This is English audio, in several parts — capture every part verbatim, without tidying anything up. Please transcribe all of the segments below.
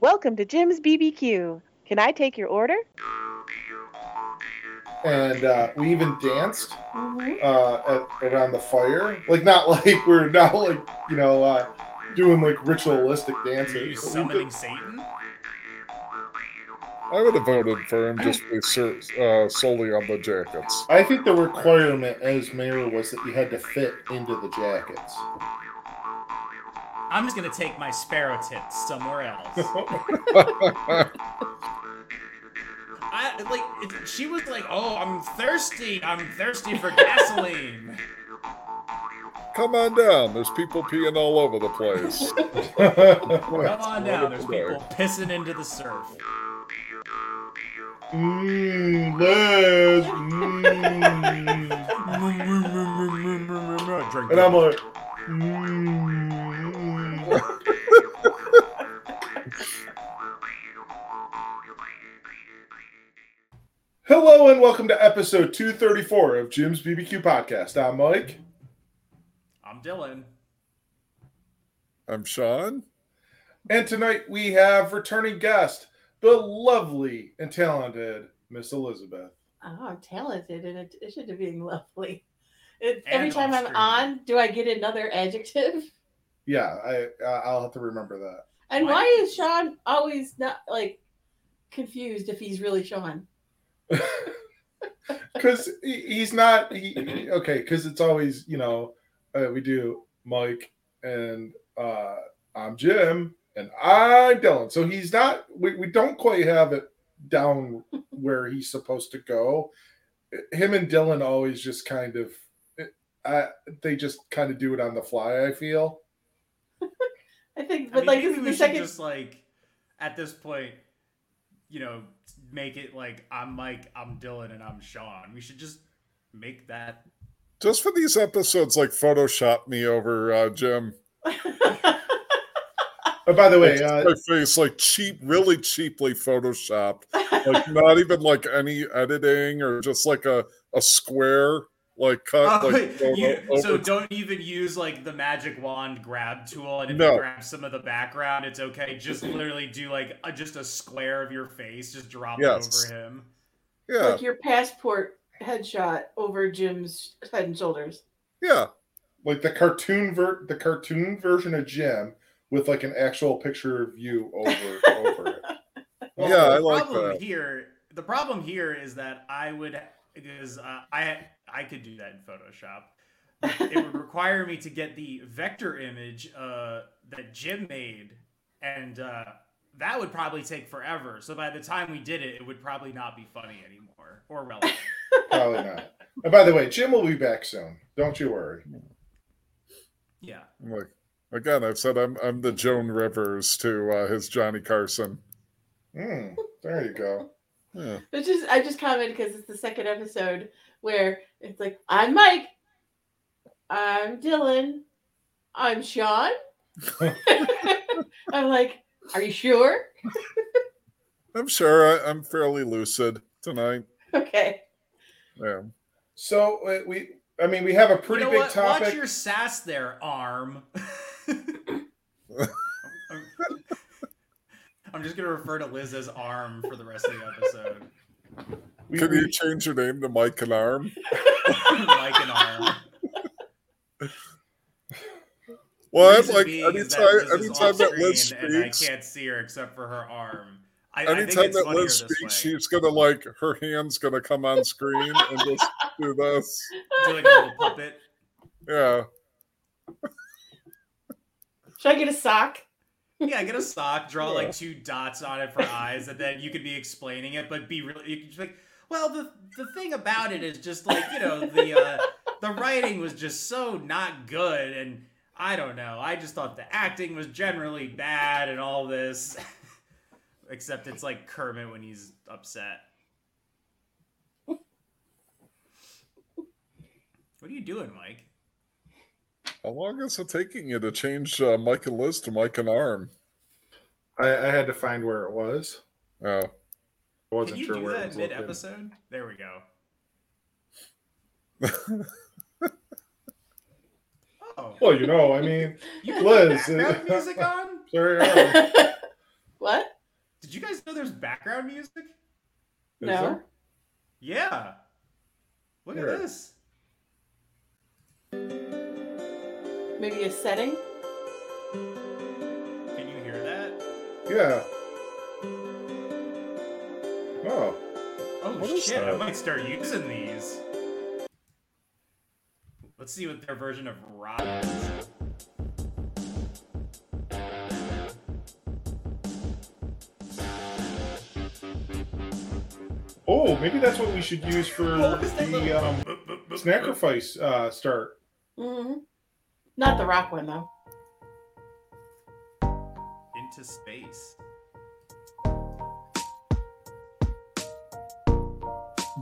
Welcome to Jim's B B Q. Can I take your order? And uh, we even danced mm-hmm. uh, at, around the fire. Like, not like we're not like, you know, uh, doing like ritualistic dances. Are you summoning Satan? I would have voted for him just based uh, solely on the jackets. I think the requirement as mayor was that you had to fit into the jackets. I'm just going to take my sparrow tits somewhere else. I, like, she was like, oh, I'm thirsty. I'm thirsty for gasoline. Come on down. There's people peeing all over the place. Come on down. There's people pissing into the surf. Mmm, Les. Mmm. And I'm like, mmm. Hello and welcome to episode two thirty-four of Jim's B B Q Podcast. I'm Mike. I'm Dylan. I'm Sean. And tonight we have returning guest, the lovely and talented Miss Elizabeth. Oh, I'm talented in addition to being lovely. It, every time I'm on, do I get another adjective? Yeah, I, uh, I'll have to remember that. And why, why is Sean always not like confused if he's really Sean? Because he's not he, okay because it's always you know uh, we do Mike and uh I'm Jim and I'm Dylan, so he's not we, we don't quite have it down where he's supposed to go. Him and Dylan always just kind of I they just kind of do it on the fly, I feel. I think but I mean, like this is the second just like at this point you know make it like I'm Mike, I'm Dylan, and I'm Sean. We should just make that. Just for these episodes, like Photoshop me over, uh, Jim. Oh, by the way, uh, my face like cheap, really cheaply photoshopped. Like not even like any editing or just like a, a square like cut. Uh, like, you, so don't even use like the magic wand grab tool, and if no. you grab some of the background, it's okay. Just literally do like a, just a square of your face, just drop yes. it over him. Yeah, like your passport headshot over Jim's head and shoulders. Yeah, like the cartoon ver- the cartoon version of Jim with like an actual picture of you over over it. Well, yeah, I like that. The problem here, the problem here is that I would is uh, I. I could do that in Photoshop. It would require me to get the vector image uh, that Jim made, and uh, that would probably take forever. So by the time we did it, it would probably not be funny anymore or relevant. Probably not. And by the way, Jim will be back soon. Don't you worry. Yeah. Look, again, I've said I'm I'm the Joan Rivers to uh, his Johnny Carson. Mm, there you go. Yeah. It's just I just commented because it's the second episode where it's like, I'm Mike, I'm Dylan, I'm Sean. I'm like, are you sure? I'm sure. I, I'm fairly lucid tonight. Okay. Yeah. So uh, we, I mean, we have a pretty you know big what? topic. Watch your sass there, arm. I'm just going to refer to Liz as arm for the rest of the episode. We, Can you change your name to Mike and Arm? Mike and Arm. Well, I'm like anytime, anytime that Liz speaks, I can't see her except for her arm. I, anytime I think that Liz speaks, she's gonna like her hand's gonna come on screen and just do this. Do like a little puppet. Yeah. Should I get a sock? Yeah, get a sock. Draw yeah. like two dots on it for eyes, and then you could be explaining it, but be really you could like. Well, the the thing about it is just like, you know, the uh, the writing was just so not good, and I don't know. I just thought the acting was generally bad and all this. Except it's like Kermit when he's upset. What are you doing, Mike? How long is it taking you to change uh, Mike and Liz to Mike and Arm? I, I had to find where it was. Oh. I wasn't Can you sure do where that mid-episode? There we go. Oh. Well, you know, I mean, you Liz. Background music on? Sorry. What? guys know there's background music? No. Yeah. Look Here. at this. Maybe a setting? Can you hear that? Yeah. Oh. Oh, what shit. I might start using these. Let's see what their version of rock is. Oh, maybe that's what we should use for the um, sacrifice uh, start. Mm-hmm. Not the rock one, though. Into space.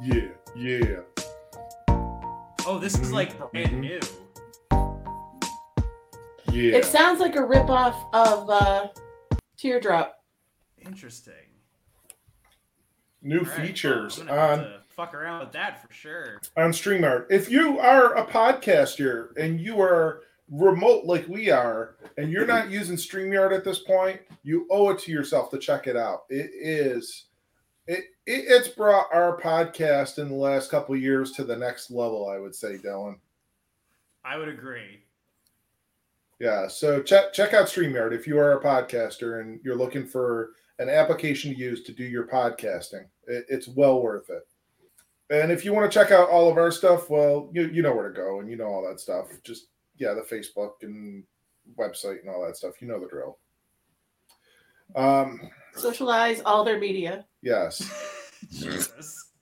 Yeah, yeah. Oh, this is like brand new. Yeah. It sounds like a ripoff of uh, Teardrop. Interesting. New right, features well, on to fuck around with that for sure. On StreamYard. If you are a podcaster and you are remote like we are, and you're not using StreamYard at this point, you owe it to yourself to check it out. It is. It, it it's brought our podcast in the last couple of years to the next level, I would say, Dylan. I would agree. Yeah, so check check out StreamYard if you are a podcaster and you're looking for an application to use to do your podcasting. It, it's well worth it. And if you want to check out all of our stuff, well, you you know where to go and you know all that stuff. Just, yeah, the Facebook and website and all that stuff. You know the drill. Um, Socialize all their media. Yes. Jesus.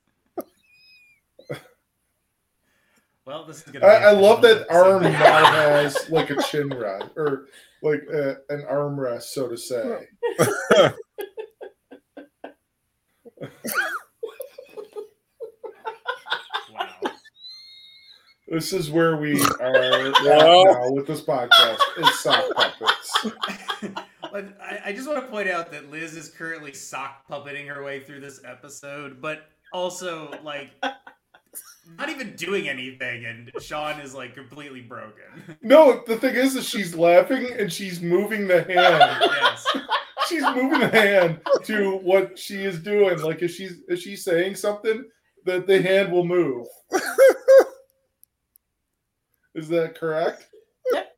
Well, this is gonna be I, I love that arm now has like a chin rod or like a, an armrest, so to say. Wow. This is where we are now with this podcast. It's sock puppets. I, I just want to point out that Liz is currently sock puppeting her way through this episode, but also, like, not even doing anything, and Sean is, like, completely broken. No, the thing is that she's laughing, and she's moving the hand. Yes. She's moving the hand to what she is doing. Like, if she's, if she's saying something, the, the hand will move. Is that correct? Yep.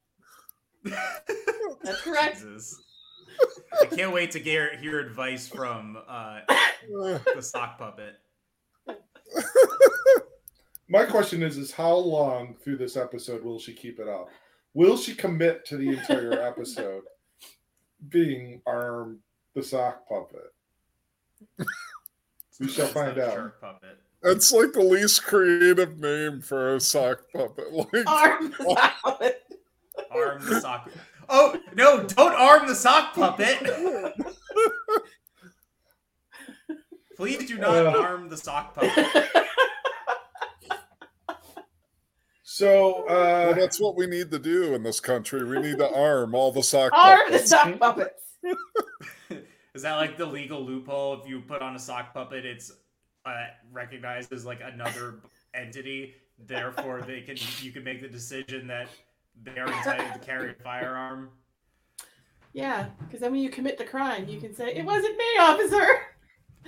That's correct. Jesus. I can't wait to hear, hear advice from uh, the sock puppet. My question is, is how long through this episode will she keep it up? Will she commit to the entire episode being arm the sock puppet? We shall find out. That's like the least creative name for a sock puppet. Like, arm the sock puppet. Arm the sock puppet. Oh, no, don't arm the sock puppet. Please do not uh, arm the sock puppet. So, uh, well, that's what we need to do in this country. We need to arm all the sock arm puppets. Arm the sock puppets. Is that like the legal loophole? If you put on a sock puppet, it's uh, recognized as like another entity. Therefore, they can you can make the decision that they are entitled to carry a firearm. Yeah, because then when you commit the crime, you can say, it wasn't me, officer.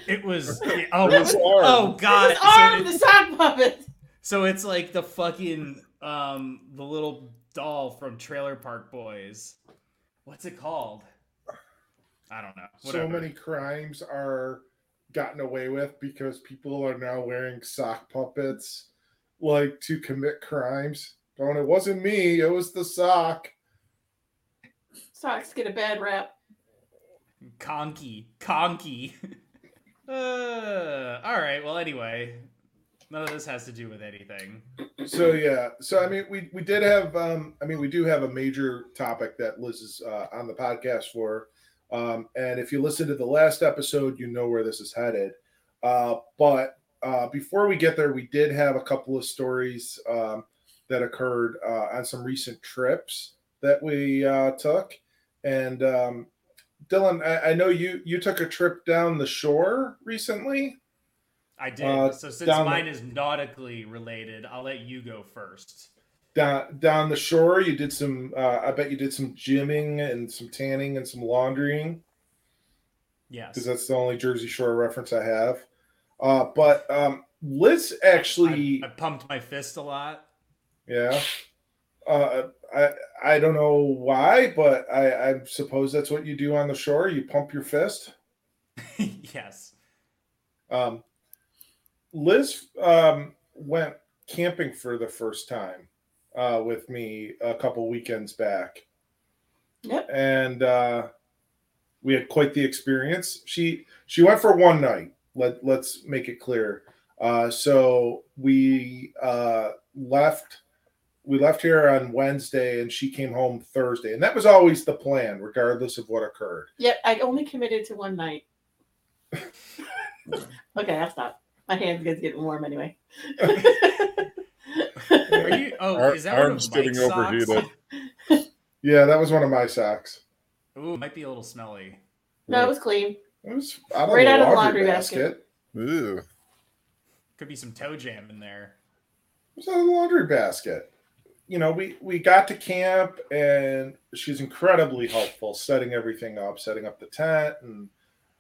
It was... It, oh, it was oh, God. It was armed so it, the sock puppet. So it's like the fucking... Um, the little doll from Trailer Park Boys. What's it called? I don't know. Whatever. So many crimes are gotten away with because people are now wearing sock puppets like to commit crimes. Oh, and it wasn't me. It was the sock. Socks get a bad rap. Conky. Conky. uh, all right. Well, anyway, none of this has to do with anything. So, yeah. So, I mean, we, we did have, um, I mean, we do have a major topic that Liz is uh, on the podcast for. Um, and if you listen to the last episode, you know where this is headed. Uh, but uh, before we get there, we did have a couple of stories um, that occurred uh, on some recent trips that we uh, took. And um, Dylan, I, I know you you took a trip down the shore recently. I did. Uh, so since mine the, is nautically related, I'll let you go first. Down, down the shore, you did some, uh, I bet you did some gymming and some tanning and some laundering. Yes. Because that's the only Jersey Shore reference I have. Uh, but um, let's actually... I, I, I pumped my fist a lot. Yeah. Uh, I I don't know why, but I, I suppose that's what you do on the shore. You pump your fist. Yes. Um, Liz um, went camping for the first time uh, with me a couple weekends back. Yep. And uh, we had quite the experience. She she went for one night. Let, let's make it clear. Uh, so we uh, left... We left here on Wednesday, and she came home Thursday. And that was always the plan, regardless of what occurred. Yeah, I only committed to one night. Okay, I'll stop. My hand's getting warm anyway. Are you, oh, Ar- is that one of Mike's socks? Yeah, that was one of my socks. Ooh, it might be a little smelly. No, it was clean. It was out right out of the laundry basket. basket. Ooh. Could be some toe jam in there. It was out of the laundry basket. You know, we, we got to camp, and she's incredibly helpful setting everything up, setting up the tent and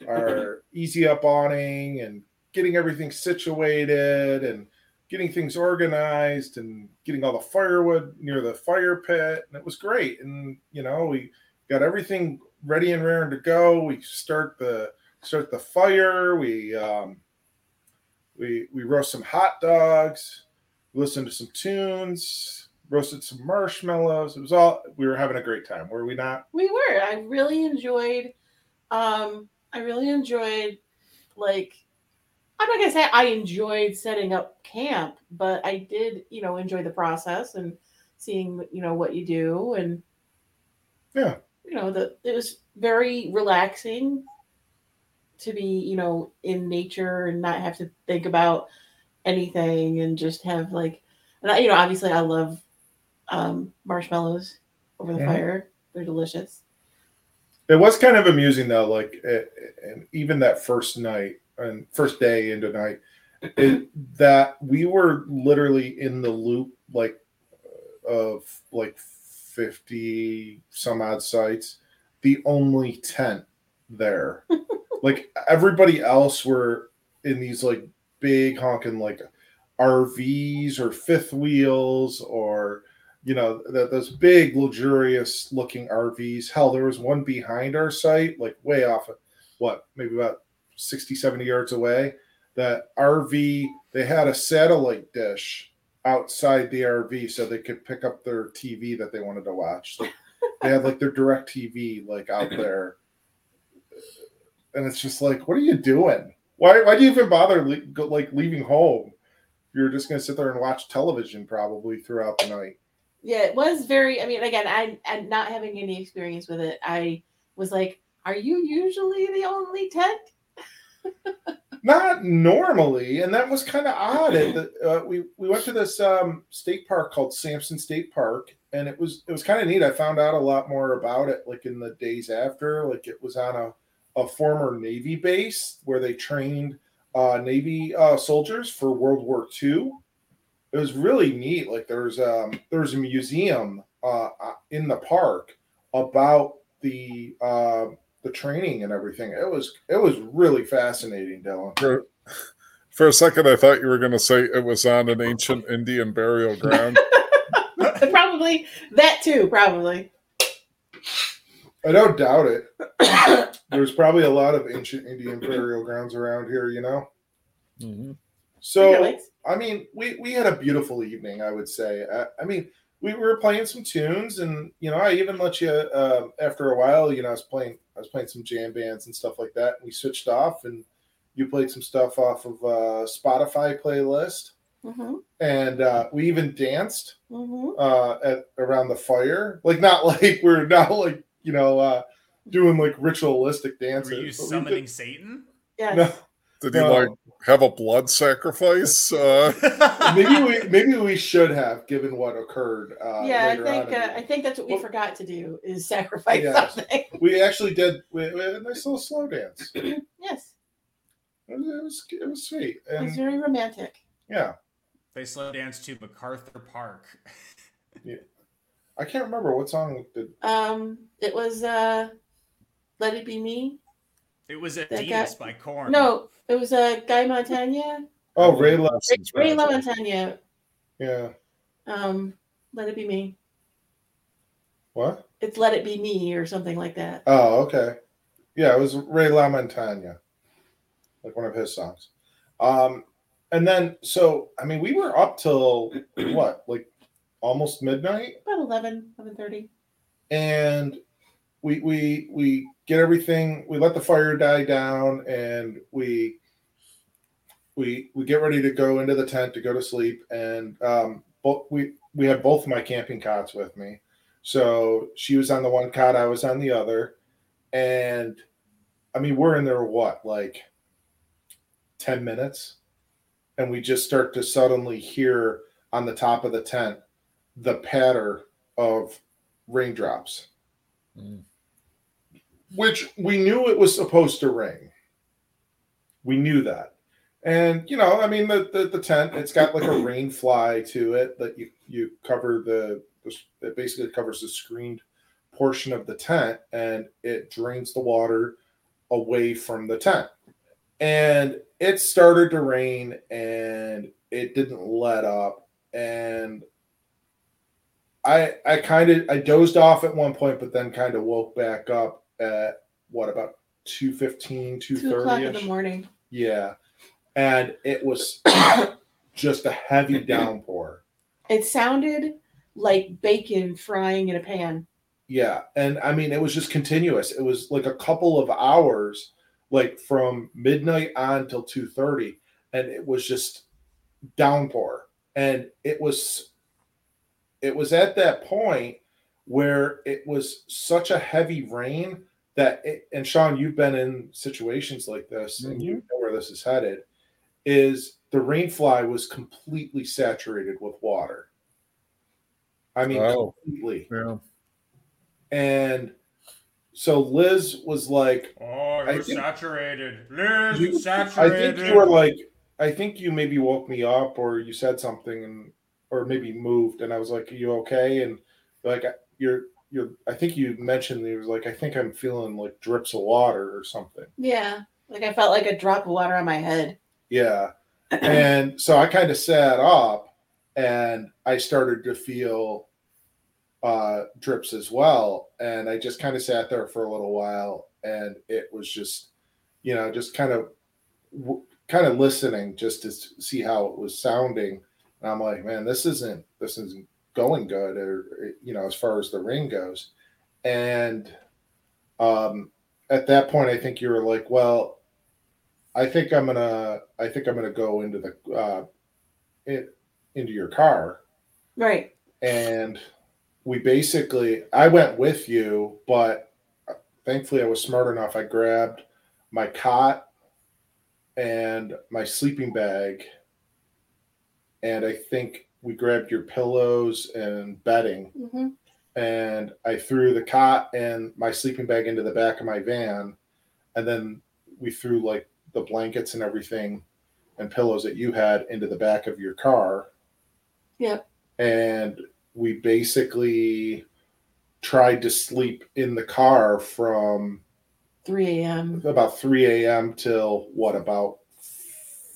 our easy up awning and getting everything situated and getting things organized and getting all the firewood near the fire pit. And it was great. And, you know, we got everything ready and raring to go. We start the start the fire. We um, we we roast some hot dogs, listen to some tunes. Roasted some marshmallows. It was all, we were having a great time. Were we not? We were. I really enjoyed, um, I really enjoyed, like, I'm not going to say I enjoyed setting up camp, but I did, you know, enjoy the process and seeing, you know, what you do. And, yeah, you know, the, it was very relaxing to be, you know, in nature and not have to think about anything and just have, like, and I, you know, obviously I love, Um, marshmallows over the yeah. fire. They're delicious. It was kind of amusing though, like it, it, and even that first night and first day into night it, that we were literally in the loop like of like fifty some odd sites, the only tent there. Like everybody else were in these like big honking like R Vs or fifth wheels or you know, that those big, luxurious looking R Vs. Hell, there was one behind our site, like way off, of, what, maybe about sixty, seventy yards away. That R V, they had a satellite dish outside the R V so they could pick up their T V that they wanted to watch. So they had like their direct T V like out there. And it's just like, what are you doing? Why, why do you even bother le- like leaving home? You're just going to sit there and watch television probably throughout the night. Yeah, it was very, I mean, again, I, I'm not having any experience with it. I was like, are you usually the only tent? Not normally. And that was kind of odd. The, uh, we, we went to this um, state park called Sampson State Park, and it was it was kind of neat. I found out a lot more about it, like, in the days after. Like, it was on a, a former Navy base where they trained uh, Navy uh, soldiers for World War Two. It was really neat. Like there's um there's a museum uh in the park about the uh the training and everything. It was it was really fascinating, Dylan. For, for a second, I thought you were going to say it was on an ancient Indian burial ground. Probably that too. Probably. I don't doubt it. There's probably a lot of ancient Indian burial grounds around here, you know. Mm-hmm. So. I mean, we, we had a beautiful evening, I would say. I, I mean, we were playing some tunes, and you know, I even let you uh, after a while. You know, I was playing I was playing some jam bands and stuff like that. And we switched off, and you played some stuff off of uh, Spotify playlist, mm-hmm. and uh, we even danced mm-hmm. uh, at around the fire. Like not like we're not like you know uh, doing like ritualistic dances. Were you summoning we did... Satan? Yes. No. Did he, like, have a blood sacrifice? Uh... maybe we maybe we should have, given what occurred. Uh, yeah, later I think on uh, I think that's what we well, forgot to do, is sacrifice yeah, something. We actually did we, we had a nice little slow dance. Yes. It was, it was sweet. And, it was very romantic. Yeah. They slow danced to MacArthur Park. Yeah. I can't remember what song. Did... Um, It was uh, Let It Be Me. It was Adidas guy, by Korn. No, it was uh, Guy Montagna. Oh, Ray LaMontagne. Ray LaMontagne. Yeah. Um, Let It Be Me. What? It's Let It Be Me or something like that. Oh, okay. Yeah, it was Ray LaMontagne. Like one of his songs. Um, and then, so, I mean, we were up till, what, like almost midnight? About eleven, eleven thirty. And we we we get everything, we let the fire die down, and we we we get ready to go into the tent to go to sleep. And um, bo- we, we had both my camping cots with me. So she was on the one cot, I was on the other. And, I mean, we're in there, what, like ten minutes? And we just start to suddenly hear on the top of the tent the patter of raindrops, mm. which we knew it was supposed to rain. We knew that. And, you know, I mean, the, the, the tent, it's got like a rain fly to it that you, you cover the, it basically covers the screened portion of the tent, and it drains the water away from the tent. And it started to rain, and it didn't let up. And I I kind of I dozed off at one point, but then kind of woke back up at what, about two fifteen, two thirty? two o'clock in the morning. Yeah. And it was just a heavy downpour. It sounded like bacon frying in a pan. Yeah. And I mean, it was just continuous. It was like a couple of hours, like from midnight on till two thirty. And it was just downpour. And it was, it was at that point where it was such a heavy rain that it, and Sean, you've been in situations like this, mm-hmm. and you know where this is headed, is the rain fly was completely saturated with water. I mean, oh, completely. Yeah. And so Liz was like, "Oh, you're think, saturated, Liz, you, saturated." I think you were like, I think you maybe woke me up, or you said something, and or maybe moved, and I was like, "Are you okay?" And like, you're, you're. I think you mentioned that it was like, "I think I'm feeling like drips of water or something." Yeah, like I felt like a drop of water on my head. Yeah, and so I kind of sat up. And I started to feel uh, drips as well. And I just kind of sat there for a little while. And it was just, you know, just kind of kind of listening just to see how it was sounding. And I'm like, man, this isn't this isn't going good, or, you know, as far as the rain goes. And um, at that point, I think you were like, well, I think I'm going to I think I'm going to go into the uh, it, into your car. Right. And we basically, I went with you, but thankfully I was smart enough. I grabbed my cot and my sleeping bag. And I think we grabbed your pillows and bedding. Mm-hmm. And I threw the cot and my sleeping bag into the back of my van. And then we threw like the blankets and everything and pillows that you had into the back of your car. Yep. And we basically tried to sleep in the car from three a.m. about three a.m. till what, about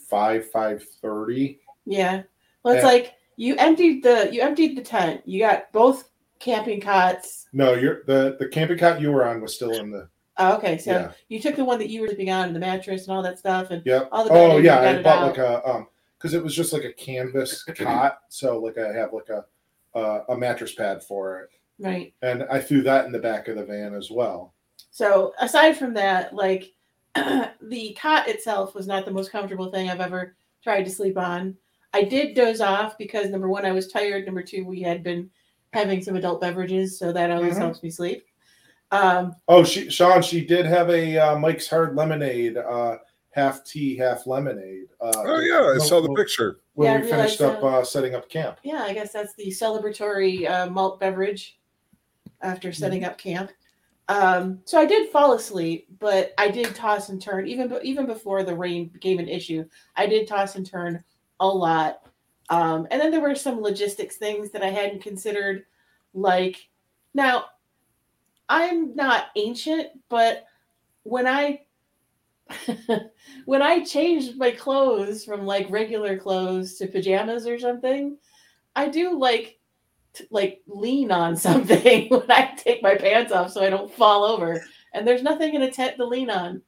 five, five thirty? Yeah. Well, it's and, like you emptied the you emptied the tent. You got both camping cots. No, you're the, the camping cot you were on was still in the Oh, okay. So yeah. You took the one that you were sleeping on and the mattress and all that stuff and yep. all the Oh yeah, I bought out. like a um because it was just like a canvas cot, so like I have like a uh, a mattress pad for it, right? And I threw that in the back of the van as well. So aside from that, like the cot itself was not the most comfortable thing I've ever tried to sleep on. I did doze off because number one, I was tired. Number two, we had been having some adult beverages, so that always mm-hmm. helps me sleep. Um, oh, she, Sean, she did have a uh, Mike's Hard Lemonade. Uh, Half tea, half lemonade. Uh, oh, yeah. I saw the picture. When yeah, we finished so. up uh, setting up camp. Yeah, I guess that's the celebratory uh, malt beverage after setting mm-hmm. up camp. Um, so I did fall asleep, but I did toss and turn. Even even before the rain became an issue, I did toss and turn a lot. Um, and then there were some logistics things that I hadn't considered. Like, now, I'm not ancient, but when I when I changed my clothes from like regular clothes to pajamas or something, I do like t- like lean on something when I take my pants off so I don't fall over. And there's nothing in a tent to lean on.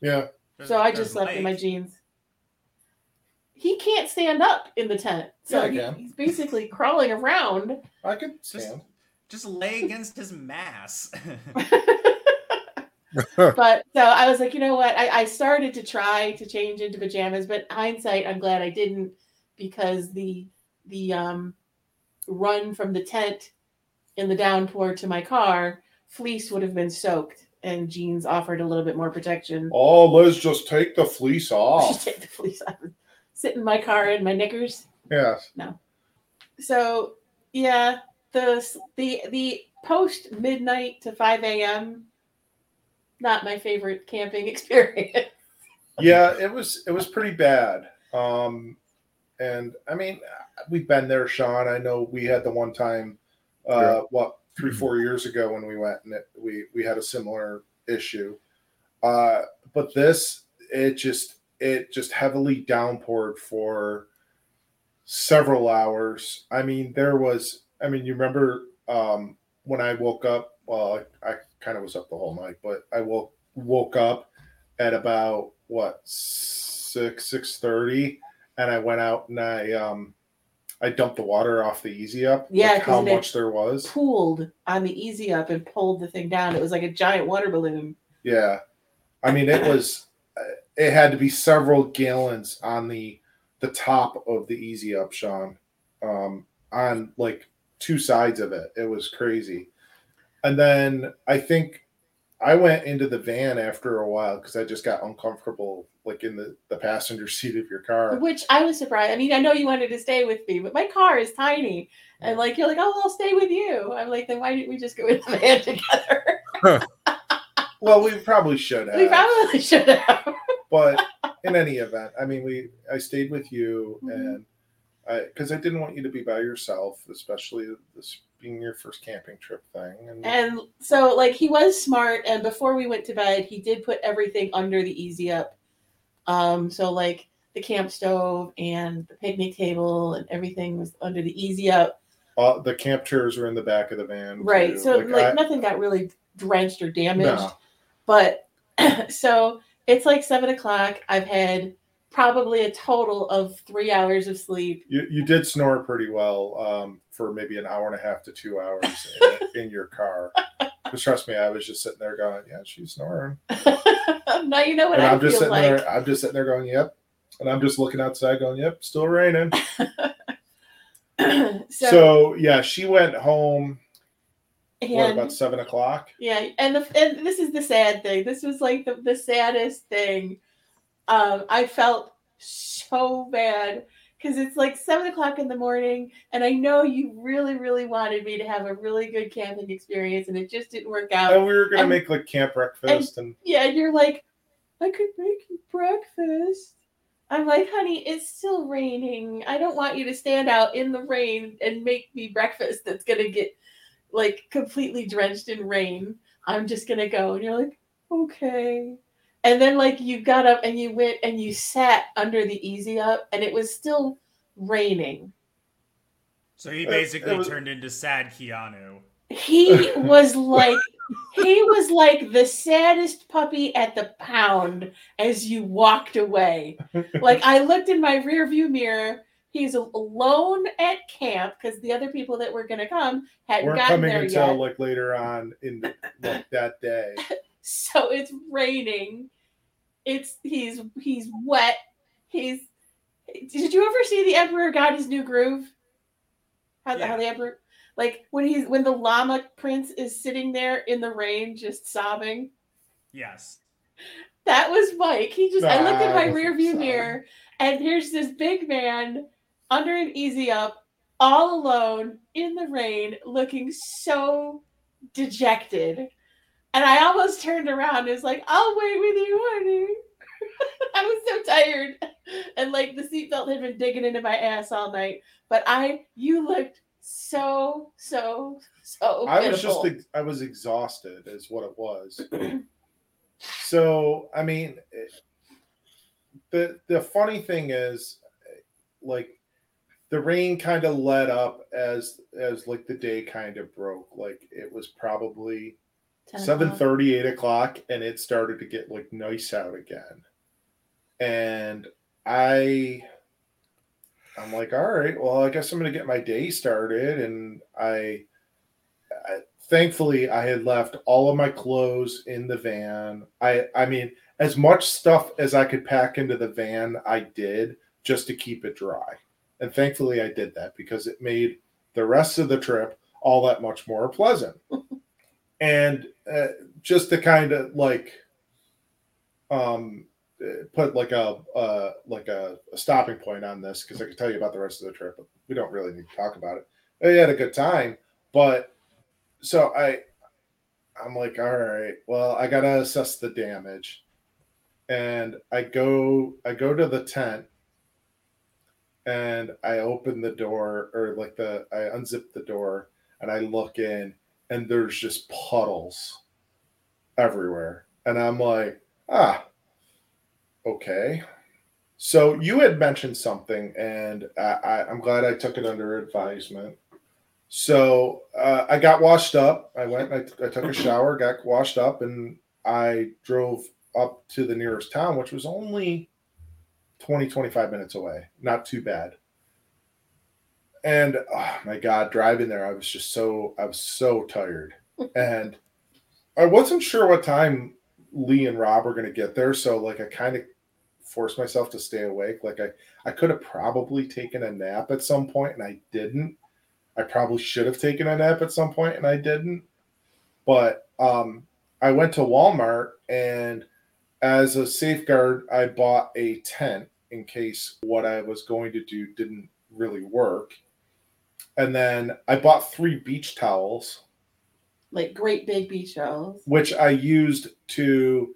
Yeah. So I just left in my jeans. He can't stand up in the tent. So yeah, he, he's basically crawling around. I could stand. Just, just lay against his mass. But so I was like, you know what? I, I started to try to change into pajamas, but hindsight, I'm glad I didn't, because the the um, run from the tent in the downpour to my car, fleece would have been soaked, and jeans offered a little bit more protection. Oh, let's just take the fleece off. Just take the fleece off. Sit in my car in my knickers. Yes. No. So yeah, the the the post midnight to five a.m. not my favorite camping experience. Yeah, it was it was pretty bad. Um, and I mean, we've been there, Sean. I know we had the one time, uh, yeah. what three four years ago when we went, and it, we we had a similar issue. Uh, but this it just it just heavily downpoured for several hours. I mean, there was. I mean, you remember um, when I woke up? Well, I. I kind of was up the whole night, but I woke woke up at about what six six thirty, and I went out and I um I dumped the water off the Easy Up. Yeah, like how much there was pooled on the Easy Up and pulled the thing down. It was like a giant water balloon. Yeah, I mean it was. It had to be several gallons on the the top of the Easy Up, Sean, um, on like two sides of it. It was crazy. And then I think I went into the van after a while because I just got uncomfortable, like in the, the passenger seat of your car. Which I was surprised. I mean, I know you wanted to stay with me, but my car is tiny. And like, you're like, oh, well, I'll stay with you. I'm like, then why didn't we just go in the van together? Huh. Well, we probably should have. We probably should have. But in any event, I mean, we I stayed with you mm-hmm. and I because I didn't want you to be by yourself, especially this being your first camping trip thing. And, and so like he was smart, and before we went to bed, he did put everything under the Easy Up. Um, so like the camp stove and the picnic table and everything was under the Easy Up. Uh, the camp chairs were in the back of the van. Right. Too. So like, like I, nothing got really drenched or damaged. No. But so it's like seven o'clock. I've had probably a total of three hours of sleep. You you did snore pretty well um, for maybe an hour and a half to two hours in, in your car. Because trust me, I was just sitting there going, "Yeah, she's snoring." Now you know what and I I'm feel just sitting like. There, I'm just sitting there going, "Yep," and I'm just looking outside going, "Yep, still raining." so, so yeah, she went home. And, what about seven o'clock? Yeah, and the, and this is the sad thing. This was like the, the saddest thing. Um, I felt so bad because it's like seven o'clock in the morning, and I know you really, really wanted me to have a really good camping experience, and it just didn't work out. And we were gonna and, make like camp breakfast, and, and yeah, and you're like, I could make you breakfast. I'm like, honey, it's still raining. I don't want you to stand out in the rain and make me breakfast that's gonna get like completely drenched in rain. I'm just gonna go, and you're like, okay. And then, like, you got up and you went and you sat under the Easy Up, and it was still raining. So he basically was, turned into sad Keanu. He was like, he was like the saddest puppy at the pound as you walked away. Like, I looked in my rearview mirror. He's alone at camp because the other people that were going to come hadn't we're gotten there yet. Weren't coming until, like, later on in the, like, that day. So it's raining. It's he's he's wet. He's did you ever see The Emperor Got His New Groove? How the yeah. how the emperor like when he's when the llama prince is sitting there in the rain just sobbing? Yes. That was Mike. He just nah, I looked at my rearview mirror and here's this big man under an Easy Up, all alone in the rain, looking so dejected. And I almost turned around and was like, I'll wait with you, honey. I was so tired. And like the seatbelt had been digging into my ass all night. But I, you looked so, so, so pitiful. I was just, I was exhausted is what it was. So, I mean, the the funny thing is, like, the rain kind of let up as as like the day kind of broke. Like, it was probably seven thirty, eight o'clock, and it started to get like nice out again. And I, I'm like, all right, well, I guess I'm gonna get my day started. And I, I thankfully I had left all of my clothes in the van. I, I mean, as much stuff as I could pack into the van, I did, just to keep it dry. And thankfully I did that, because it made the rest of the trip all that much more pleasant. And uh, just to kind of like um, put like a uh, like a, a stopping point on this, because I could tell you about the rest of the trip, but we don't really need to talk about it. I had a good time, but so I, I'm like, all right, well, I gotta assess the damage, and I go I go to the tent, and I open the door, or like the I unzip the door, and I look in. And there's just puddles everywhere. And I'm like, ah, okay. So you had mentioned something, and I, I, I'm glad I took it under advisement. So uh, I got washed up. I went, and I, I took a shower, got washed up, and I drove up to the nearest town, which was only twenty, twenty-five minutes away. Not too bad. And oh my God, driving there, I was just so, I was so tired. And I wasn't sure what time Lee and Rob were going to get there. So like, I kind of forced myself to stay awake. Like I, I could have probably taken a nap at some point, and I didn't. I probably should have taken a nap at some point, and I didn't. But um, I went to Walmart, and as a safeguard, I bought a tent in case what I was going to do didn't really work. And then I bought three beach towels. Like great big beach towels. Which I used to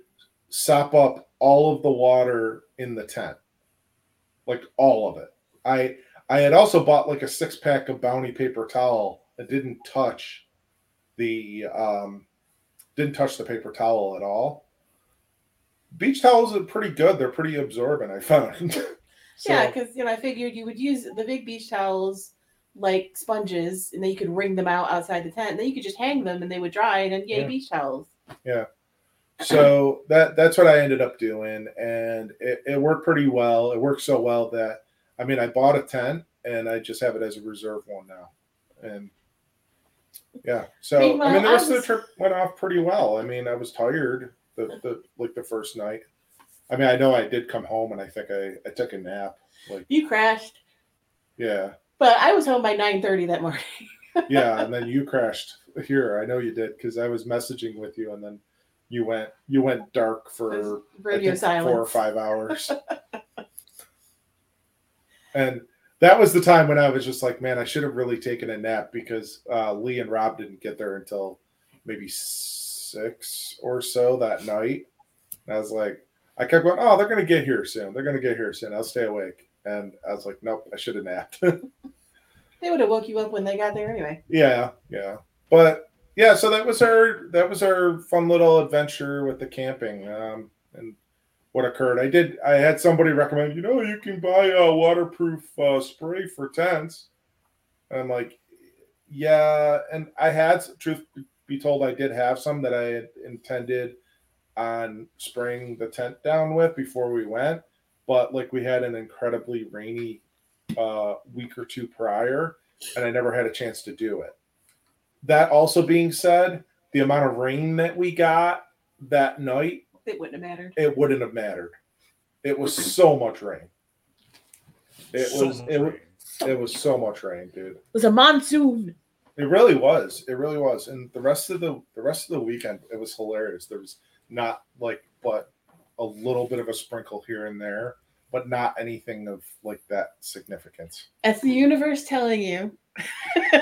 sop up all of the water in the tent. Like all of it. I I had also bought like a six pack of Bounty paper towel that didn't touch the um didn't touch the paper towel at all. Beach towels are pretty good. They're pretty absorbent, I found. So, yeah, because you know, I figured you would use the big beach towels like sponges, and then you could wring them out outside the tent, and then you could just hang them, and they would dry, and then yay, yeah. Beach towels. Yeah. So that that's what I ended up doing, and it, it worked pretty well. It worked so well that, I mean, I bought a tent, and I just have it as a reserve one now. And yeah, so Meanwhile, I mean, the rest was... of the trip went off pretty well. I mean, I was tired the, the like the first night. I mean, I know I did come home, and I think I, I took a nap. Like you crashed. Yeah. But I was home by nine thirty that morning. Yeah, and then you crashed here. I know you did, because I was messaging with you, and then you went you went dark for radio think, silence. four or five hours. And that was the time when I was just like, man, I should have really taken a nap, because uh, Lee and Rob didn't get there until maybe six or so that night. And I was like, I kept going, oh, they're going to get here soon. They're going to get here soon. I'll stay awake. And I was like, nope, I should have napped. They would have woke you up when they got there anyway. Yeah, yeah. But, yeah, so that was our that was our fun little adventure with the camping um, and what occurred. I did. I had somebody recommend, you know, you can buy a waterproof uh, spray for tents. And I'm like, yeah. And I had, truth be told, I did have some that I had intended on spraying the tent down with before we went, but like we had an incredibly rainy uh week or two prior, and I never had a chance to do it. That also being said, the amount of rain that we got that night, it wouldn't have mattered. It wouldn't have mattered. It was so much rain. It so was it, rain. It was so much rain, dude. It was a monsoon. It really was. It really was. And the rest of the the rest of the weekend, it was hilarious. There was not like, but a little bit of a sprinkle here and there, but not anything of like that significance. That's the universe telling you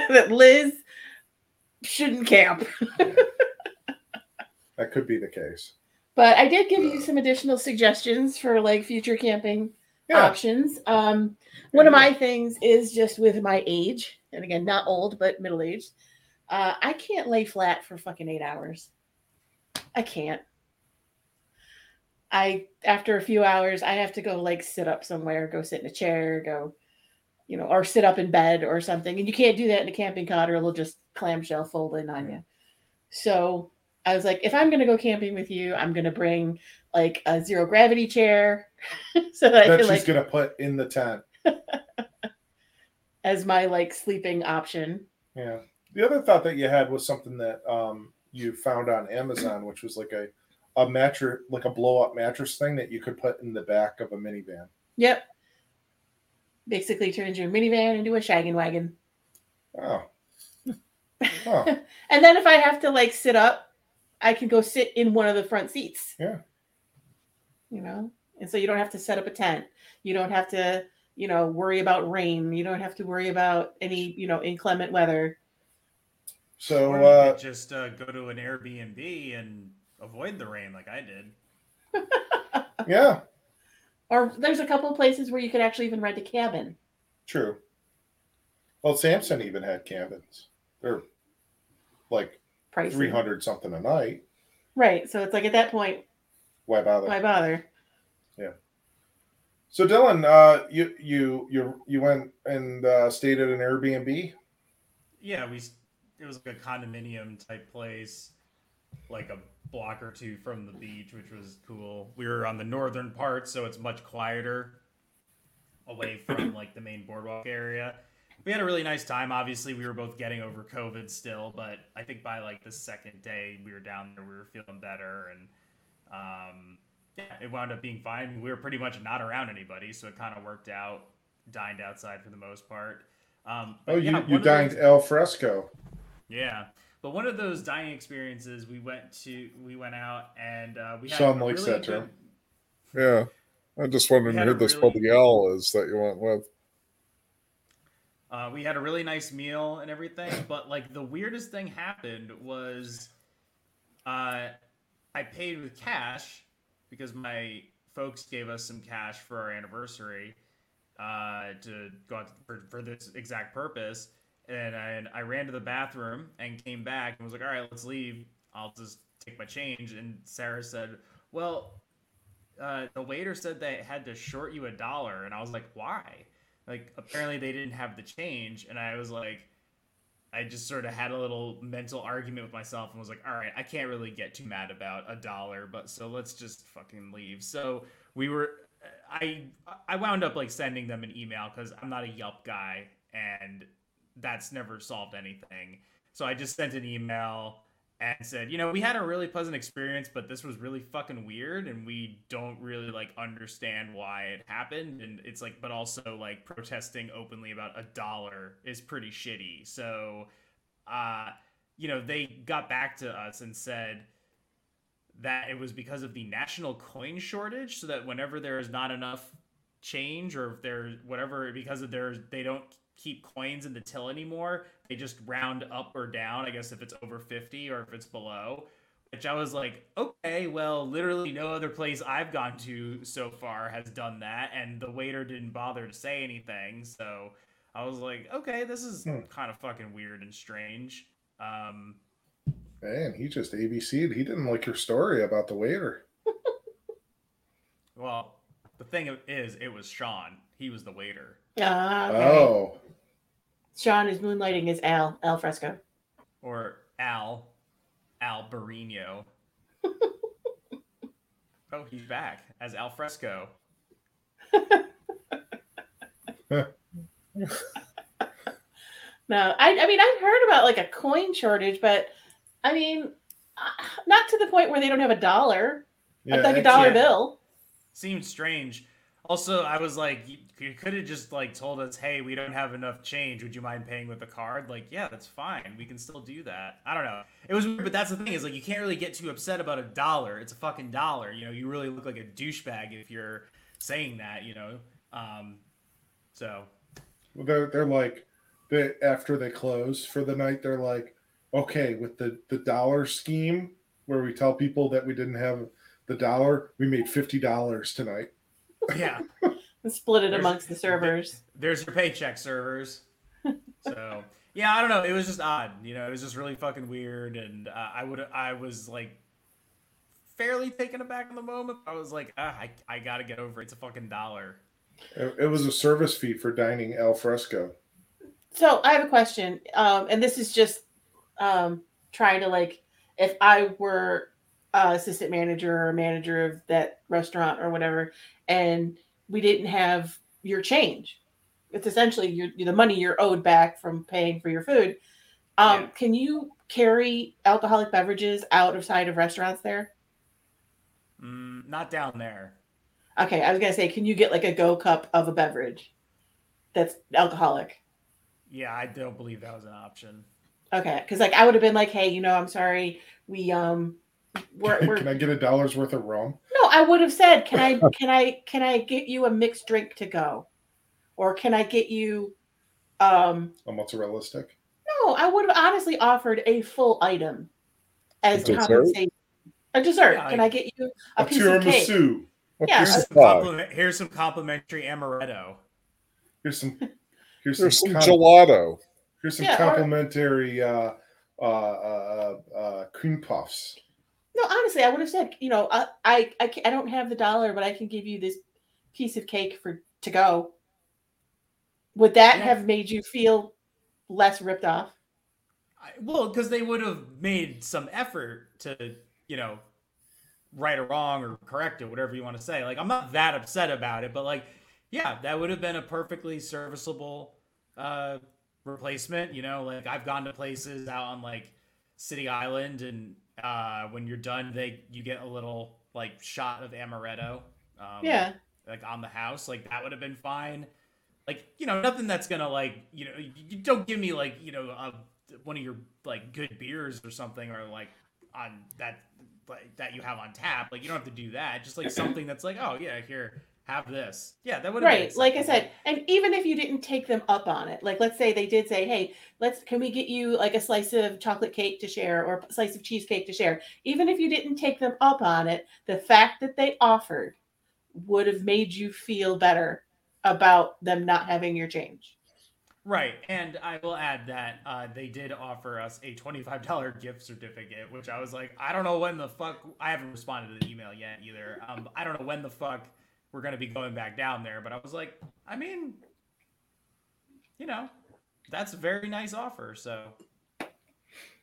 that Liz shouldn't camp. Yeah. That could be the case. But I did give yeah. you some additional suggestions for like future camping yeah. options. Um, one yeah. of my things is just with my age, and again, not old, but middle-aged, uh, I can't lay flat for fucking eight hours. I can't. I, after a few hours, I have to go like sit up somewhere, go sit in a chair, go, you know, or sit up in bed or something. And you can't do that in a camping cot or it'll just clamshell fold in on you. So I was like, if I'm going to go camping with you, I'm going to bring like a zero gravity chair. so that, that I she's like, going to put in the tent. As my like sleeping option. Yeah. The other thought that you had was something that um, you found on Amazon, which was like a, a mattress, like a blow up mattress thing that you could put in the back of a minivan. Yep. Basically turns your minivan into a shaggin' wagon. Oh. oh. And then if I have to like sit up, I can go sit in one of the front seats. Yeah. You know? And so you don't have to set up a tent. You don't have to, you know, worry about rain. You don't have to worry about any, you know, inclement weather. So uh, you could just uh, go to an Airbnb and avoid the rain like I did. Yeah. Or there's a couple of places where you could actually even rent a cabin. True. Well, Sampson even had cabins. They're like pricey. three hundred something a night. Right. So it's like at that point, why bother? Why bother? Yeah. So Dylan, uh, you you you you went and uh, stayed at an Airbnb? Yeah, we. It was like a condominium type place, like a block or two from the beach, which was cool. We were on the northern part, so it's much quieter, away from like the main boardwalk area. We had a really nice time. Obviously, we were both getting over COVID still, but I think by like the second day we were down there, we were feeling better, and um. Yeah, it wound up being fine. We were pretty much not around anybody, so it kind of worked out. Dined outside for the most part. Um, oh, you, yeah, you dined those, al fresco. Yeah, but one of those dining experiences, we went to, we went out and uh, we had Sean a likes really that term. Good, yeah, I just wanted to hear this really, the al is that you went with. Uh, we had a really nice meal and everything, but like the weirdest thing happened was, uh, I paid with cash. Because my folks gave us some cash for our anniversary uh, to go out to, for, for this exact purpose. And I, and I ran to the bathroom and came back and was like, all right, let's leave. I'll just take my change. And Sarah said, well, uh, the waiter said they had to short you a dollar. And I was like, why? Like, apparently they didn't have the change. And I was like, I just sort of had a little mental argument with myself and was like, all right, I can't really get too mad about a dollar, but so let's just fucking leave. So we were, I, I wound up like sending them an email because I'm not a Yelp guy and that's never solved anything. So I just sent an email and said, you know, we had a really pleasant experience, but this was really fucking weird. And we don't really like understand why it happened. And it's like, but also like protesting openly about a dollar is pretty shitty. So, uh, you know, they got back to us and said that it was because of the national coin shortage. So that whenever there is not enough change or if there's whatever, because of their, they don't keep coins in the till anymore. They just round up or down, I guess, if it's over fifty or if it's below, which I was like, okay, well, literally no other place I've gone to so far has done that. And the waiter didn't bother to say anything. So I was like, okay, this is hmm. kind of fucking weird and strange. Um, Man, he just A B C'd. He didn't like your story about the waiter. Well, the thing is, it was Sean. He was the waiter. Uh, okay. Oh. Sean is moonlighting as Al, Al Fresco. Or Al, Al Barino. Oh, he's back as Al Fresco. No, I, I mean, I've heard about like a coin shortage, but I mean, not to the point where they don't have a dollar. Yeah, like a dollar yeah. bill. Seems strange. Also, I was like, you, you could have just like told us, hey, we don't have enough change. Would you mind paying with a card? Like, yeah, that's fine. We can still do that. I don't know. It was weird, but that's the thing is like, you can't really get too upset about a dollar. It's a fucking dollar. You know, you really look like a douchebag if you're saying that, you know? Um, so. Well, they're, they're like, they, after they close for the night, they're like, okay, with the, the dollar scheme where we tell people that we didn't have the dollar, we made fifty dollars tonight. Yeah. Split it there's, amongst the servers. There's your paycheck, servers. So, yeah, I don't know. It was just odd. You know, it was just really fucking weird. And uh, I would, I was like fairly taken aback in the moment. I was like, ah, I, I gotta get over it. It's a fucking dollar. It, it was a service fee for dining al fresco. So I have a question, um, and this is just um, trying to, like, if I were uh, assistant manager or manager of that restaurant or whatever, and we didn't have your change. It's essentially your, the money you're owed back from paying for your food. Um, yeah. Can you carry alcoholic beverages outside of restaurants there? Mm, not down there. Okay, I was going to say, can you get like a go cup of a beverage that's alcoholic? Yeah, I don't believe that was an option. Okay, because like I would have been like, hey, you know, I'm sorry, we um, we're, we're... can I get a dollar's worth of rum? No, I would have said, can I can I can I get you a mixed drink to go, or can I get you um a mozzarella stick? No, I would have honestly offered a full item as a compensation. A dessert? Yeah, can I, I get you a, a piece of cake? Tiramisu. Yeah, here's, some compliment, here's some complimentary amaretto. Here's some. Here's, Here's some, some gelato. Here's some yeah, complimentary uh, uh, uh, uh, cream puffs. No, honestly, I would have said, you know, I, I, I, I don't have the dollar, but I can give you this piece of cake for to go. Would that yeah. have made you feel less ripped off? I, well, because they would have made some effort to, you know, right or wrong or correct it, whatever you want to say. Like, I'm not that upset about it, but like, yeah, that would have been a perfectly serviceable uh, replacement. You know, like I've gone to places out on like City Island, and uh, when you're done, they you get a little like shot of amaretto. Um, yeah. Like on the house, like that would have been fine. Like, you know, nothing that's gonna like, you know, you don't give me like, you know, a, one of your like good beers or something, or like on that like, that you have on tap. Like you don't have to do that. Just like something that's like, oh yeah, here. Have this. Yeah, that would have right. Like I said, and even if you didn't take them up on it, like let's say they did say, hey, let's can we get you like a slice of chocolate cake to share or a slice of cheesecake to share? Even if you didn't take them up on it, the fact that they offered would have made you feel better about them not having your change. Right. And I will add that uh, they did offer us a twenty-five dollars gift certificate, which I was like, I don't know when the fuck. I haven't responded to the email yet either. Um, I don't know when the fuck we're going to be going back down there. But I was like, I mean, you know, that's a very nice offer. So.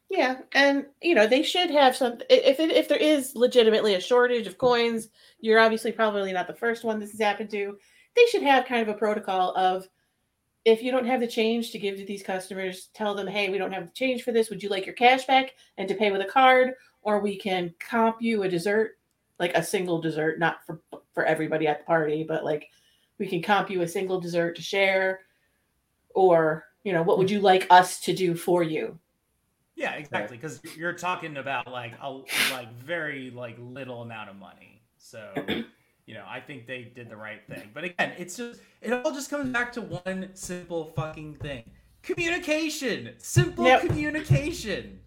Yeah. And, you know, they should have some, if it, if there is legitimately a shortage of coins, you're obviously probably not the first one this has happened to. They should have kind of a protocol of, if you don't have the change to give to these customers, tell them, hey, we don't have the change for this. Would you like your cash back and to pay with a card? Or we can comp you a dessert, like a single dessert, not for for everybody at the party, but like we can comp you a single dessert to share, or, you know, what would you like us to do for you? Yeah, exactly. Because you're talking about like a like very like little amount of money. So, you know, I think they did the right thing. But again, it's just, it all just comes back to one simple fucking thing. Communication. Simple yep. communication.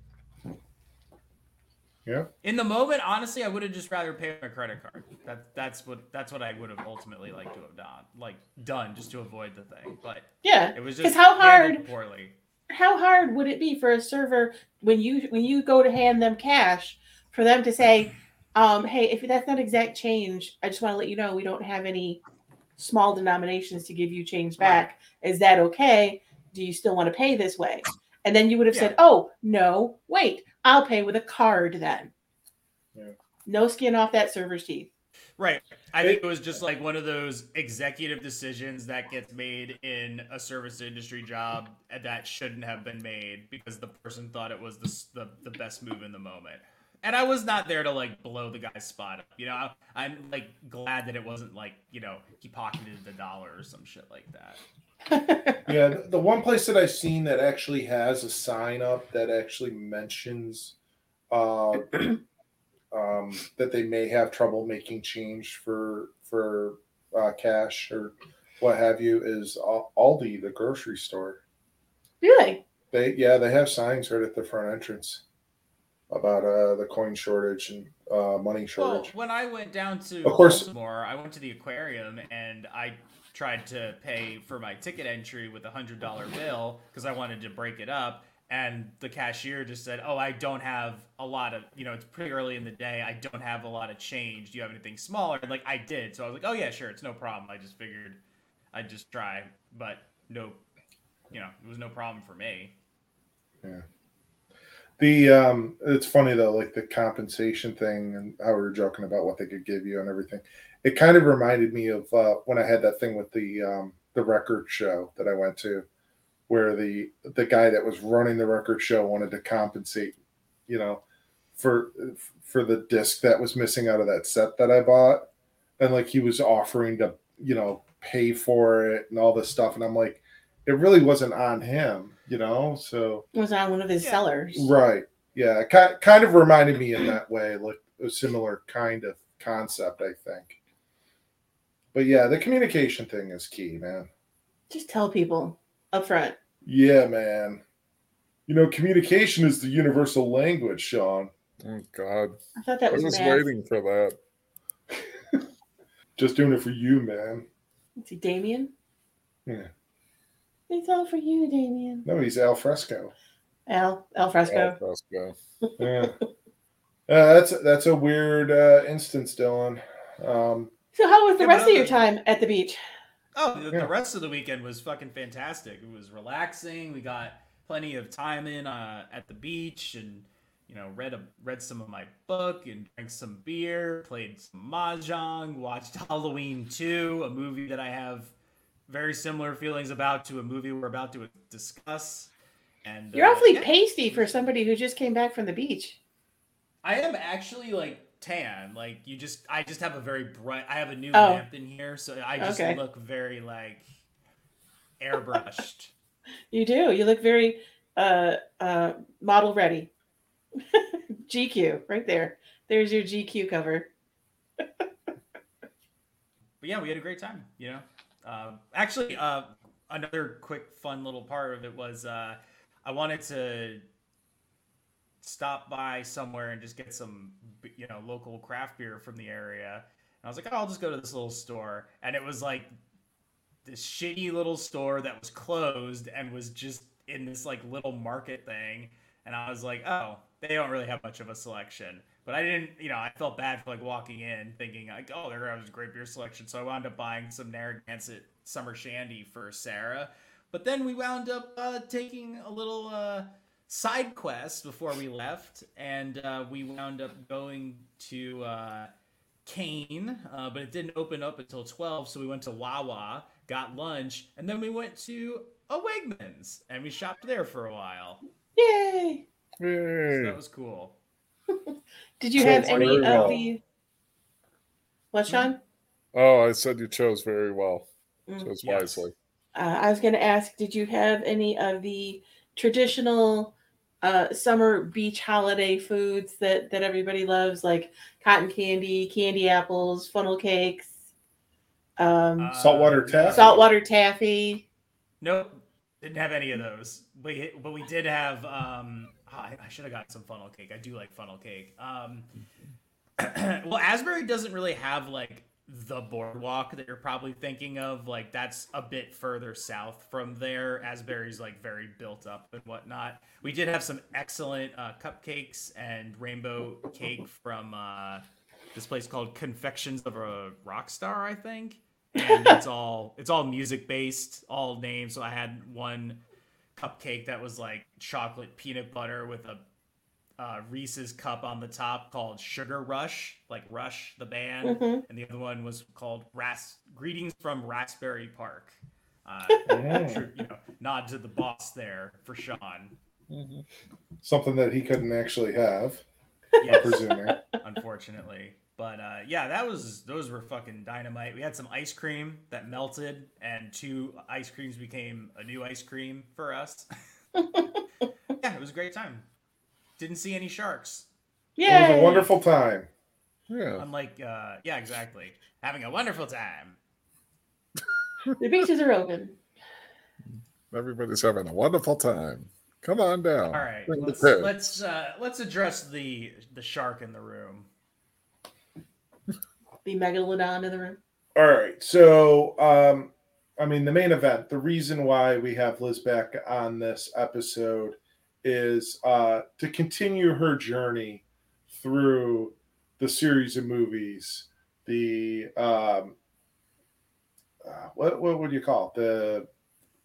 Yeah. In the moment, honestly, I would have just rather paid my credit card. That that's what that's what I would have ultimately liked to have done, like done, just to avoid the thing. But yeah, it was just how hard. Poorly. How hard would it be for a server when you when you go to hand them cash for them to say, um, "Hey, if that's not exact change, I just want to let you know we don't have any small denominations to give you change back. Right. Is that okay? Do you still want to pay this way?" And then you would have yeah. said, "Oh no, wait." I'll pay with a card then. Yeah. No skin off that server's teeth. Right. I think it was just like one of those executive decisions that gets made in a service industry job that shouldn't have been made because the person thought it was the the, the best move in the moment. And I was not there to like blow the guy's spot up. You know, I, I'm like glad that it wasn't like, you know, he pocketed the dollar or some shit like that. Yeah, the one place that I've seen that actually has a sign up that actually mentions uh, um, that they may have trouble making change for for uh, cash or what have you is Aldi, the grocery store. Really? They yeah, they have signs right at the front entrance about uh, the coin shortage and uh, money shortage. Well, when I went down to of course, Baltimore, I went to the aquarium and I tried to pay for my ticket entry with a one hundred dollars bill because I wanted to break it up. And the cashier just said, oh, I don't have a lot of, you know, it's pretty early in the day. I don't have a lot of change. Do you have anything smaller? And, like, I did. So I was like, oh, yeah, sure. It's no problem. I just figured I'd just try. But no, you know, it was no problem for me. Yeah. The um, it's funny, though, like the compensation thing and how we were joking about what they could give you and everything. It kind of reminded me of uh, when I had that thing with the um, the record show that I went to, where the the guy that was running the record show wanted to compensate, you know, for for the disc that was missing out of that set that I bought, and like he was offering to, you know, pay for it and all this stuff, and I'm like, it really wasn't on him, you know, so it was on one of his yeah. sellers, right? Yeah, kind kind of reminded me in that way, like a similar kind of concept, I think. But yeah, the communication thing is key, man. Just tell people up front. Yeah, man. You know, communication is the universal language, Sean. Oh, God. I thought that was I was math. waiting for that. Just doing it for you, man. Is he Damien? Yeah. It's all for you, Damien. No, he's Al Fresco. Al, Al Fresco. Al Fresco. Yeah. Uh, that's, that's a weird uh, instance, Dylan. Um, So how was the yeah, rest of your time at the beach? Oh, the, yeah. the rest of the weekend was fucking fantastic. It was relaxing. We got plenty of time in uh, at the beach, and you know, read a, read some of my book and drank some beer, played some mahjong, watched Halloween two, a movie that I have very similar feelings about to a movie we're about to discuss. And you're uh, awfully yeah. pasty for somebody who just came back from the beach. I am actually like. tan like you just I just have a very bright I have a new oh. lamp in here, so I just okay. look very like airbrushed. You do, you look very uh uh model ready. G Q right there, there's your G Q cover. But yeah, we had a great time, you know. Uh, actually uh another quick fun little part of it was uh I wanted to stop by somewhere and just get some, you know, local craft beer from the area. And I was like, oh, I'll just go to this little store. And it was like this shitty little store that was closed and was just in this like little market thing. And I was like, oh, they don't really have much of a selection. But I didn't, you know, I felt bad for like walking in thinking like, oh, they're going to have a great beer selection. So I wound up buying some Narragansett Summer Shandy for Sarah. But then we wound up uh, taking a little... Uh, side quest before we left, and uh, we wound up going to uh, Kane, uh, but it didn't open up until twelve, so we went to Wawa, got lunch, and then we went to a Wegmans, and we shopped there for a while. Yay! Yay. So that was cool. Did you chose have any well. of the... What, Sean? Oh, I said you chose very well. Mm. Chose yes. wisely. Uh, I was going to ask, did you have any of the traditional... Uh, summer beach holiday foods that, that everybody loves, like cotton candy, candy apples, funnel cakes, um, uh, saltwater taffy. Saltwater taffy. Nope, didn't have any of those. But but we did have. Um, oh, I, I should have got some funnel cake. I do like funnel cake. Um, well, Asbury doesn't really have like the boardwalk that you're probably thinking of. Like that's a bit further south from there. Asbury's like very built up and whatnot. We did have some excellent uh, cupcakes and rainbow cake from uh, this place called Confections of a Rockstar, I think. And it's all it's all music based, all names. So I had one cupcake that was like chocolate peanut butter with a Uh, Reese's cup on the top called Sugar Rush, like Rush the band, mm-hmm. and the other one was called Ras- Greetings from Raspberry Park. Uh, yeah. You know, nod to the boss there for Sean. Mm-hmm. Something that he couldn't actually have, yes, I'm presuming, unfortunately. But uh, yeah, that was those were fucking dynamite. We had some ice cream that melted, and two ice creams became a new ice cream for us. Yeah, it was a great time. Didn't see any sharks. Yeah, it was a wonderful time. Yeah, I'm like, uh, yeah, exactly. Having a wonderful time. The beaches are open. Everybody's having a wonderful time. Come on down. All right, Bring let's let's, uh, let's address the the shark in the room. The megalodon in the room. All right, so um, I mean, the main event. The reason why we have Liz back on this episode is uh, to continue her journey through the series of movies, the um, uh, what what would you call it? The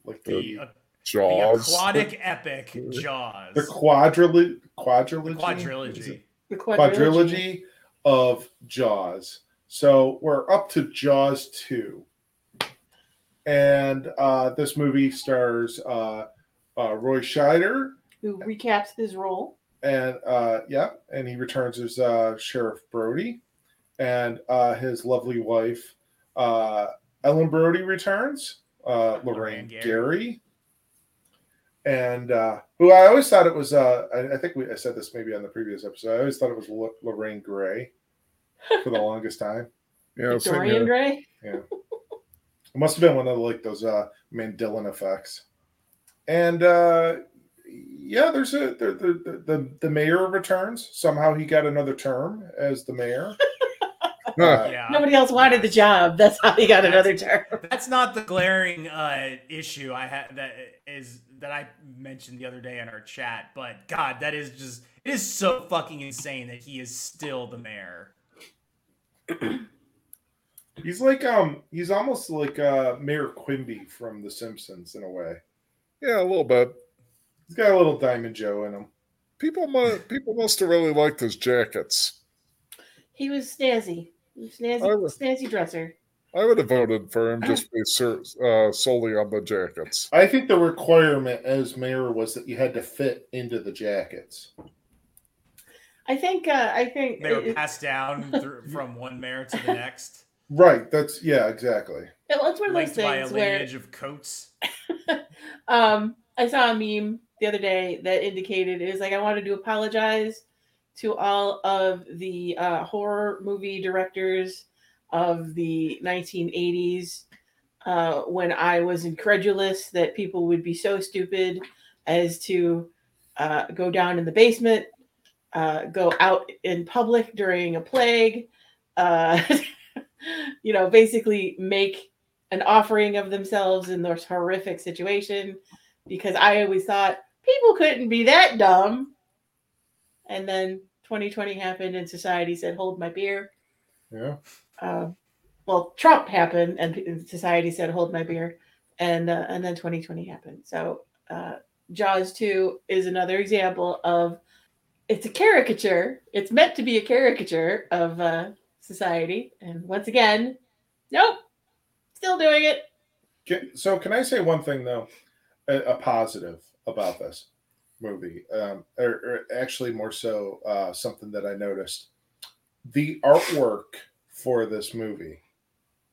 like the, the Jaws, the aquatic epic Jaws, the quadrilogy, quadrilogy, the quadrilogy, the quadrilogy of Jaws. So we're up to Jaws two, and uh, this movie stars uh, uh, Roy Scheider, who recaps his role, and uh, yeah, and he returns as uh, Sheriff Brody, and uh, his lovely wife uh, Ellen Brody returns, uh, Lorraine Gary. Gary, and uh, who I always thought it was. Uh, I, I think we I said this maybe on the previous episode. I always thought it was L- Lorraine Gray. For the longest time, yeah, Dorian Gray. Yeah, it must have been one of the, like those uh, Mandela effects. And uh, yeah, there's a there, there, the the the mayor returns. Somehow he got another term as the mayor. uh, yeah. Nobody else wanted the job. That's how he got that's, another term. That's not the glaring uh, issue I had that is that I mentioned the other day in our chat. But God, that is just it is so fucking insane that he is still the mayor. He's like um he's almost like uh Mayor Quimby from The Simpsons in a way. Yeah, a little bit. He's got a little Diamond Joe in him. People must people must have really liked his jackets. He was snazzy. He was snazzy, would, snazzy dresser. I would have voted for him just based uh, solely on the jackets. I think the requirement as mayor was that you had to fit into the jackets. I think uh, I think they were it, passed down through, from one mayor to the next. Right. That's yeah. Exactly. It, it's one of those things by a lineage where, of coats. um, I saw a meme the other day that indicated it was like I wanted to apologize to all of the uh, horror movie directors of the nineteen eighties uh, when I was incredulous that people would be so stupid as to uh, go down in the basement. Uh, go out in public during a plague, uh, you know, basically make an offering of themselves in this horrific situation because I always thought people couldn't be that dumb. And then twenty twenty happened and society said, hold my beer. Yeah. Uh, well, Trump happened and society said, hold my beer. And, uh, and then twenty twenty happened. So uh, Jaws two is another example of it's a caricature. It's meant to be a caricature of uh, society. And once again, nope, still doing it. Can, so can I say one thing, though, a, a positive about this movie, um, or, or actually more so uh, something that I noticed. The artwork for this movie,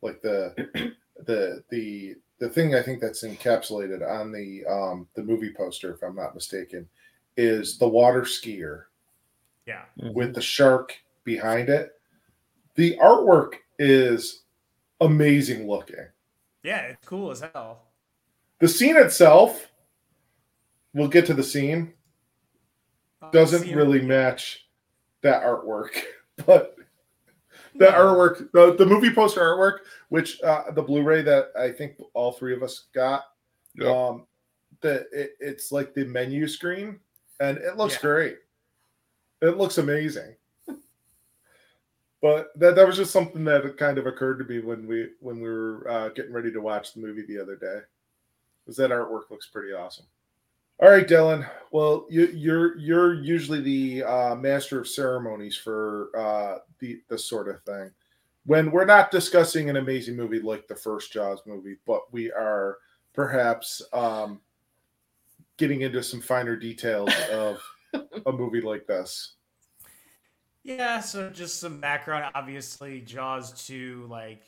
like the the the the thing I think that's encapsulated on the um, the movie poster, if I'm not mistaken, is the water skier. Yeah. With the shark behind it. The artwork is amazing looking. Yeah, it's cool as hell. The scene itself, we'll get to the scene, doesn't really match that artwork. But the artwork, the, the movie poster artwork, which uh, the Blu-ray that I think all three of us got, yep. um, the, it, it's like the menu screen. And it looks yeah. great. It looks amazing. But that, that was just something that kind of occurred to me when we when we were uh, getting ready to watch the movie the other day. Because that artwork looks pretty awesome. All right, Dylan. Well, you, you're you're usually the uh, master of ceremonies for uh, the this sort of thing. When we're not discussing an amazing movie like the first Jaws movie, but we are perhaps... Um, getting into some finer details of a movie like this. Yeah, so just some background. Obviously, Jaws two, like,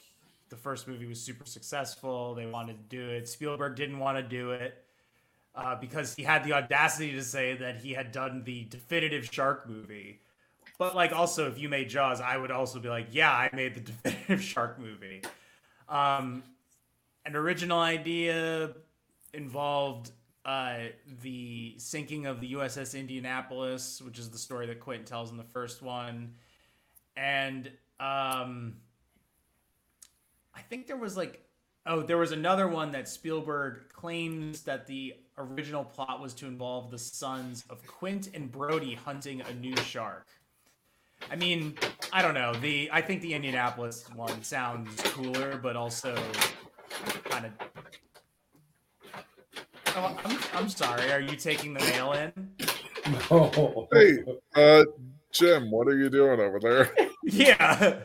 the first movie was super successful. They wanted to do it. Spielberg didn't want to do it uh, because he had the audacity to say that he had done the definitive shark movie. But, like, also, if you made Jaws, I would also be like, yeah, I made the definitive shark movie. Um, an original idea involved... Uh, the sinking of the U S S Indianapolis, which is the story that Quint tells in the first one. And um, I think there was like Oh, there was another one that Spielberg claims that the original plot was to involve the sons of Quint and Brody hunting a new shark. I mean, I don't know. The I think the Indianapolis one sounds cooler, but also kind of... Oh, I'm, I'm sorry. Are you taking the mail in? No. Hey, uh, Jim, what are you doing over there? Yeah.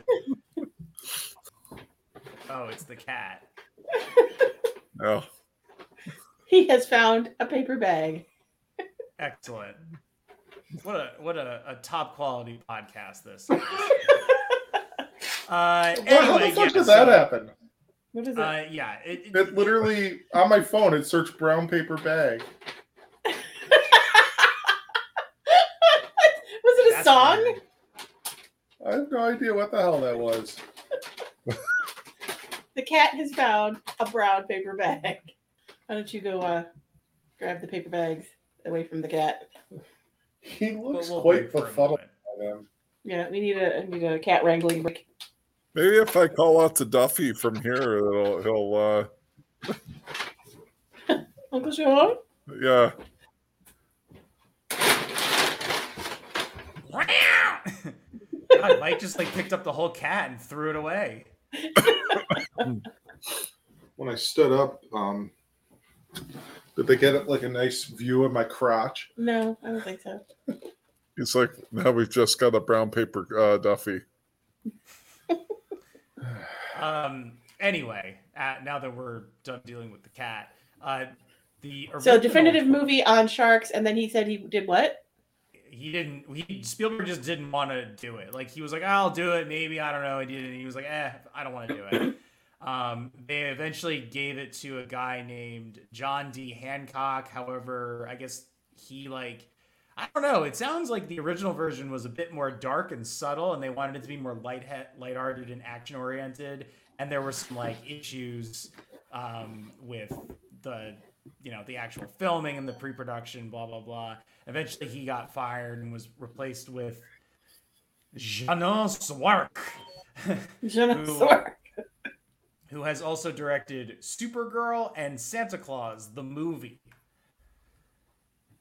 Oh, it's the cat. No. He has found a paper bag. Excellent. What a what a, a top quality podcast this is. uh, anyway, How the fuck yeah, did so, that happen? What is it? Uh, yeah, it, it, it literally on my phone. It searched brown paper bag. Was it a That's song? Weird. I have no idea what the hell that was. The cat has found a brown paper bag. Why don't you go uh, grab the paper bags away from the cat? He looks we'll quite befuddled by them. Yeah, we need a we need a cat wrangling break. Maybe if I call out to Duffy from here, it'll, he'll... Uh... Uncle Sean? Yeah. God, Mike just like picked up the whole cat and threw it away. When I stood up, um, did they get like a nice view of my crotch? No, I don't think so. It's like, now we've just got a brown paper uh, Duffy. um. Anyway, uh, now that we're done dealing with the cat, uh, the original... so definitive movie on sharks, and then he said he did what? He didn't. He Spielberg just didn't want to do it. Like he was like, I'll do it, maybe, I don't know. He did it. And he was like, eh, I don't want to do it. Um, they eventually gave it to a guy named John D. Hancock. However, I guess he like, I don't know. It sounds like the original version was a bit more dark and subtle, and they wanted it to be more light, lighthearted and action oriented. And there were some like issues, um, with the, you know, the actual filming and the pre-production, blah, blah, blah. Eventually he got fired and was replaced with Jeannot Szwarc. Jeannot Szwarc. Who has also directed Supergirl and Santa Claus, the movie.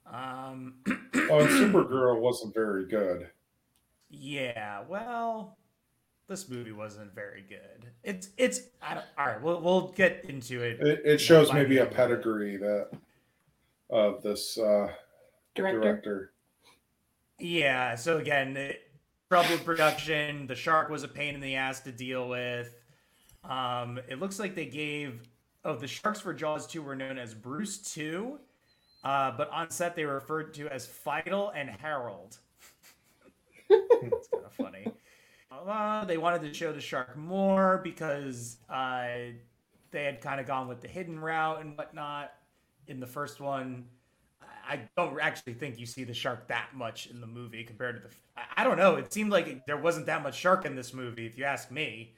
Um, oh, and Supergirl wasn't very good. Yeah, well, this movie wasn't very good. It's, it's, I don't, all right, we'll, we'll get into it. It, it shows know, maybe a pedigree that of this uh, director. director. Yeah, so again, it, troubled production, the shark was a pain in the ass to deal with. Um, it looks like they gave, oh, the sharks for Jaws two were known as Bruce two, uh, but on set they were referred to as Fidel and Harold. That's kind of funny. Uh, they wanted to show the shark more because uh, they had kind of gone with the hidden route and whatnot in the first one. I don't actually think you see the shark that much in the movie compared to the... I don't know. It seemed like there wasn't that much shark in this movie, if you ask me.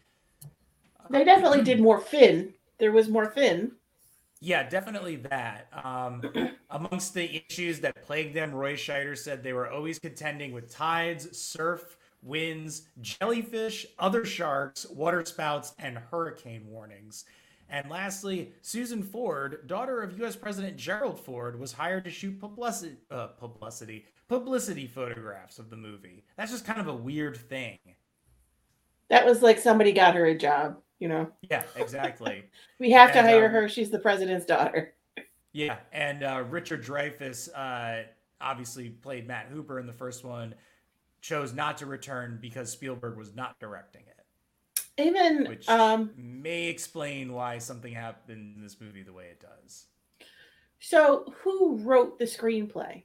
They definitely did more fin. There was more fin. Yeah, definitely that. Um, amongst the issues that plagued them, Roy Scheider said they were always contending with tides, surf, winds, jellyfish, other sharks, water spouts, and hurricane warnings. And lastly, Susan Ford, daughter of U S President Gerald Ford, was hired to shoot publicity, uh, publicity, publicity photographs of the movie. That's just kind of a weird thing. That was like somebody got her a job, you know? Yeah, exactly. We have and, to hire um, her. She's the president's daughter. Yeah, and uh, Richard Dreyfuss, uh, obviously played Matt Hooper in the first one, chose not to return because Spielberg was not directing it. Even which um, may explain why something happened in this movie the way it does. So who wrote the screenplay?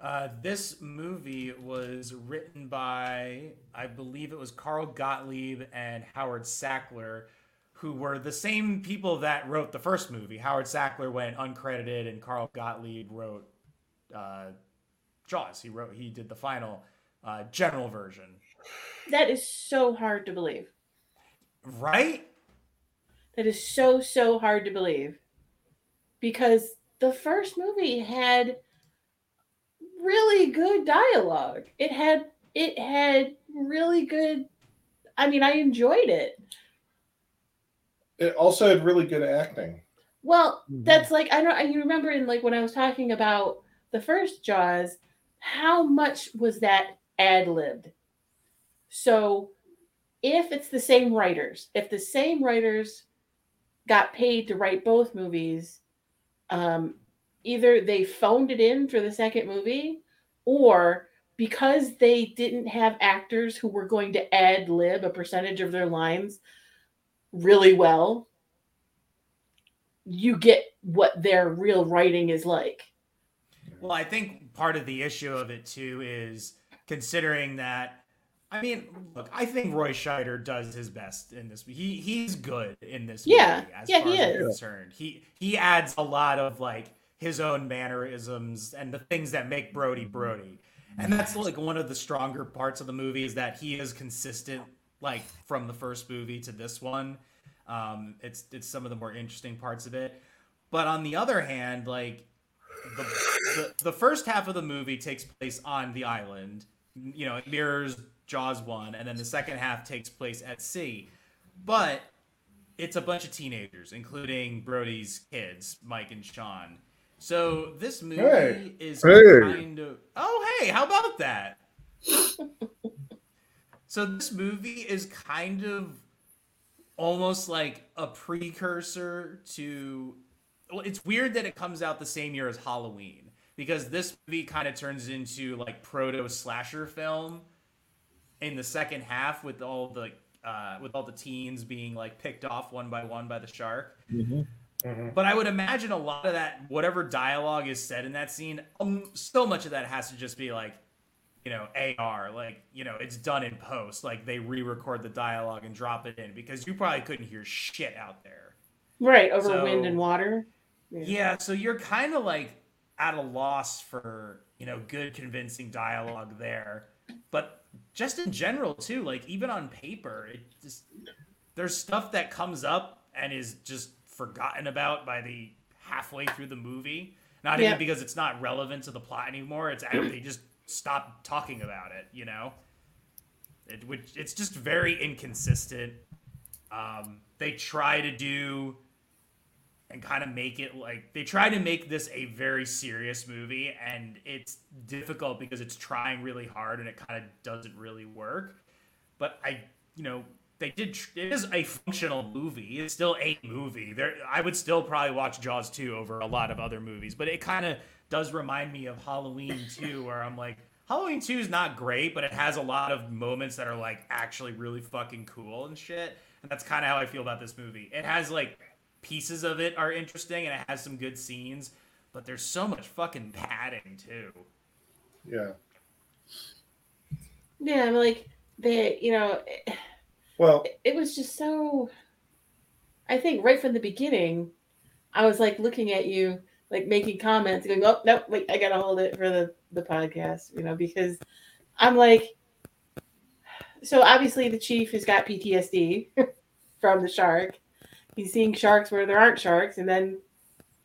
Uh, this movie was written by, I believe it was Carl Gottlieb and Howard Sackler, who were the same people that wrote the first movie. Howard Sackler went uncredited, and Carl Gottlieb wrote uh, Jaws. He wrote, he did the final uh, general version. That is so hard to believe. Right? That is so, so hard to believe. Because the first movie had really good dialogue. It had it had really good I mean, I enjoyed it. it also had really good acting. Well, that's like, I don't, you remember in like when I was talking about the first Jaws, how much was that ad-libbed? So if it's the same writers, if the same writers got paid to write both movies, um, either they phoned it in for the second movie, or because they didn't have actors who were going to ad-lib a percentage of their lines really well, you get what their real writing is like. Well, I think part of the issue of it, too, is considering that, I mean, look, I think Roy Scheider does his best in this. He He's good in this yeah. movie, as yeah, far he as is. I'm concerned. He, he adds a lot of, like, his own mannerisms and the things that make Brody Brody. And that's, like, one of the stronger parts of the movie is that he is consistent, like, from the first movie to this one. Um, it's it's some of the more interesting parts of it. But on the other hand, like, the, the, the first half of the movie takes place on the island. You know, it mirrors Jaws one, and then the second half takes place at sea. But it's a bunch of teenagers, including Brody's kids, Mike and Sean. So this movie hey. is hey. kind of... Oh, hey, how about that? So this movie is kind of almost like a precursor to... Well, it's weird that it comes out the same year as Halloween, because this movie kind of turns into like proto slasher film in the second half, with all the uh, with all the teens being like picked off one by one by the shark. Mm-hmm. Mm-hmm. But I would imagine a lot of that, whatever dialogue is said in that scene, um, so much of that has to just be like, you know, A R, like, you know, it's done in post, like they re-record the dialogue and drop it in, because you probably couldn't hear shit out there. Right, over so, wind and water. Yeah. yeah, so you're kind of like at a loss for, you know, good convincing dialogue there. But just in general too, like even on paper, it just there's stuff that comes up and is just forgotten about by the halfway through the movie. Not yeah. even because it's not relevant to the plot anymore. It's actually just stop talking about it, you know? It which it's just very inconsistent. Um, they try to do and kind of make it like they try to make this a very serious movie, and it's difficult because it's trying really hard and it kind of doesn't really work. But I, you know, they did. It is a functional movie. It's still a movie. There, I would still probably watch Jaws two over a lot of other movies, but it kind of does remind me of Halloween two, where I'm like, Halloween two is not great, but it has a lot of moments that are like actually really fucking cool and shit. And that's kind of how I feel about this movie. It has like pieces of it are interesting and it has some good scenes, but there's so much fucking padding too. Yeah. Yeah, I'm like, they, you know, well, it, it was just so, I think right from the beginning, I was like looking at you, like making comments, going, oh, no, wait, I got to hold it for the, the podcast, you know, because I'm like, so obviously the chief has got P T S D from the shark. He's seeing sharks where there aren't sharks, and then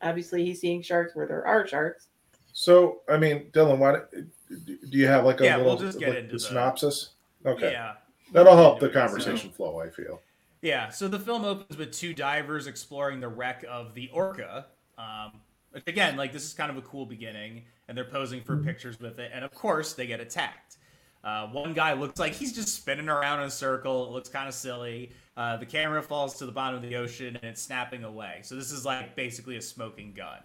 obviously he's seeing sharks where there are sharks. So, I mean, Dylan, why do you have like a yeah, little we'll just get like into the synopsis? Okay. Yeah. That'll help the conversation it, so. flow, I feel. Yeah. So the film opens with two divers exploring the wreck of the Orca. Um, again, like this is kind of a cool beginning, and they're posing for pictures with it. And of course, they get attacked. Uh, one guy looks like he's just spinning around in a circle. It looks kind of silly. Uh, the camera falls to the bottom of the ocean and it's snapping away. So this is like basically a smoking gun.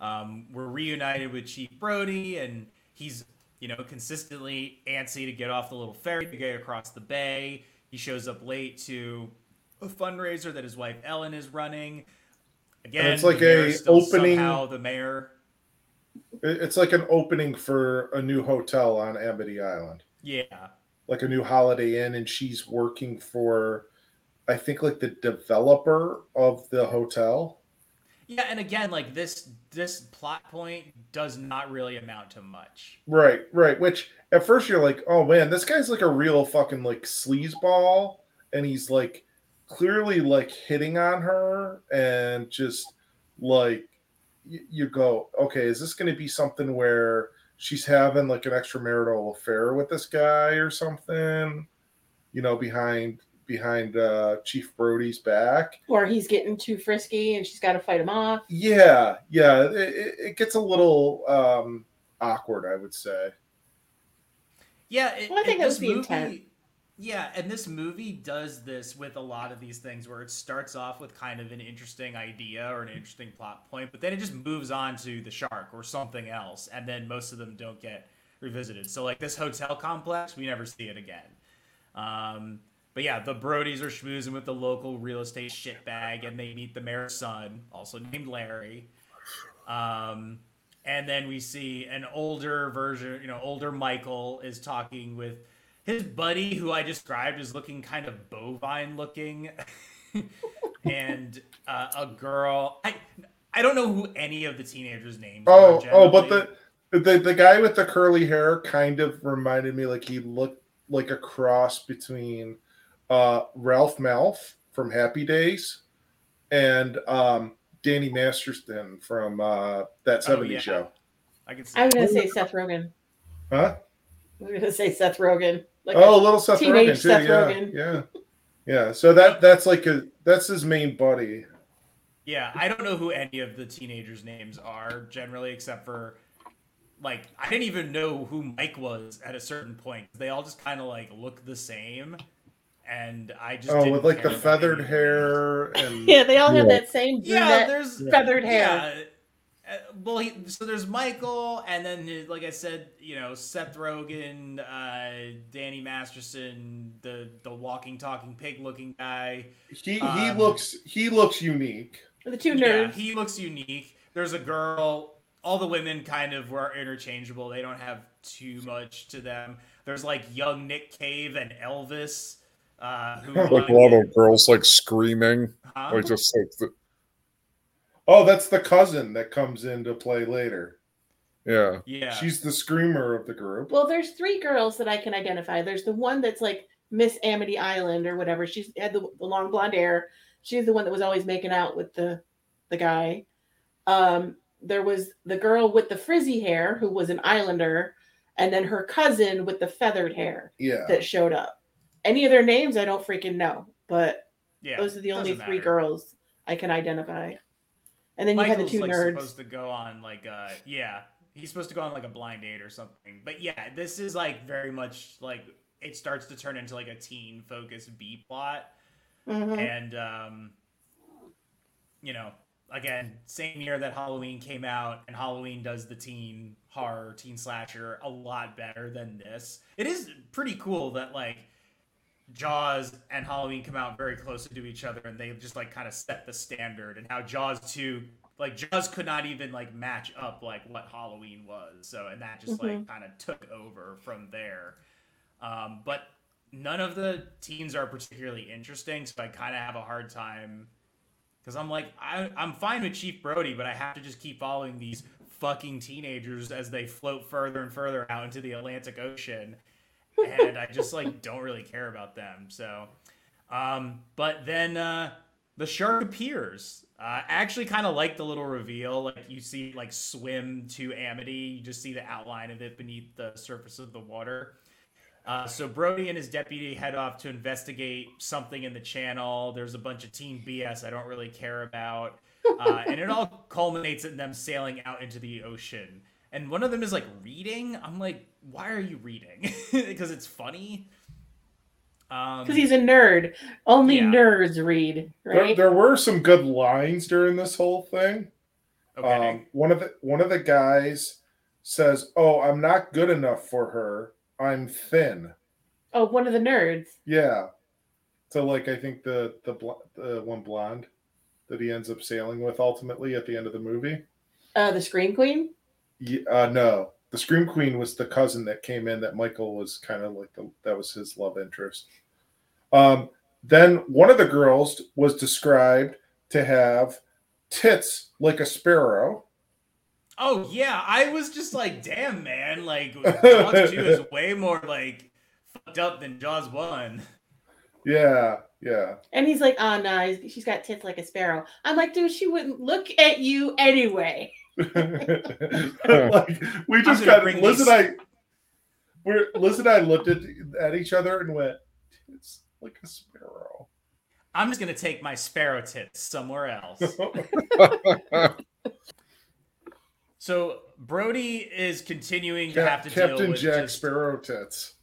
Um, we're reunited with Chief Brody, and he's, you know, consistently antsy to get off the little ferry to get across the bay. He shows up late to a fundraiser that his wife Ellen is running. Again, and it's like a opening. Somehow the mayor. It's like an opening for a new hotel on Amity Island. Yeah. Like a new Holiday Inn, and she's working for, I think, like the developer of the hotel. Yeah, and again, like this this plot point does not really amount to much. Right, right. Which at first you're like, oh man, this guy's like a real fucking like sleazeball, and he's like clearly like hitting on her, and just like y- you go, okay, is this going to be something where she's having like an extramarital affair with this guy or something, you know, behind behind uh, Chief Brody's back. Or he's getting too frisky and she's got to fight him off. Yeah, yeah. It, it gets a little um, awkward, I would say. Yeah, it, well, I think that was the intent. Yeah, and this movie does this with a lot of these things where it starts off with kind of an interesting idea or an interesting plot point, but then it just moves on to the shark or something else, and then most of them don't get revisited. So, like, this hotel complex, we never see it again. Um, but, yeah, the Brodies are schmoozing with the local real estate shitbag, and they meet the mayor's son, also named Larry. Um... And then we see an older version, you know, older Michael is talking with his buddy, who I described as looking kind of bovine looking, and uh, a girl. I I don't know who any of the teenagers' names oh, are. Generally. Oh, but the, the the guy with the curly hair kind of reminded me, like, he looked like a cross between uh, Ralph Malph from Happy Days and um, Danny Masterson from uh, That seventies oh, yeah. Show. I can see. I'm going to say Seth Rogen. Huh? I'm going to say Seth Rogen. Like oh, a little Seth Rogen, too. Seth yeah, Rogen. yeah. Yeah. So that that's like a that's his main buddy. Yeah, I don't know who any of the teenagers' names are generally, except for, like, I didn't even know who Mike was at a certain point. They all just kind of, like, look the same. And I just oh, with like the feathered anything. hair, and yeah, they all have that same yeah, there's feathered hair. Yeah. Well, he, so there's Michael, and then, like I said, you know, Seth Rogen, uh, Danny Masterson, the the walking, talking pig looking guy. He um, he looks he looks unique. The two nerds. Yeah, he looks unique. There's a girl. All the women kind of were interchangeable. They don't have too much to them. There's like young Nick Cave and Elvis. Uh, who like a lot of girls like screaming, huh? like just like. The... Oh, that's the cousin that comes into play later. Yeah, yeah, she's the screamer of the group. Well, there's three girls that I can identify. There's the one that's like Miss Amity Island or whatever. She's had the, the long blonde hair. She's the one that was always making out with the the guy. Um, there was the girl with the frizzy hair who was an Islander, and then her cousin with the feathered hair. Yeah. That showed up. Any of their names, I don't freaking know, but yeah, those are the only three matter. girls I can identify. And then Michael's, you have the two like, nerds. Supposed to go on like a, yeah, he's supposed to go on like a blind date or something. But yeah, this is like very much like it starts to turn into like a teen-focused B plot, mm-hmm. and um, you know, again, same year that Halloween came out, and Halloween does the teen horror, teen slasher a lot better than this. It is pretty cool that like. Jaws and Halloween come out very close to each other, and they've just like kind of set the standard, and how Jaws two like Jaws could not even like match up like what Halloween was, so and that just mm-hmm. like kind of took over from there. Um, but none of the teens are particularly interesting, so I kind of have a hard time because I'm like I, I'm fine with Chief Brody, but I have to just keep following these fucking teenagers as they float further and further out into the Atlantic Ocean. And I just like don't really care about them. So, um, but then uh, the shark appears. Uh, I actually kind of like the little reveal. Like you see, like swim to Amity. You just see the outline of it beneath the surface of the water. Uh, so Brody and his deputy head off to investigate something in the channel. There's a bunch of teen B S I don't really care about, uh, and it all culminates in them sailing out into the ocean. And one of them is like reading. I'm like, why are you reading? Because it's funny. Because um, he's a nerd. Only yeah. nerds read, right? There, there were some good lines during this whole thing. Okay. Um, one of the one of the guys says, "Oh, I'm not good enough for her. I'm thin." Oh, one of the nerds. Yeah. So, like, I think the the the one blonde that he ends up sailing with ultimately at the end of the movie. Uh, the Scream Queen. Yeah, uh, no, the Scream Queen was the cousin that came in that Michael was kind of like the, that was his love interest. Um, then one of the girls was described to have tits like a sparrow. Oh yeah, I was just like, damn man, like Jaws two is way more like fucked up than Jaws one. Yeah, yeah. And he's like, oh no, she's got tits like a sparrow. I'm like, dude, she wouldn't look at you anyway. Like, we just got Liz these... and I, we're Liz and I looked at, at each other and went, "It's like a sparrow. I'm just going to take my sparrow tits somewhere else. So Brody is continuing Cap- to have to Captain deal with Jack just... Sparrow tits.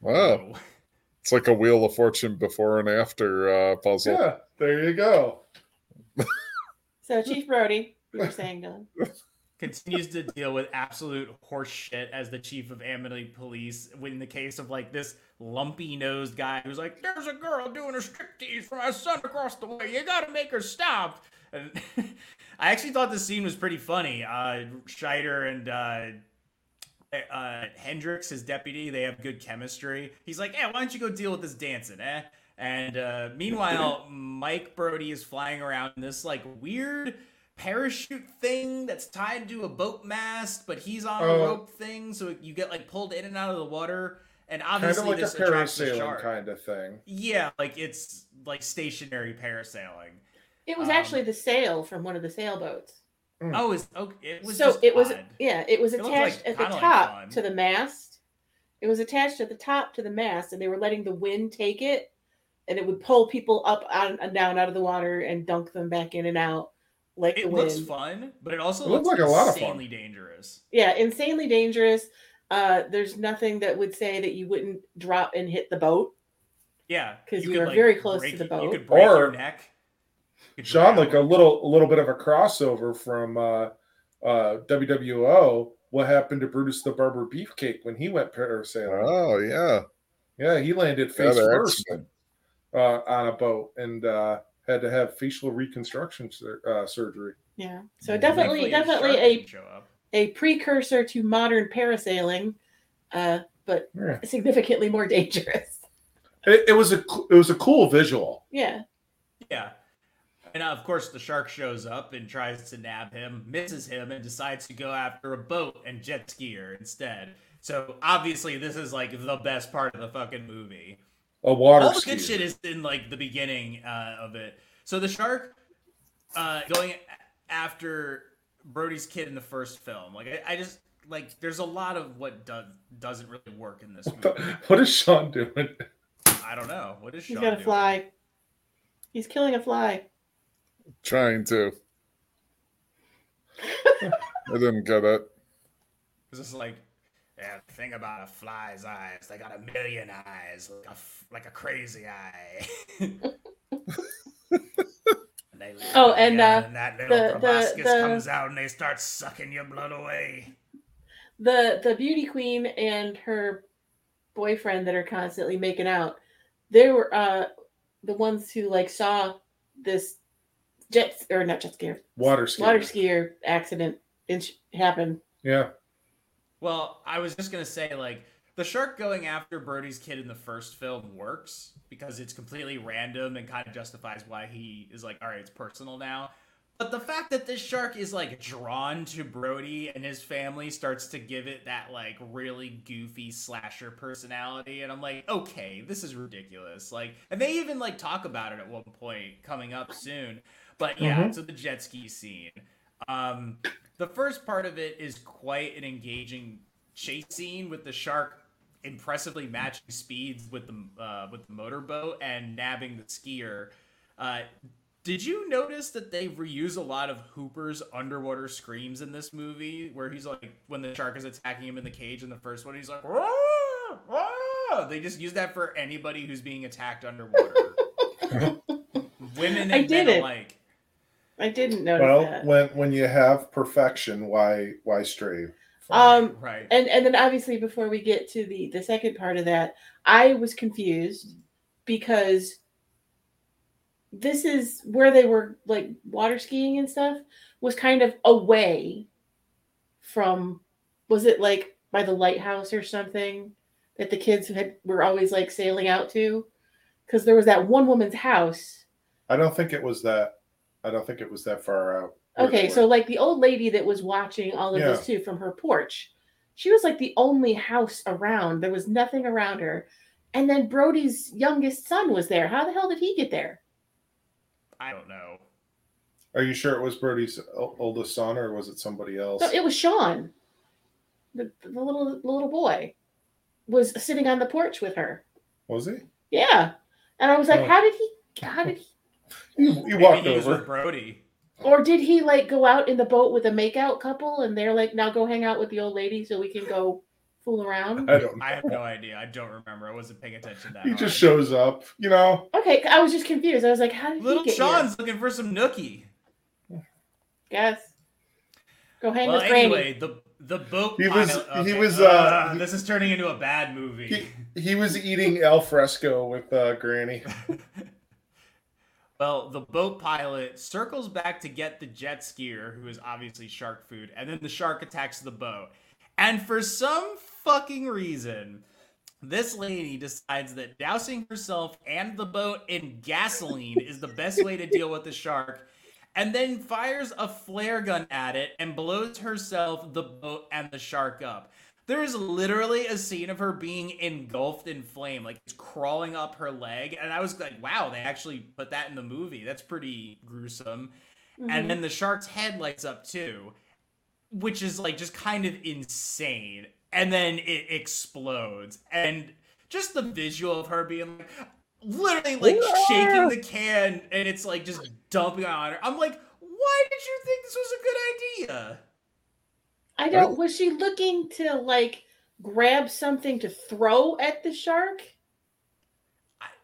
Wow. It's like a Wheel of Fortune before and after uh, puzzle. Yeah, there you go. So Chief Brody, you were saying, Dylan. Continues to deal with absolute horse shit as the chief of Amity Police in the case of like this lumpy-nosed guy who's like, there's a girl doing a striptease for my son across the way. You gotta make her stop. And I actually thought this scene was pretty funny. Uh, Scheider and uh, uh, Hendricks, his deputy, they have good chemistry. He's like, hey, why don't you go deal with this dancing, eh? And uh, meanwhile, Mike Brody is flying around in this like weird... parachute thing that's tied to a boat mast, but he's on a uh, rope thing, so you get like pulled in and out of the water, and obviously kind of like this a parasailing kind of thing. Yeah, like it's like stationary parasailing. It was um, actually the sail from one of the sailboats. Mm. Oh, is okay. It was so it was odd. Yeah, it was it attached like, at the top like to the mast. It was attached at the top to the mast, and they were letting the wind take it, and it would pull people up out and down out of the water and dunk them back in and out. Like it looks fun, but it also it looks, looks like a lot of fun. Insanely dangerous. Yeah, insanely dangerous. Uh, there's nothing that would say that you wouldn't drop and hit the boat. Yeah, because you, you were like very close break, to the boat. You could break or, your neck. You Sean, like a little, a little bit of a crossover from uh, uh, W W O. What happened to Brutus the Barber Beefcake when he went parasailing? Oh yeah, yeah, he landed face yeah, first uh, on a boat and. Uh, had to have facial reconstruction sur- uh, surgery. Yeah, so definitely, definitely, definitely a a precursor to modern parasailing, uh, but yeah. significantly more dangerous. It, it was a it was a cool visual. Yeah, yeah, and uh, of course the shark shows up and tries to nab him, misses him, and decides to go after a boat and jet skier instead. So obviously, this is like the best part of the fucking movie. A water All the skier. Good shit is in like the beginning uh, of it. So the shark uh, going after Brody's kid in the first film. Like I, I just like there's a lot of what does doesn't really work in this movie. What is Sean doing? I don't know. What is Sean doing? He's got a fly. He's killing a fly. Trying to. I didn't get it. Is this like? Yeah, the thing about a fly's eyes, they got a million eyes, like a, like a crazy eye. and oh, and, uh, and that little the, proboscis the, the, comes out and they start sucking your blood away. The the beauty queen and her boyfriend that are constantly making out, they were uh, the ones who like saw this jet or not jet skier water skier water skier accident happen. Yeah. Well, I was just going to say, like, the shark going after Brody's kid in the first film works because it's completely random and kind of justifies why he is like, all right, it's personal now. But the fact that this shark is, like, drawn to Brody and his family starts to give it that, like, really goofy slasher personality. And I'm like, okay, this is ridiculous. Like, and they even, like, talk about it at one point coming up soon. But, yeah, mm-hmm. So the jet ski scene. Um... The first part of it is quite an engaging chase scene with the shark impressively matching speeds with the uh, with the motorboat and nabbing the skier. Uh, did you notice that they reuse a lot of Hooper's underwater screams in this movie, where he's like, when the shark is attacking him in the cage in the first one, he's like, "Wah, wah." They just use that for anybody who's being attacked underwater. Women and men alike. I didn't notice well, that. Well, when when you have perfection, why why strain? Um, right. And and then obviously before we get to the, the second part of that, I was confused because this is where they were like water skiing and stuff was kind of away from, was it like by the lighthouse or something that the kids had were always like sailing out to? Because there was that one woman's house. I don't think it was that. I don't think it was that far out. Okay, so like the old lady that was watching all of yeah. this too from her porch, she was like the only house around. There was nothing around her. And then Brody's youngest son was there. How the hell did he get there? I don't know. Are you sure it was Brody's oldest son or was it somebody else? No, it was Sean. The, the little the little boy was sitting on the porch with her. Was he? Yeah. And I was like, oh. how did he, how did he? He walked he over. Brody. Or did he like go out in the boat with a makeout couple and they're like, now go hang out with the old lady so we can go fool around? I don't know. I have no idea. I don't remember. I wasn't paying attention to that. He hard. Just shows up, you know? Okay. I was just confused. I was like, how did Little he get Sean's here? Looking for some nookie. Guess. Go hang well, with Brady. Anyway, the the boat he was pilot, he okay. was uh, uh, he, this is turning into a bad movie. He, he was eating al fresco with uh, Granny. Well, the boat pilot circles back to get the jet skier, who is obviously shark food, and then the shark attacks the boat. And for some fucking reason, this lady decides that dousing herself and the boat in gasoline is the best way to deal with the shark, and then fires a flare gun at it and blows herself, the boat, and the shark up. There is literally a scene of her being engulfed in flame, like it's crawling up her leg. And I was like, wow, they actually put that in the movie. That's pretty gruesome. Mm-hmm. And then the shark's head lights up too, which is like just kind of insane. And then it explodes. And just the visual of her being like, literally like yeah. shaking the can and it's like just dumping on her. I'm like, why did you think this was a good idea? I don't, was she looking to like grab something to throw at the shark?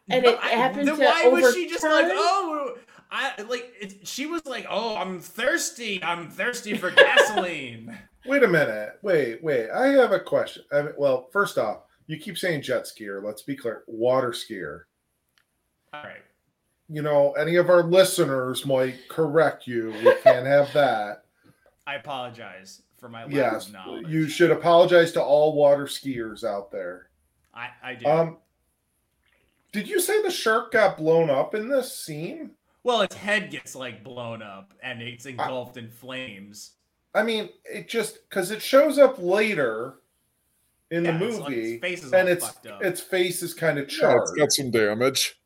And no, it happened I, then to why overturn? Was she just like, oh, I like, it, she was like, oh, I'm thirsty. I'm thirsty for gasoline. Wait a minute. Wait, wait. I have a question. I mean, well, first off, you keep saying jet skier. Let's be clear. Water skier. All right. You know, any of our listeners might correct you. We can't have that. I apologize for my lack yes, of knowledge. You should apologize to all water skiers out there. I, I do. Um, did you say the shark got blown up in this scene? Well, its head gets, like, blown up, and it's engulfed I, in flames. I mean, it just... Because it shows up later... in yeah, the movie, its face is and its up. Its face is kind of charred. Yeah, it's got some damage.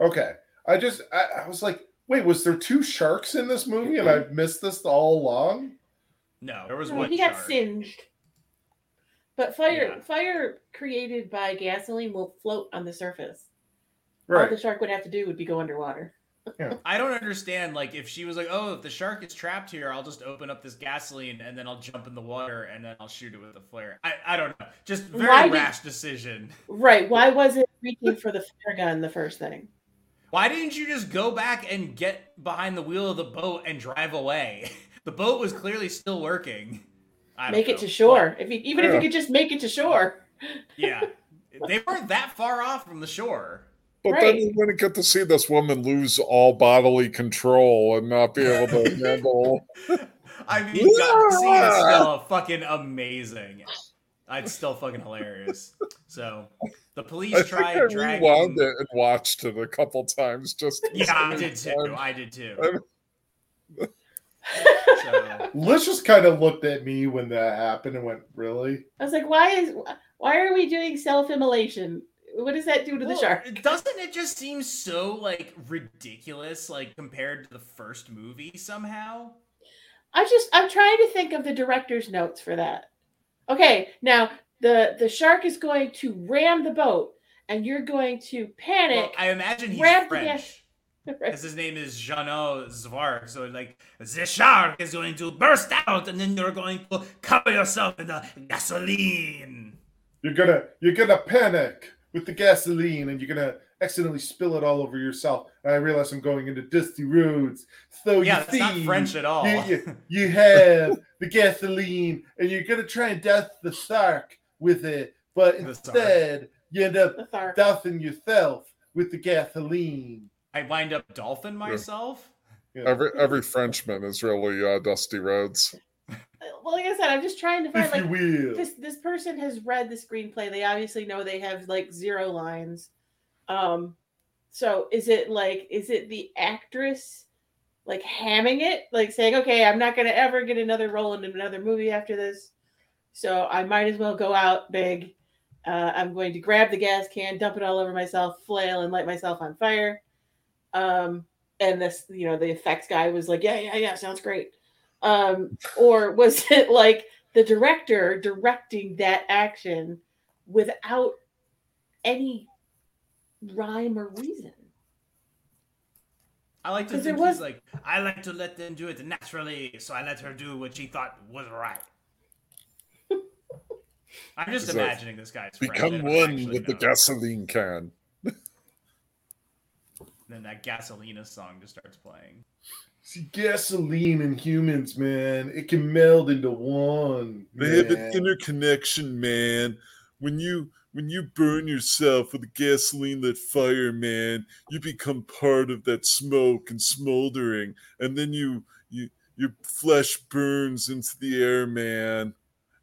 Okay, I just I, I was like, wait, was there two sharks in this movie, and I've missed this all along? No, there was no, one. He shark. got singed, but fire yeah. fire created by gasoline will float on the surface. Right. All the shark would have to do would be go underwater. Yeah. I don't understand, like, if she was like, oh, if the shark is trapped here, I'll just open up this gasoline and then I'll jump in the water and then I'll shoot it with a flare. I, I don't know. Just very why rash did, decision. Right. Why wasn't reaching for the flare gun the first thing? Why didn't you just go back and get behind the wheel of the boat and drive away? The boat was clearly still working. I make know. it to shore. If you, Even yeah. if you could just make it to shore. Yeah. They weren't that far off from the shore. But right. then you're going to get to see this woman lose all bodily control and not be able to handle. I mean, yeah. God, the scene is still fucking amazing. It's still fucking hilarious. So the police I tried think I dragging. I rewound it and watched it a couple times. Just yeah, I did time. too. I did too. I so. Liz just kind of looked at me when that happened and went, "Really?" I was like, "Why is? Why are we doing self-immolation?" What does that do to well, the shark? Doesn't it just seem so, like, ridiculous, like, compared to the first movie somehow? I just, I'm trying to think of the director's notes for that. Okay, now, the, the shark is going to ram the boat, and you're going to panic. Well, I imagine he's French, because his name is Jeannot Szwarc, so, like, the shark is going to burst out, and then you're going to cover yourself in the gasoline. You're gonna, you're gonna panic with the gasoline, and you're going to accidentally spill it all over yourself. And I realize I'm going into dusty roads. So yeah, you that's see, not French at all. You, you, you have the gasoline, and you're going to try and douse the shark with it, but the instead shark. you end up dousing yourself with the gasoline. I wind up dolphin myself? Yeah. Yeah. Every every Frenchman is really uh, dusty roads. Well, like I said, I'm just trying to find, if like, this this person has read the screenplay. They obviously know they have, like, zero lines. Um, so is it, like, is it the actress, like, hamming it? Like, saying, okay, I'm not going to ever get another role in another movie after this, so I might as well go out big. Uh, I'm going to grab the gas can, dump it all over myself, flail, and light myself on fire. Um, and this, you know, the effects guy was like, yeah, yeah, yeah, sounds great. Um, or was it like the director directing that action without any rhyme or reason. I like to think was... he's like, I like to let them do it naturally, so I let her do what she thought was right. I'm just it's imagining like, this guy's become one with the gasoline can. Then that Gasolina song just starts playing. See, gasoline and humans, man, it can meld into one. They man. have an interconnection, man. When you when you burn yourself with a gasoline-lit fire, man, you become part of that smoke and smoldering, and then you you your flesh burns into the air, man,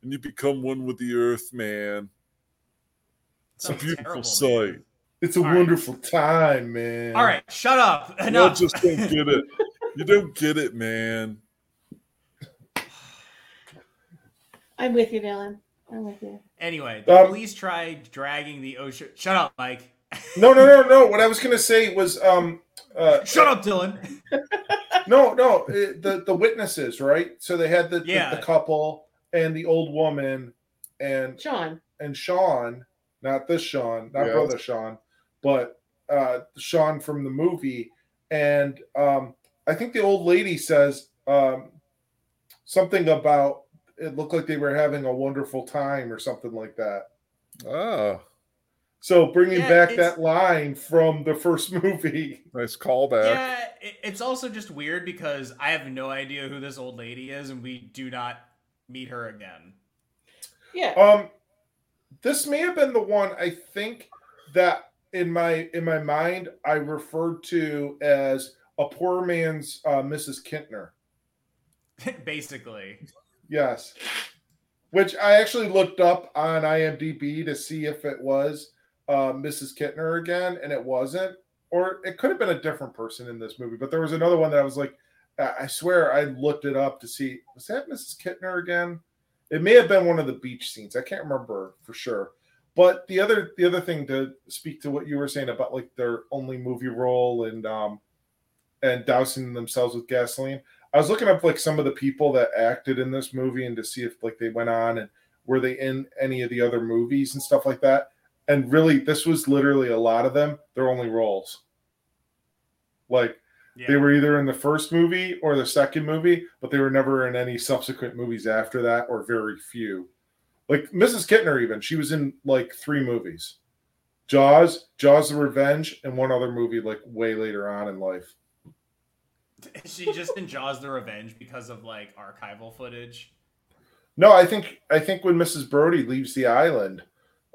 and you become one with the earth, man. It's That's a beautiful terrible, sight. Man. It's a All wonderful right. time, man. All right, shut up. No. I just don't get it. You don't get it, man. I'm with you, Dylan. I'm with you. Anyway, the um, police tried dragging the ocean. Shut up, Mike. no, no, no, no. What I was going to say was... um. Uh, shut up, Dylan. no, no. It, the, the witnesses, right? So they had the, yeah. the, the couple and the old woman and... Sean. And Sean. Not this Sean. Not yeah. brother Sean. But uh, Sean from the movie, and um, I think the old lady says um, something about it looked like they were having a wonderful time or something like that. Oh, so bringing yeah, back that line from the first movie. Nice callback. Yeah, it's also just weird because I have no idea who this old lady is, and we do not meet her again. Yeah. Um, this may have been the one I think that. In my in my mind, I referred to as a poor man's uh, Missus Kintner. Basically. Yes. Which I actually looked up on I M D B to see if it was uh, Missus Kintner again, and it wasn't. Or it could have been a different person in this movie, but there was another one that I was like, I swear I looked it up to see, was that Missus Kintner again? It may have been one of the beach scenes. I can't remember for sure. But the other the other thing to speak to what you were saying about like their only movie role and um and dousing themselves with gasoline, I was looking up like some of the people that acted in this movie and to see if like they went on and were they in any of the other movies and stuff like that. And really, this was literally a lot of them, their only roles. Like yeah. they were either in the first movie or the second movie, but they were never in any subsequent movies after that, or very few. Like, Missus Kintner, even. She was in, like, three movies. Jaws, Jaws: The Revenge, and one other movie, like, way later on in life. Is she just in Jaws: The Revenge because of, like, archival footage? No, I think I think when Missus Brody leaves the island,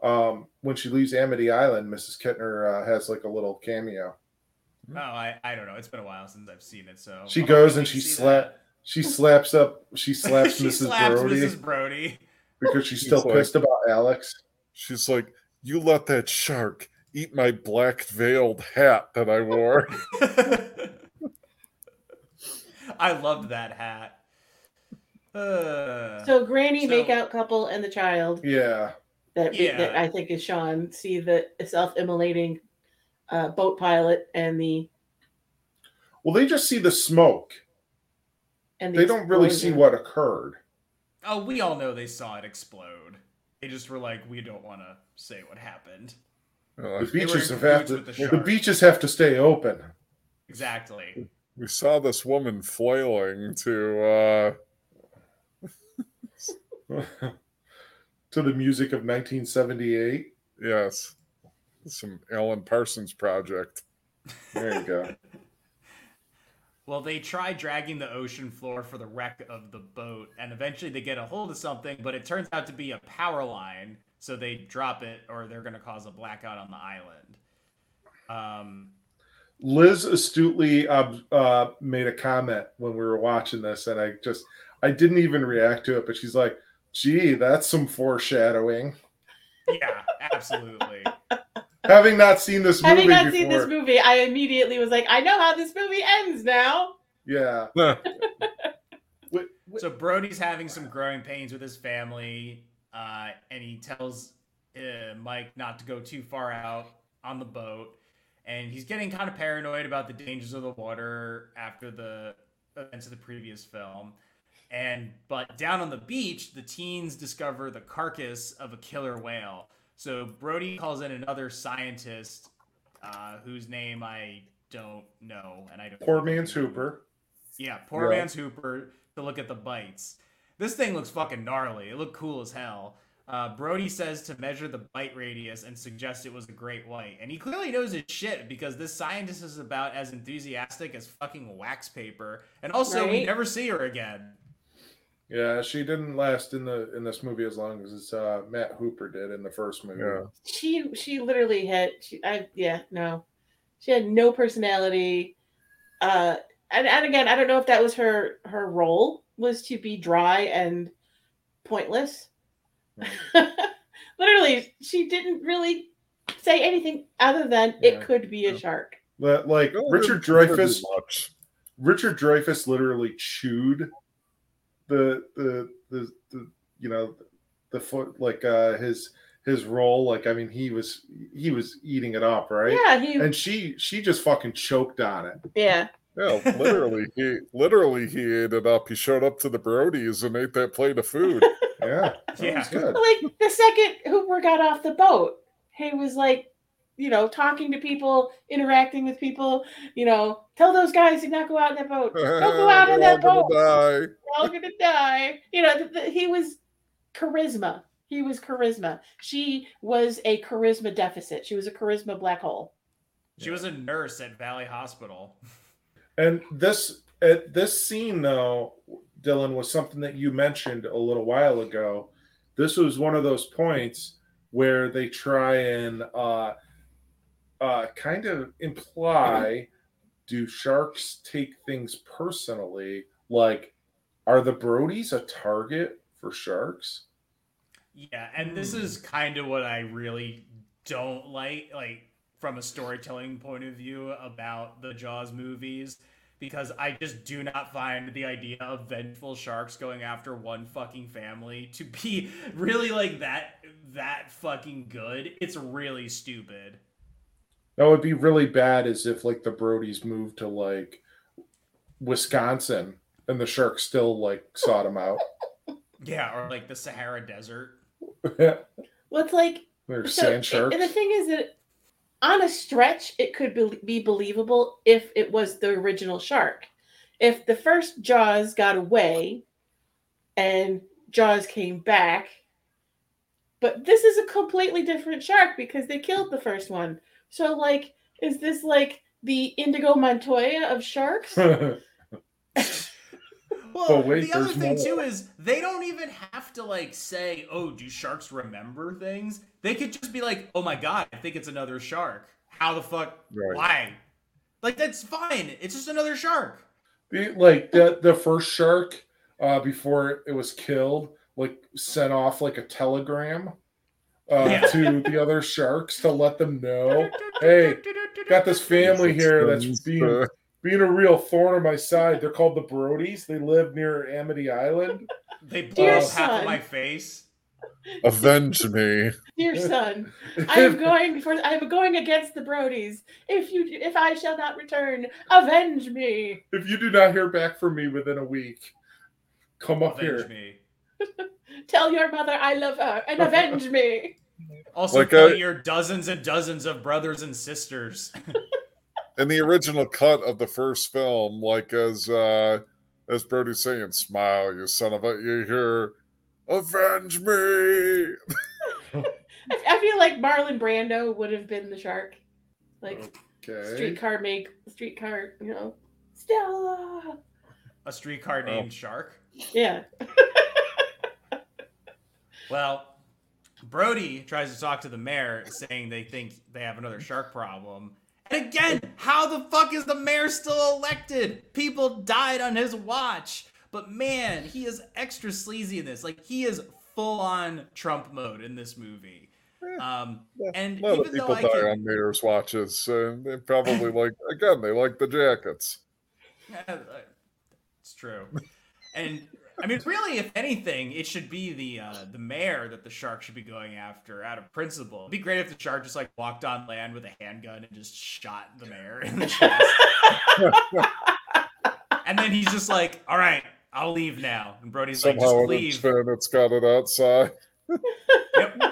um, when she leaves Amity Island, Missus Kintner uh, has, like, a little cameo. Oh, I, I don't know. It's been a while since I've seen it, so... She goes and she slap, she slaps up... She slaps she Missus slaps Brody. Missus Brody. Because she's still she's pissed like, about Alex. She's like, you let that shark eat my black veiled hat that I wore. I loved that hat. Uh, so Granny, so, makeout couple, and the child. Yeah. That, yeah. that I think is Sean. See the self-immolating uh, boat pilot and the... Well, they just see the smoke. And the they explosion. Don't really see what occurred. Oh, we all know they saw it explode. They just were like, we don't want to say what happened. Well, the, beaches have have to, the, well, the beaches have to stay open. Exactly. We saw this woman flailing to uh... to the music of nineteen seventy-eight. Yes. Some Alan Parsons project. There you go. Well, they try dragging the ocean floor for the wreck of the boat, and eventually they get a hold of something, but it turns out to be a power line, so they drop it, or they're going to cause a blackout on the island. Um, Liz astutely uh, uh, made a comment when we were watching this, and I just, I didn't even react to it, but she's like, gee, that's some foreshadowing. Yeah, absolutely. Having not seen this movie Having not before. seen this movie, I immediately was like, I know how this movie ends now. Yeah. So Brody's having some growing pains with his family, uh, and he tells uh, Mike not to go too far out on the boat. And he's getting kind of paranoid about the dangers of the water after the events of the previous film. And But down on the beach, the teens discover the carcass of a killer whale. So Brody calls in another scientist uh, whose name I don't know, and I don't. Poor man's Hooper. Yeah, poor yeah. man's Hooper. To look at the bites. This thing looks fucking gnarly. It looked cool as hell. Uh, Brody says to measure the bite radius and suggest it was a great white. And he clearly knows his shit because this scientist is about as enthusiastic as fucking wax paper. And also, right? We never see her again. Yeah, she didn't last in the in this movie as long as uh, Matt Hooper did in the first movie. Yeah. She she literally had she I yeah no, she had no personality. Uh, and, and again, I don't know if that was her her role was to be dry and pointless. Literally, she didn't really say anything other than yeah. it could be a yeah. shark. But like oh, Richard Dreyfuss, Richard Dreyfuss literally chewed the the the, the you know the foot like uh, his his role. Like I mean, he was he was eating it up, right? Yeah, he and she she just fucking choked on it. Yeah. Yeah, literally, he literally he ate it up. He showed up to the Brodies and ate that plate of food. Yeah, yeah. Was good. Like the second Hooper got off the boat, he was like, you know, talking to people, interacting with people. You know, tell those guys to not go out in that boat. Don't go out in that boat. We're all gonna die. You know, the, the, he was charisma. He was charisma. She was a charisma deficit. She was a charisma black hole. She was a nurse at Valley Hospital. And this at this scene, though, Dylan, was something that you mentioned a little while ago. This was one of those points where they try and uh, uh, kind of imply, do sharks take things personally? Like, are the Brodies a target for sharks? Yeah, and this is kind of what I really don't like. Like, from a storytelling point of view about the Jaws movies, because I just do not find the idea of vengeful sharks going after one fucking family to be really like that, that fucking good. It's really stupid. That would be really bad as if like the Brodies moved to like Wisconsin and the sharks still like sought them out. Yeah. Or like the Sahara Desert. Yeah. Well, it's like, there's so, sand sharks. And the thing is that, on a stretch, it could be, be believable if it was the original shark. If the first Jaws got away and Jaws came back, but this is a completely different shark because they killed the first one. So, like, is this like the Indigo Montoya of sharks? Well, oh, wait, the other thing, more. too, is they don't even have to, like, say, oh, do sharks remember things? They could just be like, oh, my God, I think it's another shark. How the fuck? Right. Why? Like, that's fine. It's just another shark. Like, the, the first shark, uh, before it was killed, like, sent off, like, a telegram uh, yeah. to the other sharks to let them know, hey, got this family here that's being... Being a real thorn on my side. They're called the Brodies. They live near Amity Island. They blew half son. of my face. Avenge me. Dear son, I am going for I am going against the Brodies. If you if I shall not return, avenge me. If you do not hear back from me within a week, come up avenge here. Me. Tell your mother I love her and avenge me. Also like tell I... your dozens and dozens of brothers and sisters. In the original cut of the first film, like as uh, as Brody's saying, smile, you son of a, you hear, avenge me. I feel like Marlon Brando would have been the shark. Like, okay. streetcar make, streetcar, you know, Stella. A streetcar oh. named Shark? Yeah. Well, Brody tries to talk to the mayor, saying they think they have another shark problem. And again, how the fuck is the mayor still elected? People died on his watch. But man, he is extra sleazy in this. Like, he is full-on Trump mode in this movie. Um, yeah, and a lot even of people though I die can... on mayor's watches. And they probably like, again, they like the jackets. Yeah, it's true. And, I mean, really, if anything, it should be the uh, the mayor that the shark should be going after out of principle. It'd be great if the shark just, like, walked on land with a handgun and just shot the mayor in the chest. And then he's just like, all right, I'll leave now. And Brody's Somehow like, just leave. Somehow it's got it outside. Yep.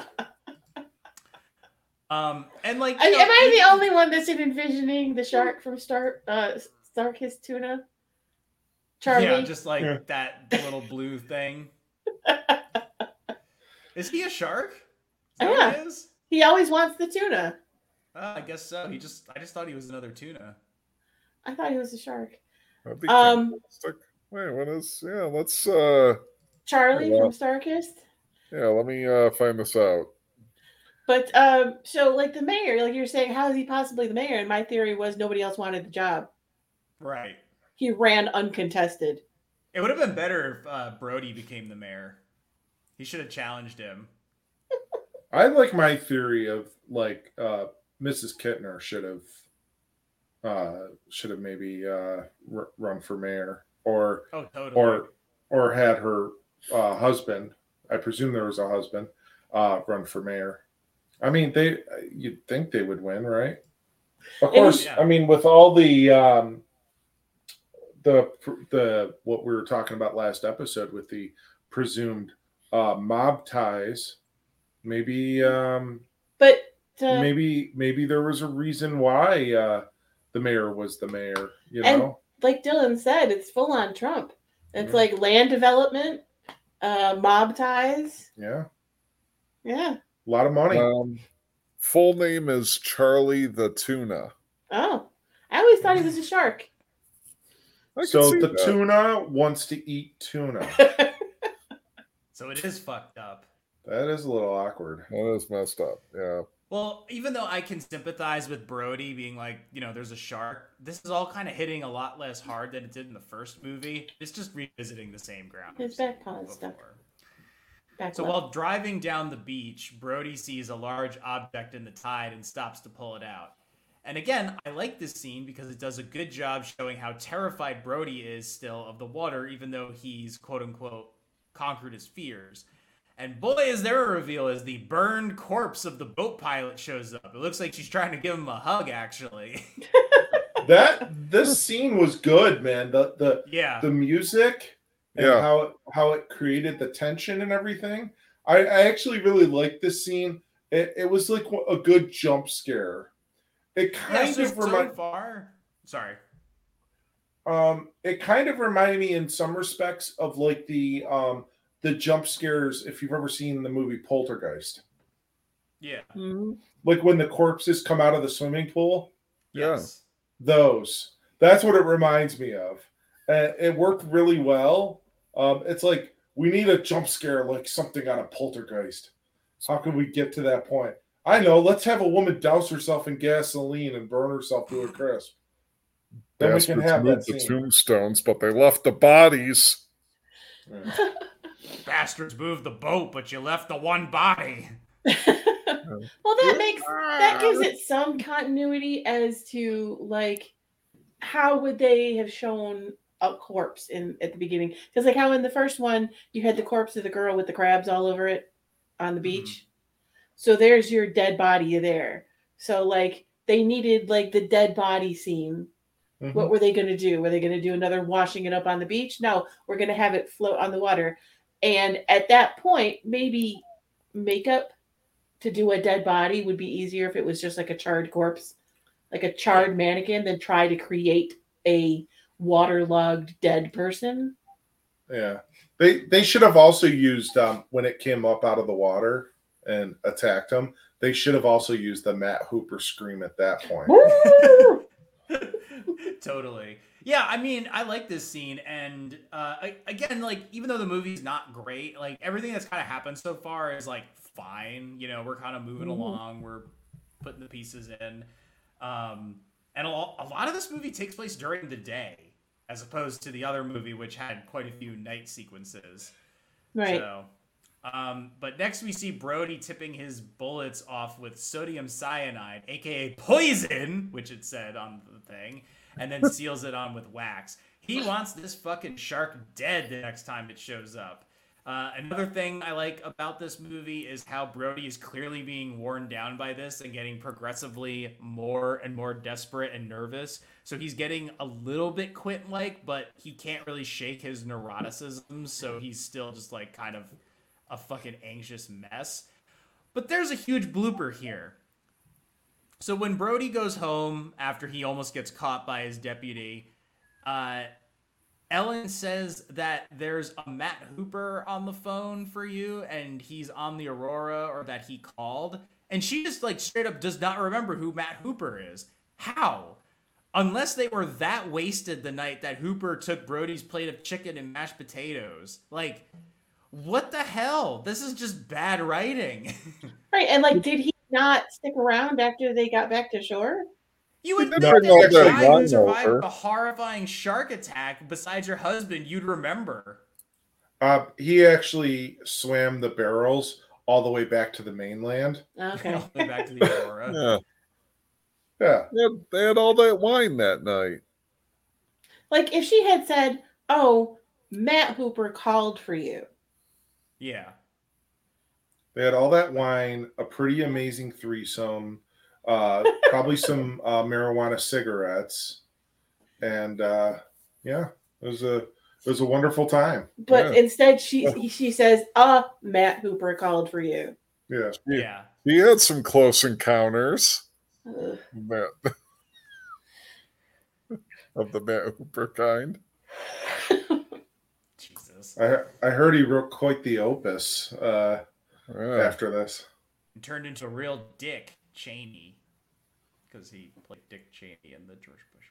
Um, and like, I, know, am I the only one that's envisioning the shark from Star uh, Starkist Tuna? Charlie, yeah, just like yeah. that little blue thing. Is he a shark? Is that yeah. what it is? He always wants the tuna. Uh, I guess so. He just, I just thought he was another tuna. I thought he was a shark. Um, like, wait, what is? Yeah, let's. Uh, Charlie from Starkist. Yeah, let me uh, find this out. But um, so, like the mayor, like you're saying, how is he possibly the mayor? And my theory was nobody else wanted the job. Right. He ran uncontested. It would have been better if uh, Brody became the mayor. He should have challenged him. I like my theory of like uh, Missus Kittner should have uh, should have maybe uh, r- run for mayor or oh, totally. or or had her uh, husband. I presume there was a husband uh, run for mayor. I mean, they you'd think they would win, right? Of course. Is, yeah. I mean, with all the um, the the what we were talking about last episode with the presumed uh, mob ties, maybe. Um, but uh, maybe maybe there was a reason why uh, the mayor was the mayor. You and know, like Dylan said, it's full on Trump. It's yeah. like land development, uh, mob ties. Yeah. Yeah. A lot of money. Um, full name is Charlie the Tuna. Oh, I always thought he was a shark. So the that. tuna wants to eat tuna. So it is fucked up. That is a little awkward. That is messed up, yeah. Well, even though I can sympathize with Brody being like, you know, there's a shark, this is all kind of hitting a lot less hard than it did in the first movie. It's just revisiting the same ground. It's that kind of stuff. Back so up. While driving down the beach, Brody sees a large object in the tide and stops to pull it out. And again, I like this scene because it does a good job showing how terrified Brody is still of the water, even though he's, quote unquote, conquered his fears. And boy, is there a reveal as the burned corpse of the boat pilot shows up. It looks like she's trying to give him a hug, actually. that this scene was good, man. The the yeah. the music. And yeah. how, how it created the tension and everything. I, I actually really liked this scene. It, it was like a good jump scare. It kind yeah, of reminded so far. Sorry. Um, it kind of reminded me in some respects of like the um the jump scares if you've ever seen the movie Poltergeist. Yeah. Mm-hmm. Like when the corpses come out of the swimming pool. Yes. Yeah. Those. That's what it reminds me of. Uh, it worked really well. Um, it's like we need a jump scare, like something out of Poltergeist. How can we get to that point? I know. Let's have a woman douse herself in gasoline and burn herself to a crisp. Then Bastards we can have moved that the scene. Tombstones, but they left the bodies. Yeah. Bastards moved the boat, but you left the one body. Well, that makes that gives it some continuity as to like how would they have shown a corpse in at the beginning? Because like how in the first one you had the corpse of the girl with the crabs all over it on the beach. Mm-hmm. So there's your dead body there. So like they needed like the dead body scene. Mm-hmm. What were they going to do? Were they going to do another washing it up on the beach? No, we're going to have it float on the water. And at that point, maybe makeup to do a dead body would be easier if it was just like a charred corpse, like a charred mannequin, then try to create a waterlogged dead person. Yeah. They they should have also used, um, when it came up out of the water and attacked him, they should have also used the Matt Hooper scream at that point. Totally. Yeah, I mean, I like this scene. And uh, I, again, like, even though the movie's not great, like, everything that's kind of happened so far is, like, fine. You know, we're kind of moving mm. along. We're putting the pieces in. Um, and a lot of this movie takes place during the day, as opposed to the other movie, which had quite a few night sequences. Right. So, um, but next we see Brody tipping his bullets off with sodium cyanide, a k a poison, which it said on the thing, and then seals it on with wax. He wants this fucking shark dead the next time it shows up. Uh, another thing I like about this movie is how Brody is clearly being worn down by this and getting progressively more and more desperate and nervous. So he's getting a little bit Quint-like, but he can't really shake his neuroticism. So he's still just like kind of a fucking anxious mess. But there's a huge blooper here. So when Brody goes home after he almost gets caught by his deputy, uh, Ellen says that there's a Matt Hooper on the phone for you and he's on the Aurora, or that he called. And she just like straight up does not remember who Matt Hooper is. How? Unless they were that wasted the night that Hooper took Brody's plate of chicken and mashed potatoes. Like, what the hell? This is just bad writing. Right, and like, did he not stick around after they got back to shore? You would think that the guy who survived over. a horrifying shark attack besides your husband, you'd remember. Uh, he actually swam the barrels all the way back to the mainland. Okay. All the way back to the Aurora. Yeah. Yeah. They had, they had all that wine that night. Like, if she had said, oh, Matt Hooper called for you. Yeah. They had all that wine, a pretty amazing threesome, uh, probably some uh, marijuana cigarettes. And, uh, yeah, it was a it was a wonderful time. But yeah. Instead, she she says, uh, Matt Hooper called for you. Yeah. He, yeah. He had some close encounters. Matt. Of the Matt Hooper kind. Jesus. I I heard he wrote quite the opus uh, yeah. after this. He turned into real Dick Cheney because he played Dick Cheney in the George Bush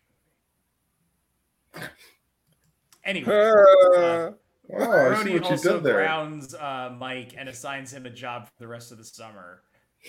movie. Anyway, uh, uh, wow, Brody also grounds uh, Mike and assigns him a job for the rest of the summer.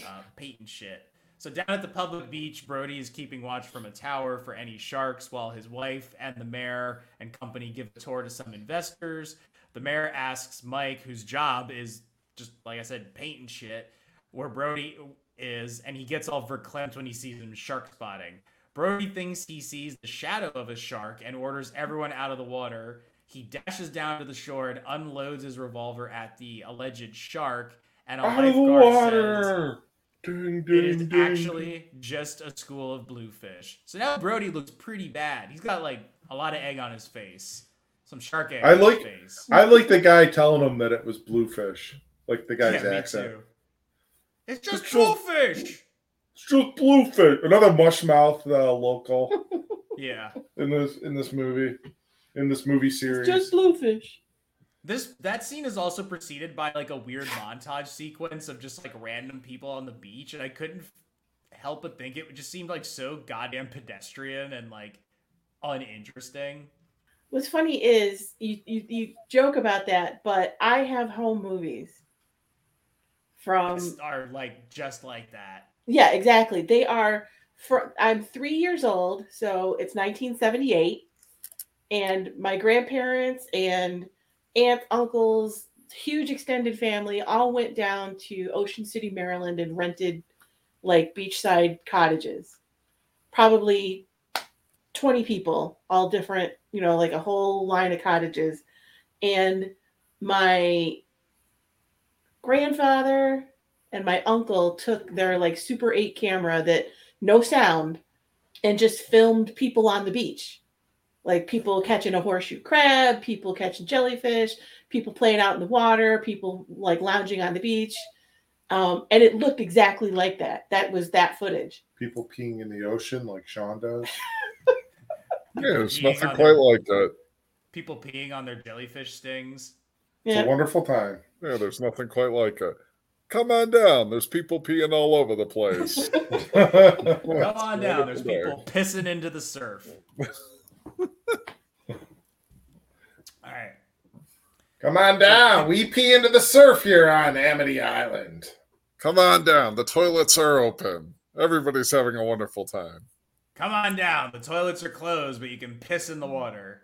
Uh, Peyton shit. So down at the public beach, Brody is keeping watch from a tower for any sharks while his wife and the mayor and company give a tour to some investors. The mayor asks Mike, whose job is just, like I said, painting shit, where Brody is, and he gets all verklempt when he sees him shark spotting. Brody thinks he sees the shadow of a shark and orders everyone out of the water. He dashes down to the shore and unloads his revolver at the alleged shark, and a out lifeguard of water. says... Ding, ding, it is ding. actually just a school of bluefish. So now Brody looks pretty bad. He's got like a lot of egg on his face. Some shark egg I on like, his face. I like the guy telling him that it was bluefish. Like the guy's yeah, accent. Me too. It's just it's bluefish. Just, it's just bluefish. Another mushmouth uh, local. Yeah. In this in this movie. In this movie series. It's just bluefish. This that scene is also preceded by like a weird montage sequence of just like random people on the beach, and I couldn't help but think it just seemed like so goddamn pedestrian and like uninteresting. What's funny is you you, you joke about that, but I have home movies from are like just like that. Yeah, exactly. They are from I'm three years old, so it's nineteen seventy-eight, and my grandparents and aunts, uncles, huge extended family all went down to Ocean City, Maryland and rented like beachside cottages. Probably twenty people, all different, you know, like a whole line of cottages. And my grandfather and my uncle took their like Super eight camera that no sound and just filmed people on the beach. Like people catching a horseshoe crab, people catching jellyfish, people playing out in the water, people like lounging on the beach. Um, and it looked exactly like that. That was that footage. People peeing in the ocean like Sean does. Yeah, it's nothing quite their, like that. People peeing on their jellyfish stings. It's yeah. a wonderful time. Yeah, there's nothing quite like it. Come on down. There's people peeing all over the place. Come on down. There's people pissing into the surf. All right. Come on down. We pee into the surf here on Amity Island. Come on down. The toilets are open. Everybody's having a wonderful time. Come on down. The toilets are closed, but you can piss in the water.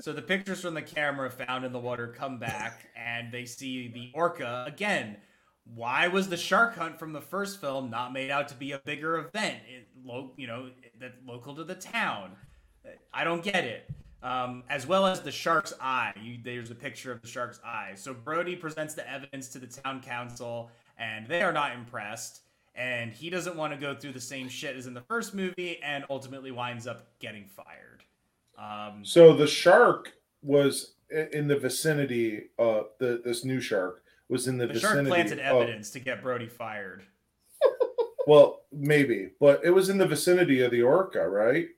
So the pictures from the camera found in the water come back, and they see the orca again. Why was the shark hunt from the first film not made out to be a bigger event, it, you know, that local to the town? I don't get it. Um, as well as the shark's eye. You, there's a picture of the shark's eye. So Brody presents the evidence to the town council, and they are not impressed. And he doesn't want to go through the same shit as in the first movie, and ultimately winds up getting fired. Um, so the shark was in the vicinity of the, this new shark. was in the, the vicinity. The shark planted evidence of, to get Brody fired. Well, maybe, but it was in the vicinity of the Orca, right?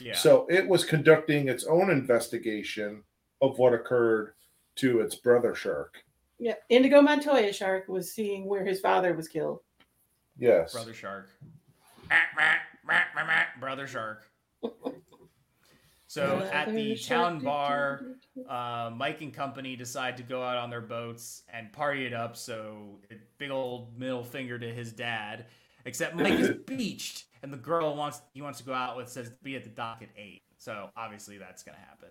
Yeah. So it was conducting its own investigation of what occurred to its brother shark. Yeah, Indigo Montoya shark was seeing where his father was killed. Yes. Brother shark. Brother shark. So at the town bar, uh, Mike and company decide to go out on their boats and party it up. So big old middle finger to his dad, except Mike is beached and the girl wants he wants to go out with says to be at the dock at eight. So obviously that's going to happen.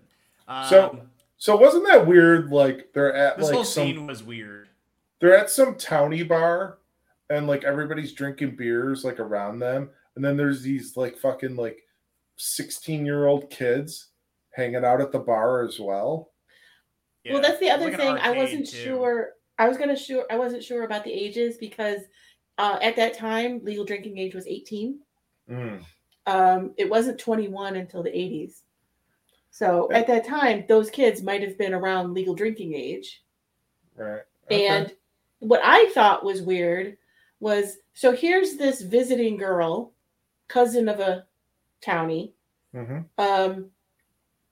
Um, so so wasn't that weird? Like they're at this like whole some, scene was weird. They're at some towny bar and like everybody's drinking beers like around them. And then there's these like fucking like sixteen-year-old kids hanging out at the bar as well. Yeah. Well, that's the other like thing. I wasn't too. sure. I was gonna sure. I wasn't sure about the ages because uh, at that time, legal drinking age was eighteen. Mm. Um, it wasn't twenty-one until the eighties. So yeah. At that time, those kids might have been around legal drinking age. Right. Okay. And what I thought was weird was so here's this visiting girl, cousin of a townie, mm-hmm. um,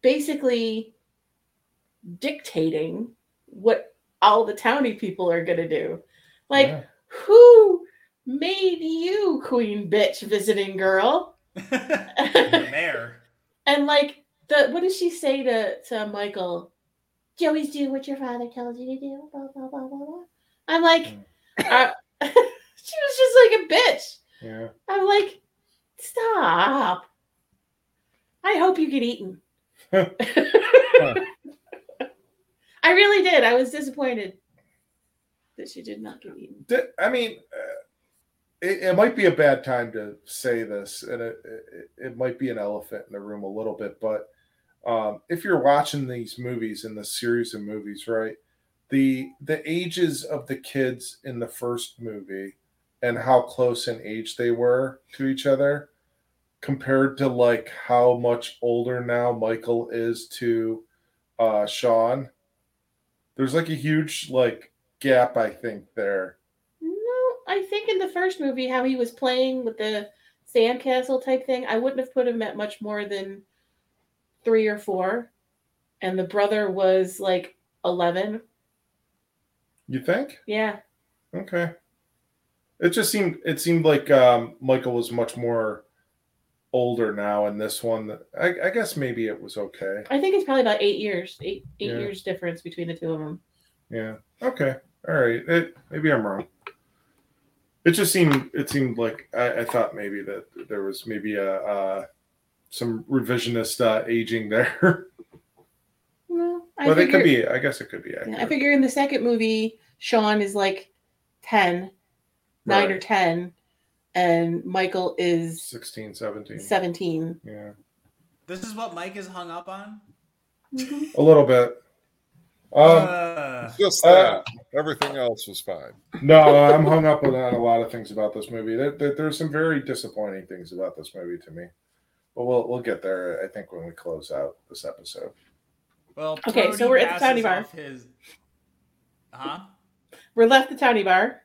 basically dictating what all the townie people are going to do. Like, yeah. Who made you queen bitch visiting girl? Mayor. And like, the what did she say to, to Michael? You always do what your father tells you to do, blah, blah, blah, blah, blah. I'm like, mm. uh, she was just like a bitch. Yeah. I'm like, stop. I hope you get eaten. I really did. I was disappointed that she did not get eaten. Did, I mean, uh, it, it might be a bad time to say this, and it, it, it might be an elephant in the room a little bit, but um, if you're watching these movies and the series of movies, right, the the ages of the kids in the first movie and how close in age they were to each other, compared to like how much older now Michael is to uh, Sean, there's like a huge like gap, I think, there. No, I think in the first movie how he was playing with the sandcastle type thing, I wouldn't have put him at much more than three or four, and the brother was like eleven. You think? Yeah. Okay. It just seemed it seemed like um, Michael was much more older now in this one. I, I guess maybe it was okay. I think it's probably about eight years, eight eight yeah. years difference between the two of them. Yeah. Okay. All right. It, maybe I'm wrong. It just seemed it seemed like I, I thought maybe that there was maybe a uh, some revisionist uh, aging there. Well, I well figure, it could be. I guess it could be. Accurate. I figure in the second movie, Sean is like ten. Nine right. or ten, and Michael is sixteen, seventeen. seventeen. Yeah. This is what Mike is hung up on? Mm-hmm. A little bit. Um, uh, just that. Uh, Everything else was fine. No, I'm hung up on a lot of things about this movie. There, there, there's some very disappointing things about this movie to me. But we'll we'll get there, I think, when we close out this episode. Well, okay, Brody so we're at the townie bar. His... Huh? We're left the townie bar.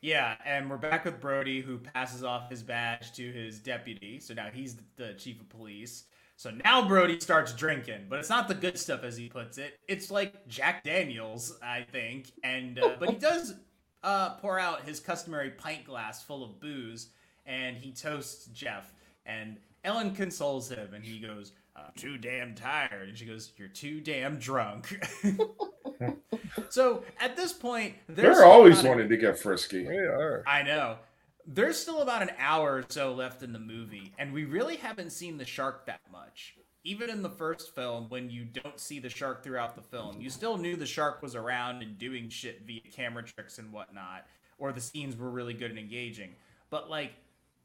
Yeah, and we're back with Brody, who passes off his badge to his deputy. So now he's the chief of police. So now Brody starts drinking, but it's not the good stuff, as he puts it. It's like Jack Daniels, I think. And uh, but he does uh, pour out his customary pint glass full of booze, and he toasts Jeff. And Ellen consoles him, and he goes, I'm too damn tired. And she goes, you're too damn drunk. So at this point, they're always wanting to get frisky. They are. I know. There's still about an hour or so left in the movie, and we really haven't seen the shark that much. Even in the first film, when you don't see the shark throughout the film, you still knew the shark was around and doing shit via camera tricks and whatnot, or the scenes were really good and engaging. But like,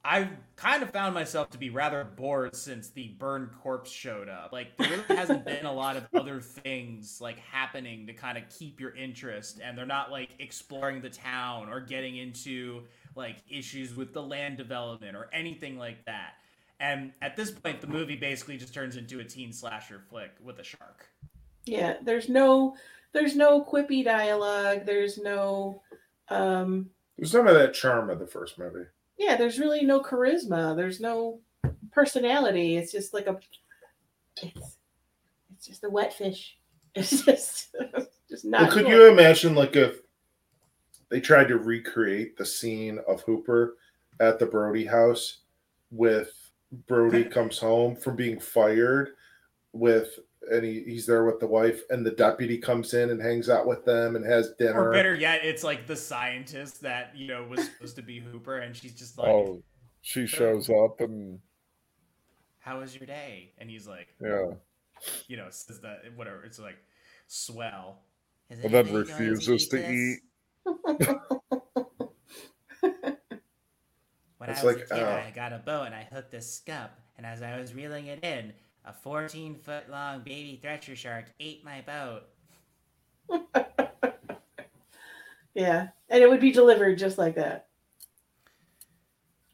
I've kind of found myself to be rather bored since the burned corpse showed up. Like, there really hasn't been a lot of other things, like, happening to kind of keep your interest. And they're not, like, exploring the town or getting into, like, issues with the land development or anything like that. And at this point, the movie basically just turns into a teen slasher flick with a shark. Yeah, there's no, there's no quippy dialogue. There's no... Um... There's none of that charm of the first movie. yeah, there's really no charisma. There's no personality. It's just like a, it's, it's just a wet fish. It's just, it's just not. Well, cool. Could you imagine like if they tried to recreate the scene of Hooper at the Brody house with Brody comes home from being fired with, and he, he's there with the wife, and the deputy comes in and hangs out with them and has dinner. Or better yet, it's like the scientist that, you know, was supposed to be Hooper, and she's just like, oh, she shows up and, how was your day? And he's like, yeah, you know, says that, whatever. It's like, swell. And then refuses to eat. When it's I was like, a kid, uh, I got a bow and I hooked a scup, and as I was reeling it in, a fourteen-foot-long baby thresher shark ate my boat. Yeah, and it would be delivered just like that.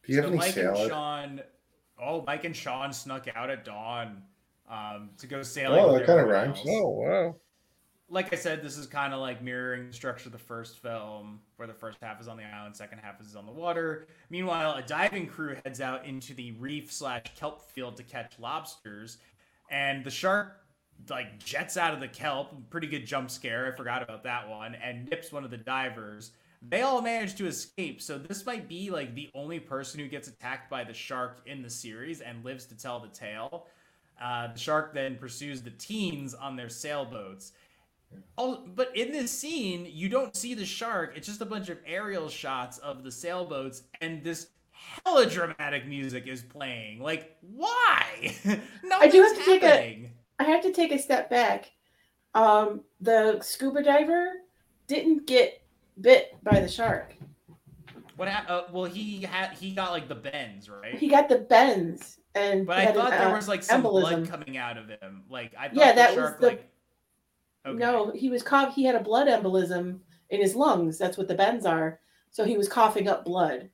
Do you so have any Mike salad? And Sean, oh, Mike and Sean snuck out at dawn um, to go sailing. Oh, that kind of rhymes. Else. Oh, wow. Like I said, this is kind of like mirroring the structure of the first film, where the first half is on the island, second half is on the water. Meanwhile, a diving crew heads out into the reef slash kelp field to catch lobsters, and the shark like jets out of the kelp. Pretty good jump scare. I forgot about that one. And nips one of the divers. They all manage to escape. So this might be like the only person who gets attacked by the shark in the series and lives to tell the tale. Uh, the shark then pursues the teens on their sailboats. Oh, but in this scene, you don't see the shark. It's just a bunch of aerial shots of the sailboats, and this hella dramatic music is playing. Like, why? No, I do have to happening. take a. I have to take a step back. Um, the scuba diver didn't get bit by the shark. What? Ha- uh, well, he had he got like the bends, right? He got the bends, and but I thought an, there was like some embolism. Blood coming out of him. Like I thought yeah, the that shark was the... like. Okay. No, he was cough. He had a blood embolism in his lungs. That's what the bends are. So he was coughing up blood.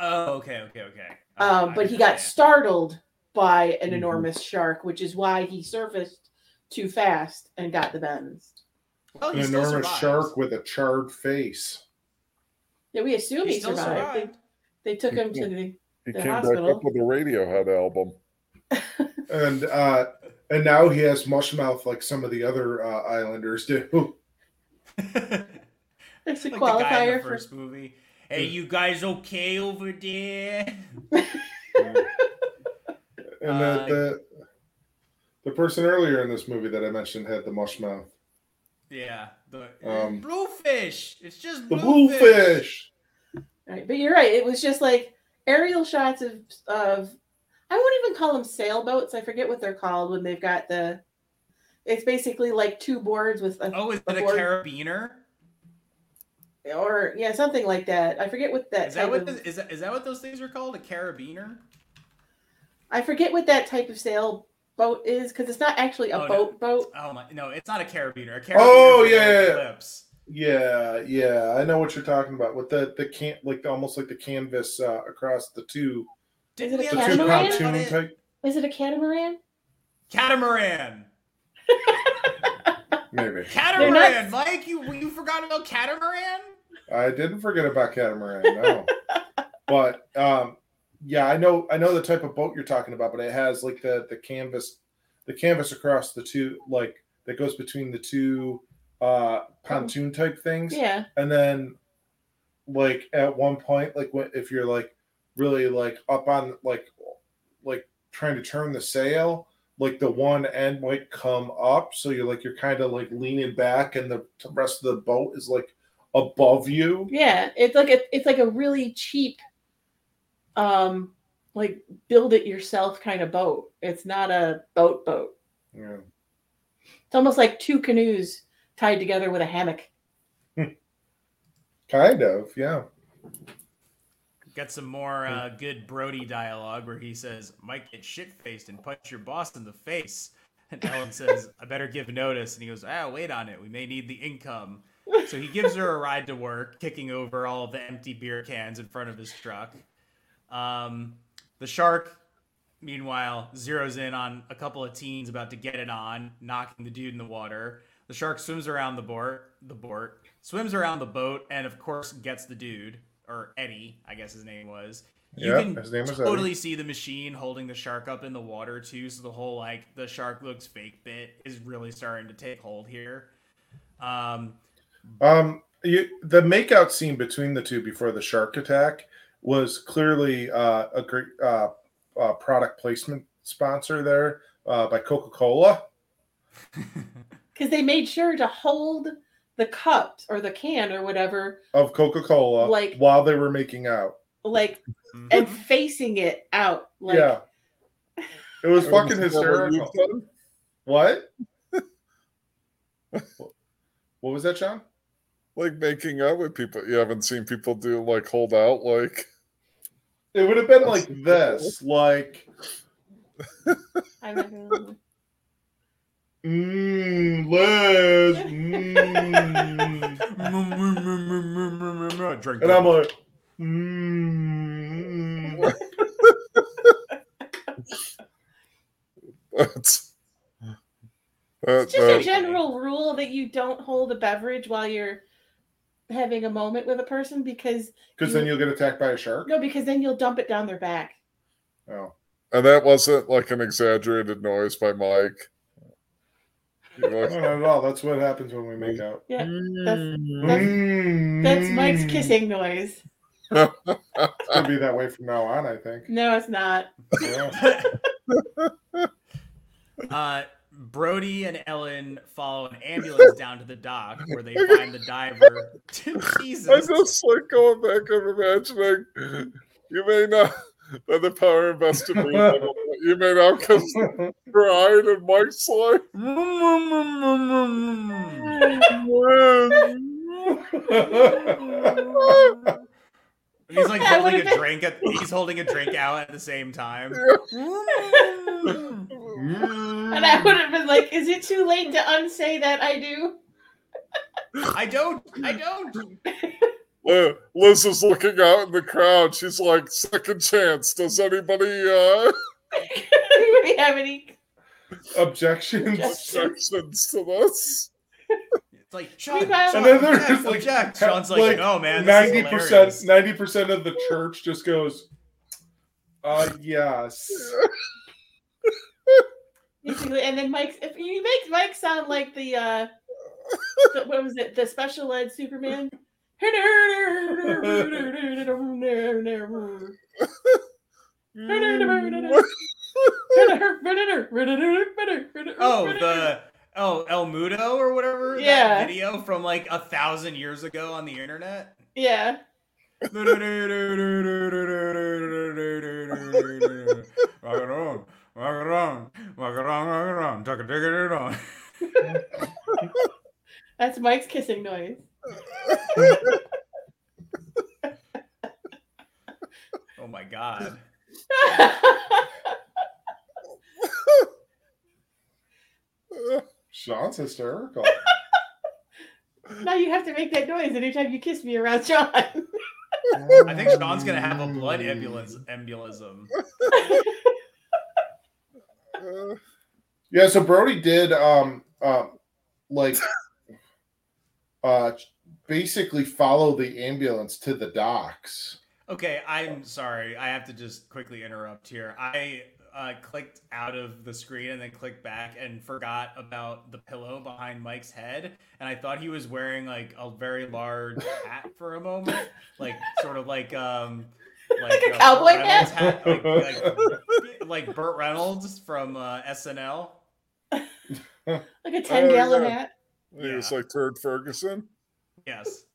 Oh, okay, okay, okay. Oh, um, but he got startled by an mm-hmm. enormous shark, which is why he surfaced too fast and got the bends. Well, an enormous survives. Shark with a charred face. Yeah, we assume he, he survived. survived. They, they took he him came, to the, he the came hospital. Back up with a Radiohead album. and uh And now he has mush mouth like some of the other uh, Islanders do. It's a like qualifier for first movie. Hey, you guys okay over there? Yeah. And uh, the, the the person earlier in this movie that I mentioned had the mush mouth. Yeah, the um, bluefish. It's just the bluefish. bluefish. Right, but you're right. It was just like aerial shots of of. I won't even call them sailboats. I forget what they're called when they've got the. It's basically like two boards with a. Oh, is it a, a carabiner? Or yeah, something like that. I forget what that. Is that what the, is that, is that what those things are called? A carabiner? I forget what that type of sailboat is because it's not actually a oh, boat. No. Boat. Oh my! No, it's not a carabiner. A carabiner. Oh yeah. Yeah, yeah. I know what you're talking about with the the can like almost like the canvas uh, across the two. Is it, a catamaran? Is it a catamaran? Catamaran. Maybe. Catamaran, not... Mike. You you forgot about catamaran? I didn't forget about catamaran. No, but um, yeah, I know I know the type of boat you're talking about, but it has like the, the canvas, the canvas across the two, like that goes between the two uh, pontoon type things. Yeah, and then like at one point, like when if you're like. Really like up on like like trying to turn the sail, like the one end might come up, so you're like you're kind of like leaning back and the rest of the boat is like above you. Yeah, it's like a, it's like a really cheap um like build it yourself kind of boat. It's not a boat boat. Yeah, it's almost like two canoes tied together with a hammock. Kind of, yeah. Got some more uh, good Brody dialogue where he says, Mike, get shit-faced and punch your boss in the face. And Ellen says, I better give notice. And he goes, ah, wait on it. We may need the income. So he gives her a ride to work, kicking over all the empty beer cans in front of his truck. Um, the shark, meanwhile, zeroes in on a couple of teens about to get it on, knocking the dude in the water. The shark swims around the board, the board, swims around the boat, and, of course, gets the dude. Or Eddie, I guess his name was. You yeah, can his name was totally Eddie. See the machine holding the shark up in the water too. So the whole like the shark looks fake bit is really starting to take hold here. Um, um, you, the makeout scene between the two before the shark attack was clearly uh, a great uh, uh, product placement sponsor there uh, by Coca-Cola because they made sure to hold the cups or the can or whatever of Coca-Cola like while they were making out. Like and facing it out, like yeah, it was fucking hysterical. What? What was that, Sean? Like making out with people. You haven't seen people do like hold out like. It would have been like this, like. Mmm, Liz. Mmm. Drink. And I'm like. Mm. that's, that's, it's just a general rule that you don't hold a beverage while you're having a moment with a person because because you, then you'll get attacked by a shark. No, because then you'll dump it down their back. Oh, and that wasn't like an exaggerated noise by Mike. Like, no, not at all. That's what happens when we make out. Yeah, that's, that's, that's Mike's kissing noise. It's gonna be that way from now on, I think. No, it's not. Yeah. uh, Brody and Ellen follow an ambulance down to the dock where they find the diver. Jesus, I just like going back and imagining you may not that the power invested you may not because Brian and Mike's like. He's like that holding a been... drink at he's holding a drink out at the same time. And I would have been like, is it too late to unsay that I do? I don't. I don't. Liz is looking out in the crowd. She's like, second chance. Does anybody uh anybody have any objections, objections to this? Like Sean, Sean, and then there's like, like Sean's like, like no man, ninety percent, ninety percent of the church just goes, uh, yes. Basically, and then Mike, if you make Mike sound like the, uh, the, what was it, the special ed Superman? Oh, the. Oh, El Mudo or whatever? Yeah. That video from like a thousand years ago on the internet? Yeah. That's Mike's kissing noise. Oh my God. Sean's hysterical. Now you have to make that noise anytime you kiss me around Sean. I think Sean's going to have a blood embolism. uh, yeah, so Brody did, um, uh, like, uh, basically follow the ambulance to the docks. Okay, I'm sorry. I have to just quickly interrupt here. I... Uh, clicked out of the screen and then clicked back and forgot about the pillow behind Mike's head. And I thought he was wearing like a very large hat for a moment, like sort of like um like, like a, a cowboy hat, hat like, like, like Burt Reynolds from uh, S N L, like a ten gallon uh, yeah. hat. He yeah. was like Third Ferguson. Yes,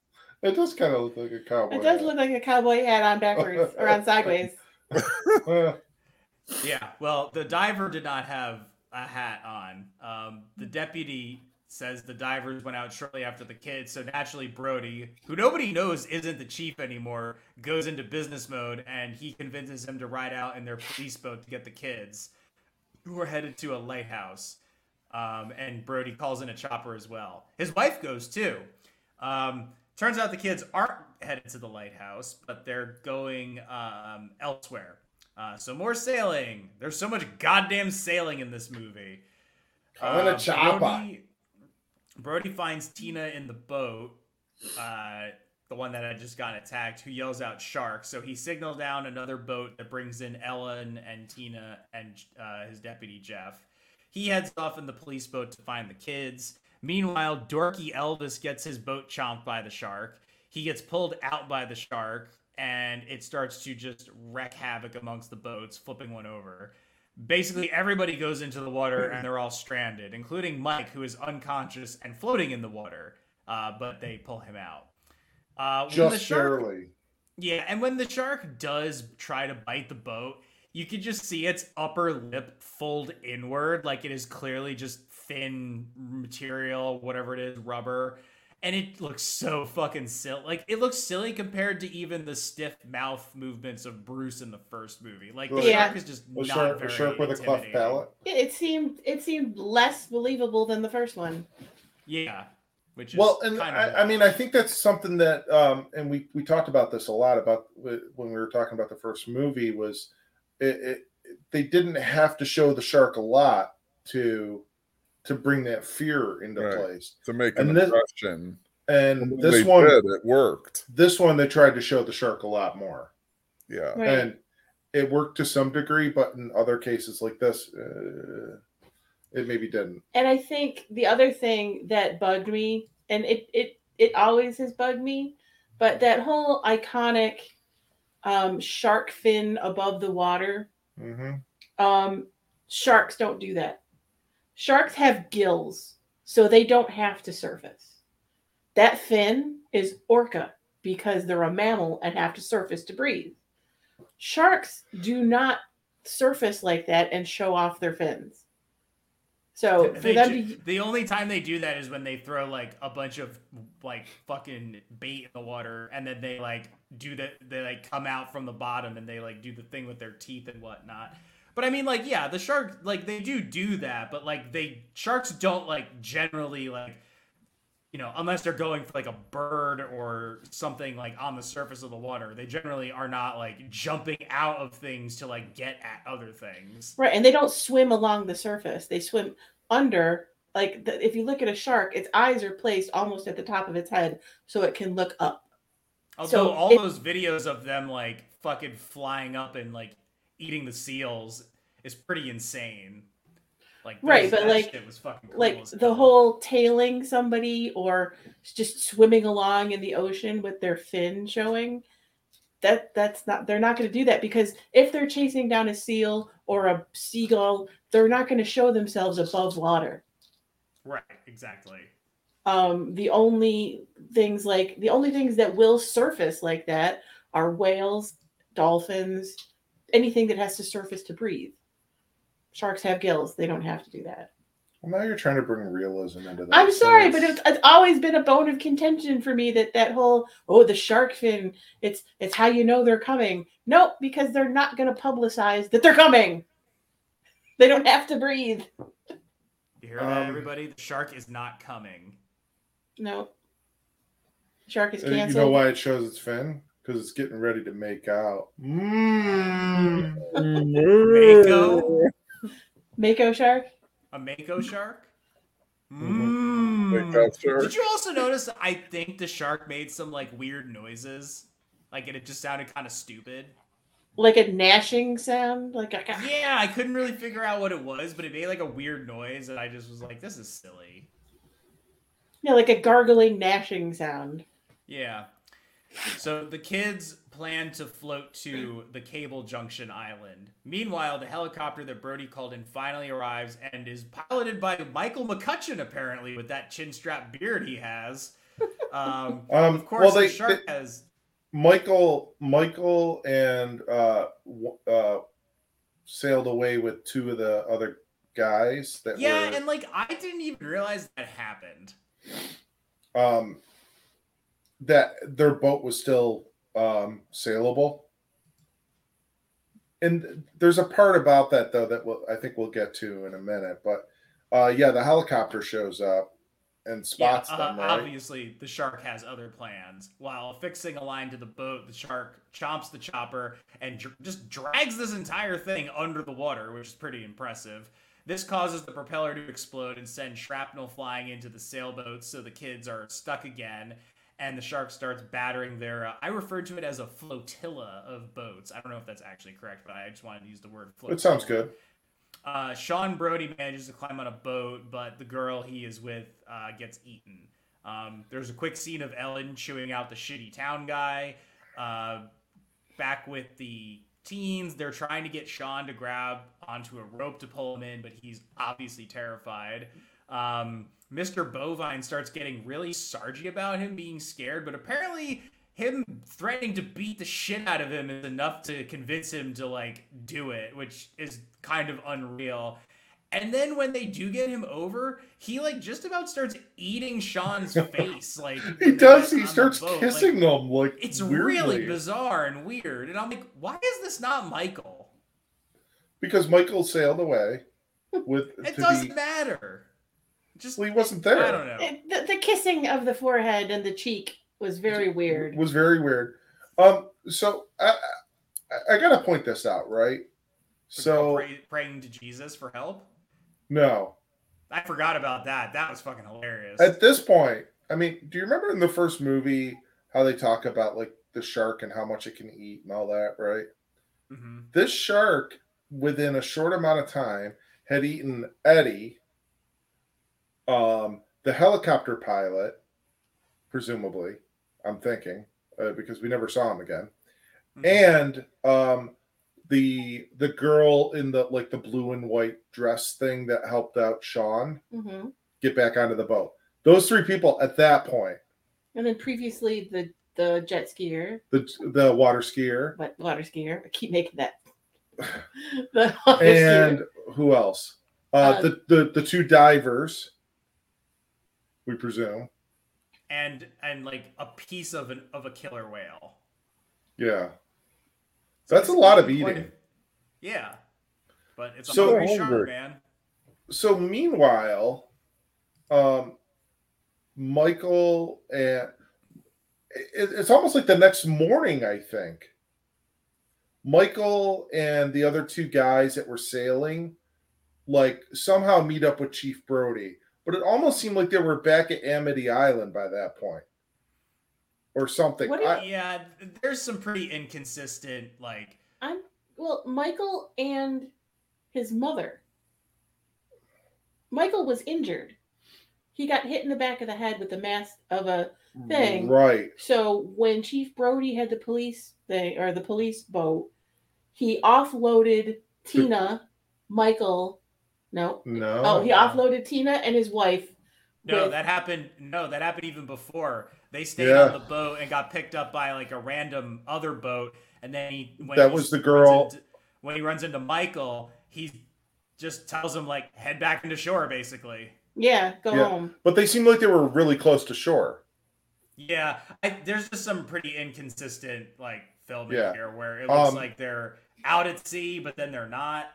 it does kind of look like a cowboy. It does hat. Look like a cowboy hat on backwards or on sideways. Yeah, well, the diver did not have a hat on. Um, the deputy says the divers went out shortly after the kids, so naturally Brody, who nobody knows isn't the chief anymore, goes into business mode, and he convinces him to ride out in their police boat to get the kids, who are headed to a lighthouse. Um, and Brody calls in a chopper as well. His wife goes, too. Um, turns out the kids aren't headed to the lighthouse, but they're going um, elsewhere. Uh, so more sailing. There's so much goddamn sailing in this movie. Come uh, a chopper. Brody, Brody finds Tina in the boat. Uh, the one that had just gotten attacked, who yells out shark. So he signals down another boat that brings in Ellen and Tina and uh, his deputy, Jeff. He heads off in the police boat to find the kids. Meanwhile, dorky Elvis gets his boat chomped by the shark. He gets pulled out by the shark, and it starts to just wreak havoc amongst the boats, flipping one over. Basically, everybody goes into the water, and they're all stranded, including Mike, who is unconscious and floating in the water, uh, but they pull him out. Uh, just shark, barely. Yeah, and when the shark does try to bite the boat, you can just see its upper lip fold inward, like it is clearly just thin material, whatever it is, rubber. And it looks so fucking silly. Like, it looks silly compared to even the stiff mouth movements of Bruce in the first movie. Like, the yeah. shark is just was not shark, very shark with a cleft palate. Yeah, it seemed it seemed less believable than the first one. Yeah, which is well, and kind I, of I mean, I think that's something that, um, and we we talked about this a lot about when we were talking about the first movie was, it, it they didn't have to show the shark a lot to. to bring that fear into right. place. To make an and this, impression. And when this one, did, it worked. This one, they tried to show the shark a lot more. Yeah. Right. And it worked to some degree, but in other cases like this, uh, it maybe didn't. And I think the other thing that bugged me, and it, it, it always has bugged me, but that whole iconic um, shark fin above the water, mm-hmm. um, sharks don't do that. Sharks have gills, so they don't have to surface. That fin is orca because they're a mammal and have to surface to breathe. Sharks do not surface like that and show off their fins. So for them ju- to... the only time they do that is when they throw like a bunch of like fucking bait in the water, and then they like do that. They like come out from the bottom and they like do the thing with their teeth and whatnot. But I mean, like, yeah, the shark, like, they do do that, but, like, they, sharks don't, like, generally, like, you know, unless they're going for, like, a bird or something, like, on the surface of the water, they generally are not, like, jumping out of things to, like, get at other things. Right, and they don't swim along the surface. They swim under, like, the, if you look at a shark, its eyes are placed almost at the top of its head so it can look up. Although so all it, those videos of them, like, fucking flying up and, like, eating the seals is pretty insane. Like, right, but like, it was fucking cool like the whole tailing somebody or just swimming along in the ocean with their fin showing. That that's not. They're not going to do that because if they're chasing down a seal or a seagull, they're not going to show themselves above water. Right. Exactly. Um, the only things like the only things that will surface like that are whales, dolphins. Anything that has to surface to breathe. Sharks have gills. They don't have to do that. Well, now you're trying to bring realism into that. I'm sorry, but it's, it's always been a bone of contention for me that that whole, oh, the shark fin, it's it's how you know they're coming. Nope, because they're not going to publicize that they're coming. They don't have to breathe. You hear that, um, everybody? The shark is not coming. No. Shark is canceled. You know why it shows its fin? Because it's getting ready to make out. Mm. Mako? Mako shark? A Mako shark? Mm. Mako shark? Did you also notice, I think the shark made some, like, weird noises? Like, and it just sounded kind of stupid. Like a gnashing sound? Like a... Yeah, I couldn't really figure out what it was, but it made, like, a weird noise, and I just was like, this is silly. Yeah, like a gargling, gnashing sound. Yeah. So the kids plan to float to the Cable Junction Island. Meanwhile, the helicopter that Brody called in finally arrives and is piloted by Michael McCutcheon, apparently, with that chin-strap beard he has. Um, um, of course, well, they, the shark they, has... Michael Michael, and uh, uh, sailed away with two of the other guys. That yeah, were... and like I didn't even realize that happened. Um. That their boat was still um, sailable. And there's a part about that, though, that we'll, I think we'll get to in a minute. But, uh, yeah, the helicopter shows up and spots yeah, uh, them, right? Obviously, the shark has other plans. While affixing a line to the boat, the shark chomps the chopper and dr- just drags this entire thing under the water, which is pretty impressive. This causes the propeller to explode and send shrapnel flying into the sailboat, so the kids are stuck again. and the shark starts battering their, uh, I referred to it as a flotilla of boats. I don't know if that's actually correct, but I just wanted to use the word flotilla. It sounds good. Uh, Sean Brody manages to climb on a boat, but the girl he is with uh, gets eaten. Um, there's a quick scene of Ellen chewing out the shitty town guy. Uh, back with the teens, they're trying to get Sean to grab onto a rope to pull him in, but he's obviously terrified. Um, Mister Bovine starts getting really sargy about him being scared, but apparently him threatening to beat the shit out of him is enough to convince him to, like, do it, which is kind of unreal. And then when they do get him over, he, like, just about starts eating Sean's face. Like, he does. He starts kissing them. Like, it's really bizarre and weird. And I'm like, why is this not Michael? Because Michael sailed away. With it doesn't matter. Just, well, he wasn't there. I don't know. It, the, the kissing of the forehead and the cheek was very weird. Was very weird. Um. So I, I, I gotta point this out, right? For so pray, praying to Jesus for help. No, I forgot about that. That was fucking hilarious. At this point, I mean, do you remember in the first movie how they talk about like the shark and how much it can eat and all that, right? Mm-hmm. This shark, within a short amount of time, had eaten Eddie. Um, the helicopter pilot, presumably, I'm thinking, uh, because we never saw him again, mm-hmm. and um, the the girl in the like the blue and white dress thing that helped out Sean mm-hmm. get back onto the boat. Those three people at that point, and then previously the the jet skier, the the water skier, what water skier? I keep making that. the water and skier. Who else? Uh, uh, the, the the two divers. We presume, and and like a piece of an of a killer whale. Yeah, so that's a lot of eating. Of, yeah, but it's so hungry shark, man. So meanwhile, um, Michael and it, it's almost like the next morning. I think Michael and the other two guys that were sailing, like somehow meet up with Chief Brody. But it almost seemed like they were back at Amity Island by that point, or something. What I, yeah, there's some pretty inconsistent, like. I'm well, Michael and his mother. Michael was injured; he got hit in the back of the head with the mast of a thing. Right. So when Chief Brody had the police thing or the police boat, he offloaded Tina, Michael. No. No. Oh, he offloaded Tina and his wife. No, with... that happened. No, that happened even before. They stayed yeah. on the boat and got picked up by like a random other boat, and then he. When that he was the girl. Into, when he runs into Michael, he just tells him like head back into shore, basically. Yeah, go yeah. home. But they seemed like they were really close to shore. Yeah, I, there's just some pretty inconsistent like filming yeah. here where it looks um, like they're out at sea, but then they're not.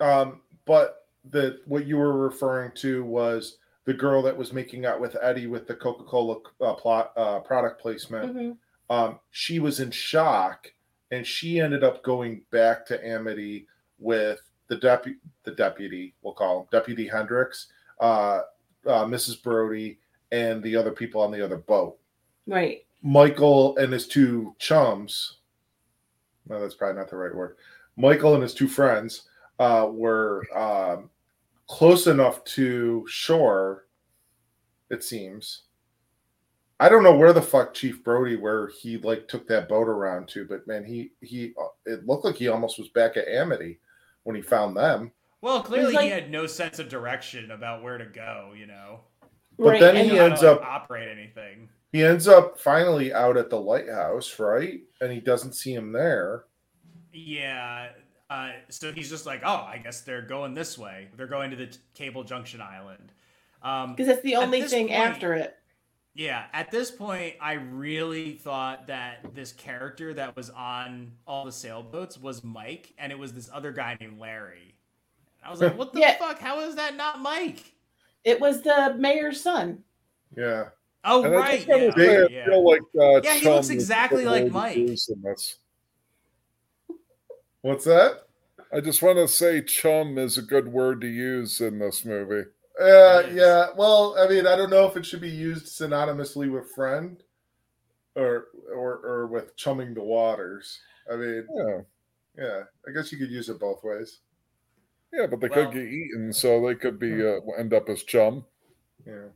Um, but. That what you were referring to was the girl that was making out with Eddie with the Coca-Cola uh, plot uh, product placement. Mm-hmm. Um, she was in shock, and she ended up going back to Amity with the deputy. The deputy, we'll call him Deputy Hendricks, uh, uh, Missus Brody, and the other people on the other boat. Right. Michael and his two chums. No, that's probably not the right word. Michael and his two friends uh, were. Um, Close enough to shore, it seems. I don't know where the fuck Chief Brody, where he like took that boat around to, but man, he he it looked like he almost was back at Amity when he found them. Well, clearly like, he had no sense of direction about where to go, you know. But right. then and he ends up operate anything. He ends up finally out at the lighthouse, right? And he doesn't see him there. Yeah. Uh, so he's just like, oh, I guess they're going this way. They're going to the t- Cable Junction Island. Because um, that's the only thing point, after it. Yeah. At this point, I really thought that this character that was on all the sailboats was Mike, and it was this other guy named Larry. I was like, what the yeah. fuck? How is that not Mike? It was the mayor's son. Yeah. Oh, and right. Yeah, right, yeah. Feel like, uh, yeah, he looks exactly like Mike. What's that? I just want to say chum is a good word to use in this movie. Uh, yeah, well, I mean, I don't know if it should be used synonymously with friend, or or or with chumming the waters. I mean, yeah, yeah. I guess you could use it both ways. Yeah, but they well, could get eaten, so they could be uh, end up as chum. Yeah.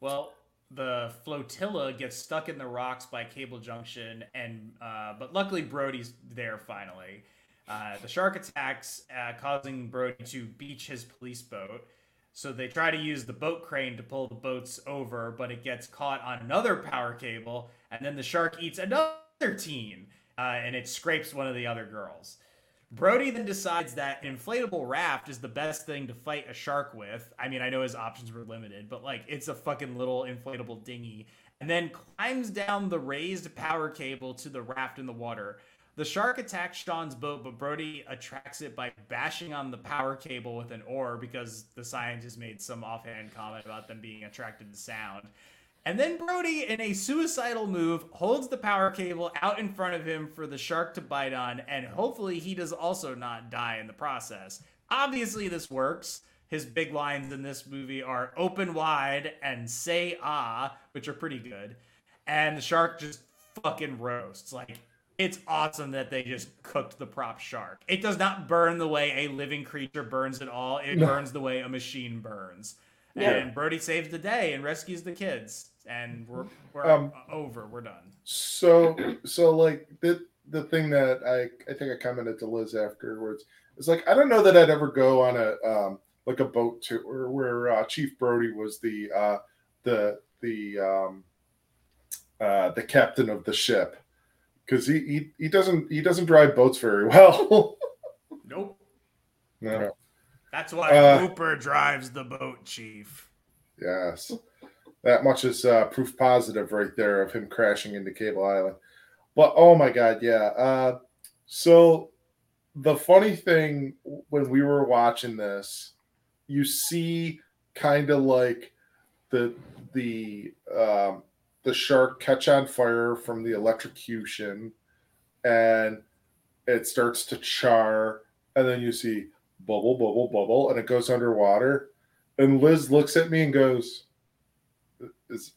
Well, the flotilla gets stuck in the rocks by Cable Junction, and uh, but luckily Brody's there finally. Uh, the shark attacks, uh, causing Brody to beach his police boat. So they try to use the boat crane to pull the boats over, but it gets caught on another power cable, and then the shark eats another teen, uh, and it scrapes one of the other girls. Brody then decides that an inflatable raft is the best thing to fight a shark with. I mean, I know his options were limited, but like it's a fucking little inflatable dinghy, and then climbs down the raised power cable to the raft in the water. The shark attacks Sean's boat, but Brody attracts it by bashing on the power cable with an oar because the scientist made some offhand comment about them being attracted to sound. And then Brody, in a suicidal move, holds the power cable out in front of him for the shark to bite on, and hopefully he does also not die in the process. Obviously, this works. His big lines in this movie are open wide and say ah, which are pretty good. And the shark just fucking roasts, like... It's awesome that they just cooked the prop shark. It does not burn the way a living creature burns at all. It no. burns the way a machine burns. Yeah. And Brody saves the day and rescues the kids. And we're we're um, over. We're done. So so like the the thing that I I think I commented to Liz afterwards is like I don't know that I'd ever go on a um like a boat tour where uh, Chief Brody was the uh the the um uh the captain of the ship. Because he, he he doesn't he doesn't drive boats very well. Nope. No. That's why uh, Hooper drives the boat, Chief. Yes. That much is uh, proof positive right there of him crashing into Cable Island. But oh my God, yeah. Uh, so the funny thing when we were watching this, you see kind of like the the. Um, the shark catch on fire from the electrocution and it starts to char and then you see bubble, bubble, bubble and it goes underwater and Liz looks at me and goes, is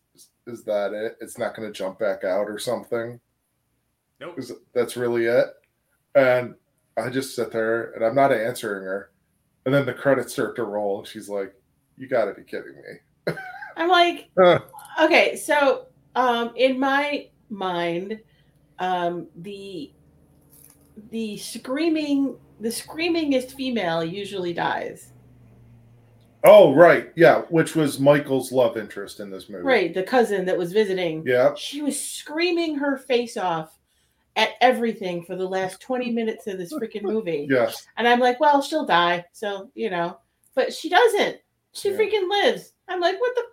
is that it? It's not going to jump back out or something? Nope. Is, that's really it? And I just sit there and I'm not answering her and then the credits start to roll and she's like, you got to be kidding me. I'm like, uh. okay, so... Um, in my mind, um, the the screaming the screamingest female usually dies. Oh right, yeah, which was Michael's love interest in this movie. Right, the cousin that was visiting. Yeah, she was screaming her face off at everything for the last twenty minutes of this freaking movie. Yes, and I'm like, well, she'll die, so you know, but she doesn't. She yeah. freaking lives. I'm like, what the.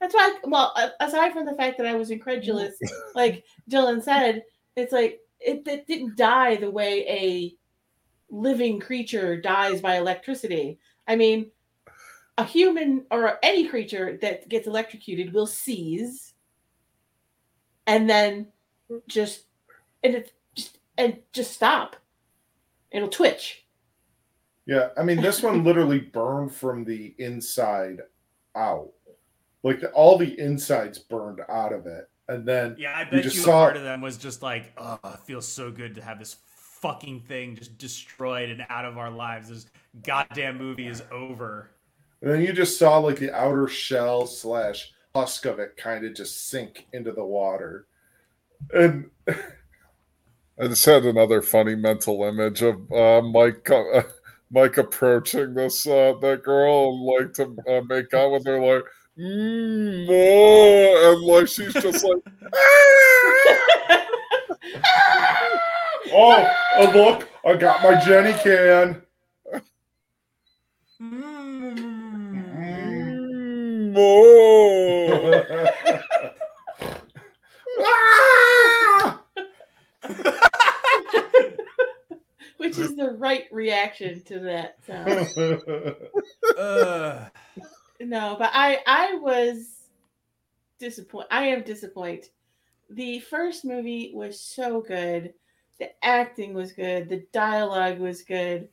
That's why, well, aside from the fact that I was incredulous, like Dylan said, it's like it, it didn't die the way a living creature dies by electricity. I mean, a human or any creature that gets electrocuted will seize and then just and it just and just stop. It'll twitch. Yeah, I mean, this one literally burned from the inside out. Like, the, all the insides burned out of it. And then... Yeah, I bet you, just you saw... part of them was just like, oh, it feels so good to have this fucking thing just destroyed and out of our lives. This goddamn movie is over. And then you just saw, like, the outer shell slash husk of it kind of just sink into the water. And... I just had another funny mental image of uh, Mike... Uh, Mike approaching this uh, that girl and, like, to uh, make out with her, like... Mm, no, and like she's just like, ah! oh, oh, look, I got my Jenny can. Mm, no. Which is the right reaction to that sound. uh. No, but I, I was disappointed. I am disappointed. The first movie was so good. The acting was good. The dialogue was good.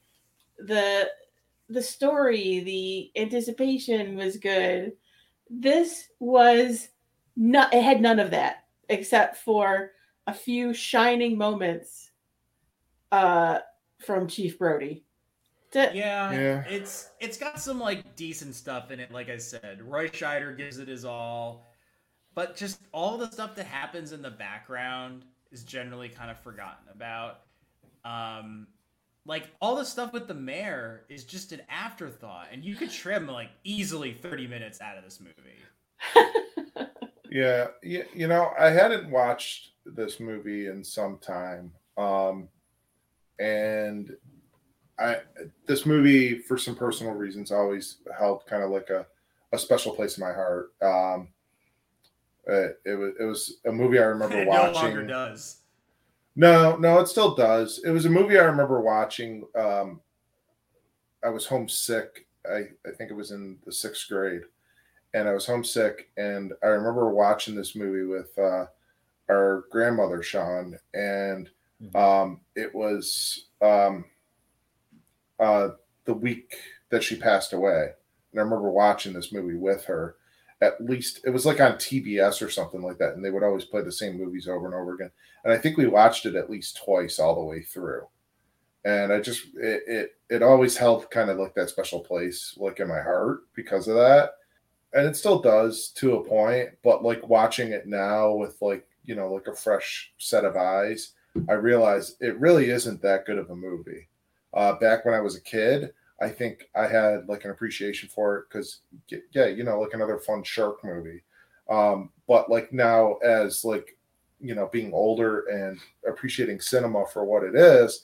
The the story, the anticipation was good. This was not, it had none of that. except for a few shining moments uh, from Chief Brody. Yeah, yeah, it's it's got some like decent stuff in it. Like I said, Roy Scheider gives it his all, but just all the stuff that happens in the background is generally kind of forgotten about. Um, like all the stuff with the mayor is just an afterthought, and you could trim like easily thirty minutes out of this movie. Yeah, you, you know, I hadn't watched this movie in some time, um, and. I, this movie, for some personal reasons, always held kind of like a, a special place in my heart. Um, it, it was it was a movie I remember it watching. It no longer does. No, no, it still does. It was a movie I remember watching. Um, I was homesick. I, I think it was in the sixth grade. And I was homesick. And I remember watching this movie with uh, our grandmother, Sean. And um, it was... Um, Uh, the week that she passed away. And I remember watching this movie with her. At least it was like on T B S or something like that. And they would always play the same movies over and over again. And I think we watched it at least twice all the way through. And I just, it, it, it always held kind of like that special place, like in my heart because of that. And it still does to a point, but like watching it now with like, you know, like a fresh set of eyes, I realize it really isn't that good of a movie. Uh, back when I was a kid, I think I had like an appreciation for it because, yeah, you know, like another fun shark movie. Um, but like now, as like, you know, being older and appreciating cinema for what it is,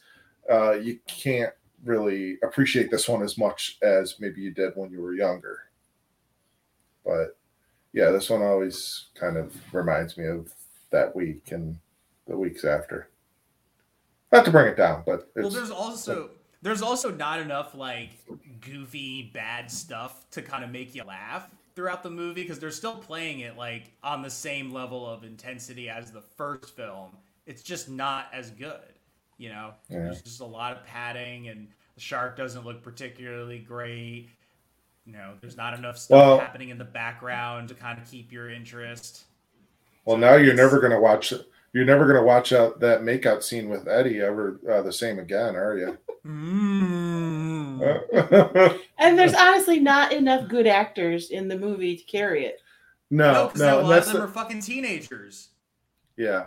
uh, you can't really appreciate this one as much as maybe you did when you were younger. But yeah, this one always kind of reminds me of that week and the weeks after. Not to bring it down, but it's, well, there's also. There's also not enough, like, goofy, bad stuff to kind of make you laugh throughout the movie because they're still playing it, like, on the same level of intensity as the first film. It's just not as good, you know? Yeah. There's just a lot of padding, and the shark doesn't look particularly great. You know, there's not enough stuff well, happening in the background to kind of keep your interest. Well, so now you're never going to watch it. You're never gonna watch out that makeout scene with Eddie ever uh, the same again, are you? Mm. And there's honestly not enough good actors in the movie to carry it. No, no, no a lot of them the, are fucking teenagers. Yeah,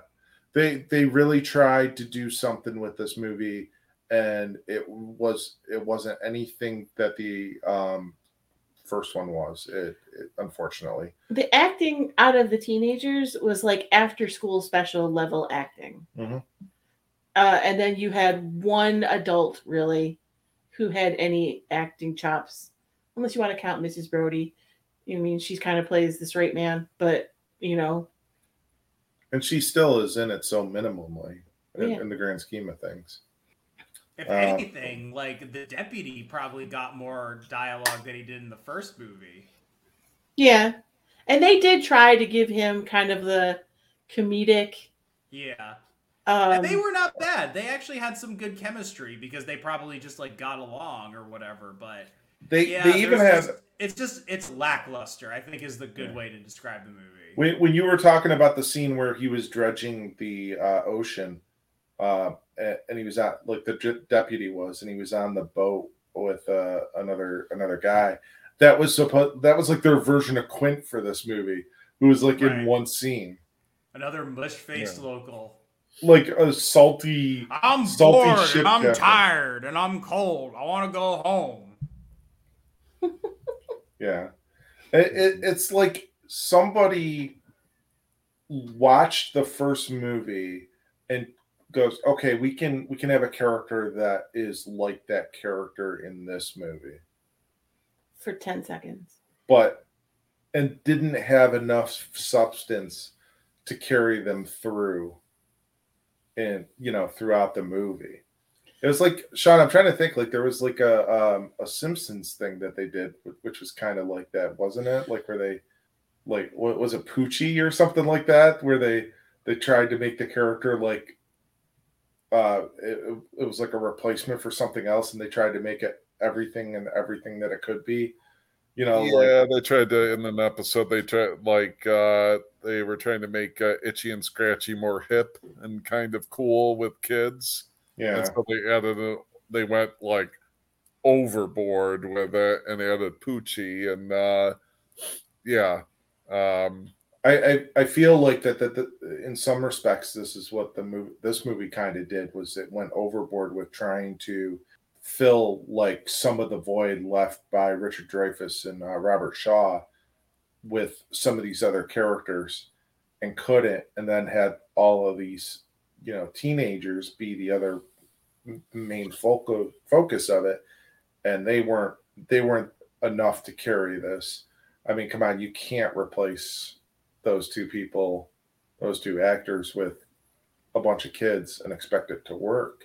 they they really tried to do something with this movie, and it was it wasn't anything that the um, first one was. It, it unfortunately. The acting out of the teenagers was like after school special level acting. Mm-hmm. Uh, and then you had one adult really who had any acting chops, unless you want to count Missus Brody. I mean, she kind of plays the straight man, but you know. And she still is in it so minimally yeah. in, in the grand scheme of things. If uh, anything, like the deputy probably got more dialogue than he did in the first movie. Yeah. And they did try to give him kind of the comedic. Yeah. Um, and they were not bad. They actually had some good chemistry because they probably just like got along or whatever. But they, yeah, they even have. Just, it's just, it's lackluster, I think is the good yeah. way to describe the movie. When, when you were talking about the scene where he was dredging the uh, ocean, uh, and he was on, like the deputy was, and he was on the boat with uh, another another guy. That was supposed. That was like their version of Quint for this movie, who was like right. in one scene. Another mush-faced yeah. local, like a salty. I'm salty bored. Shit and I'm captain. Tired, and I'm cold. I want to go home. Yeah, it, it, it's like somebody watched the first movie and goes, okay, we can we can have a character that is like that character in this movie. For ten seconds. But, and didn't have enough substance to carry them through and, you know, throughout the movie. It was like, Sean, I'm trying to think, like, there was like a um, a Simpsons thing that they did, which was kind of like that, wasn't it? Like, where they, like, what was it, Poochie or something like that? Where they, they tried to make the character like, uh, it, it was like a replacement for something else, and they tried to make it everything and everything that it could be, You know, yeah, like, they tried to, in an episode, they tried, like, uh, they were trying to make uh, Itchy and Scratchy more hip and kind of cool with kids. Yeah. And so they added, a, they went, like, overboard with it and added Poochie. And, uh, yeah. Um, I, I, I feel like that, that, that in some respects, this is what the movie, this movie kind of did, was it went overboard with trying to fill like some of the void left by Richard Dreyfuss and uh, Robert Shaw with some of these other characters, and couldn't, and then had all of these, you know, teenagers be the other main focal focus of it, and they weren't they weren't enough to carry this. I mean, come on, you can't replace those two people, those two actors, with a bunch of kids and expect it to work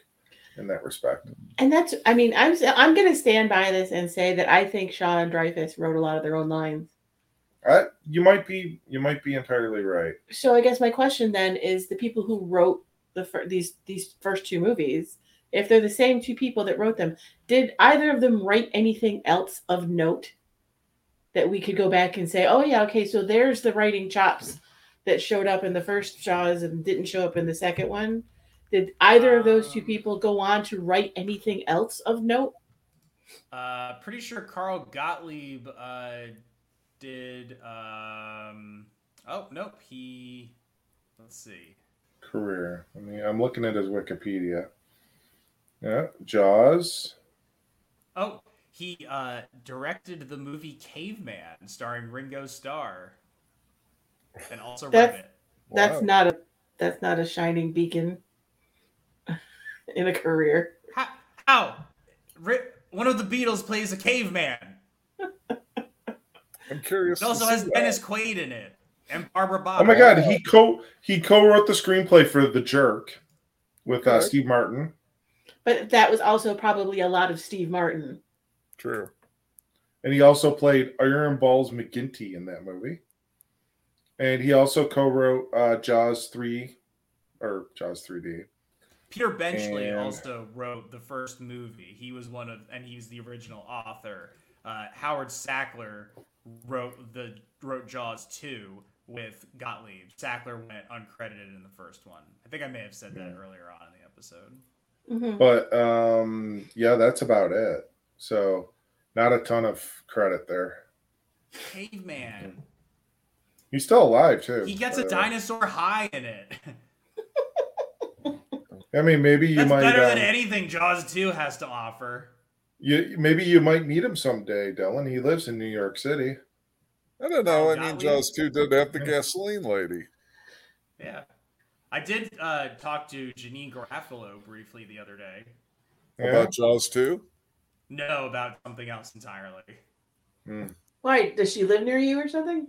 in that respect. And that's, I mean, I'm I'm going to stand by this and say that I think Shaw and Dreyfuss wrote a lot of their own lines. Uh, you might be, you might be entirely right. So I guess my question then is, the people who wrote the fir- these these first two movies, if they're the same two people that wrote them, did either of them write anything else of note that we could go back and say, oh yeah, okay, so there's the writing chops that showed up in the first Jaws and didn't show up in the second one? Did either of those two people go on to write anything else of note? Uh, pretty sure Carl Gottlieb uh, did. Um, oh, nope. He. Let's see. Career. I mean, I'm looking at his Wikipedia. Yeah. Jaws. Oh, he uh, directed the movie Caveman starring Ringo Starr. And also that's, wrote it. That's, wow. not a, that's not a shining beacon in a career. How? How? One of the Beatles plays a caveman. I'm curious. It also has that. Dennis Quaid in it and Barbara Bob. Oh my God, he co he co-wrote the screenplay for The Jerk with uh, Steve Martin. But that was also probably a lot of Steve Martin. True. And he also played Iron Balls McGinty in that movie. And he also co-wrote uh, Jaws three, or Jaws three D. Peter Benchley and... also wrote the first movie. He was one of, and he's the original author. Uh, Howard Sackler wrote the wrote Jaws two with Gottlieb. Sackler went uncredited in the first one. I think I may have said that mm-hmm. earlier on in the episode. Mm-hmm. But um, yeah, that's about it. So not a ton of credit there. Caveman. Hey, mm-hmm. He's still alive too. He gets a dinosaur high in it. I mean, maybe you That's might. Better um, than anything Jaws two has to offer. You maybe you might meet him someday, Dylan. He lives in New York City. I don't know. I mean, Jaws two did have the gasoline lady. Yeah, I did uh, talk to Janine Garofalo briefly the other day yeah. about Jaws two. No, about something else entirely. Hmm. Why does she live near you or something?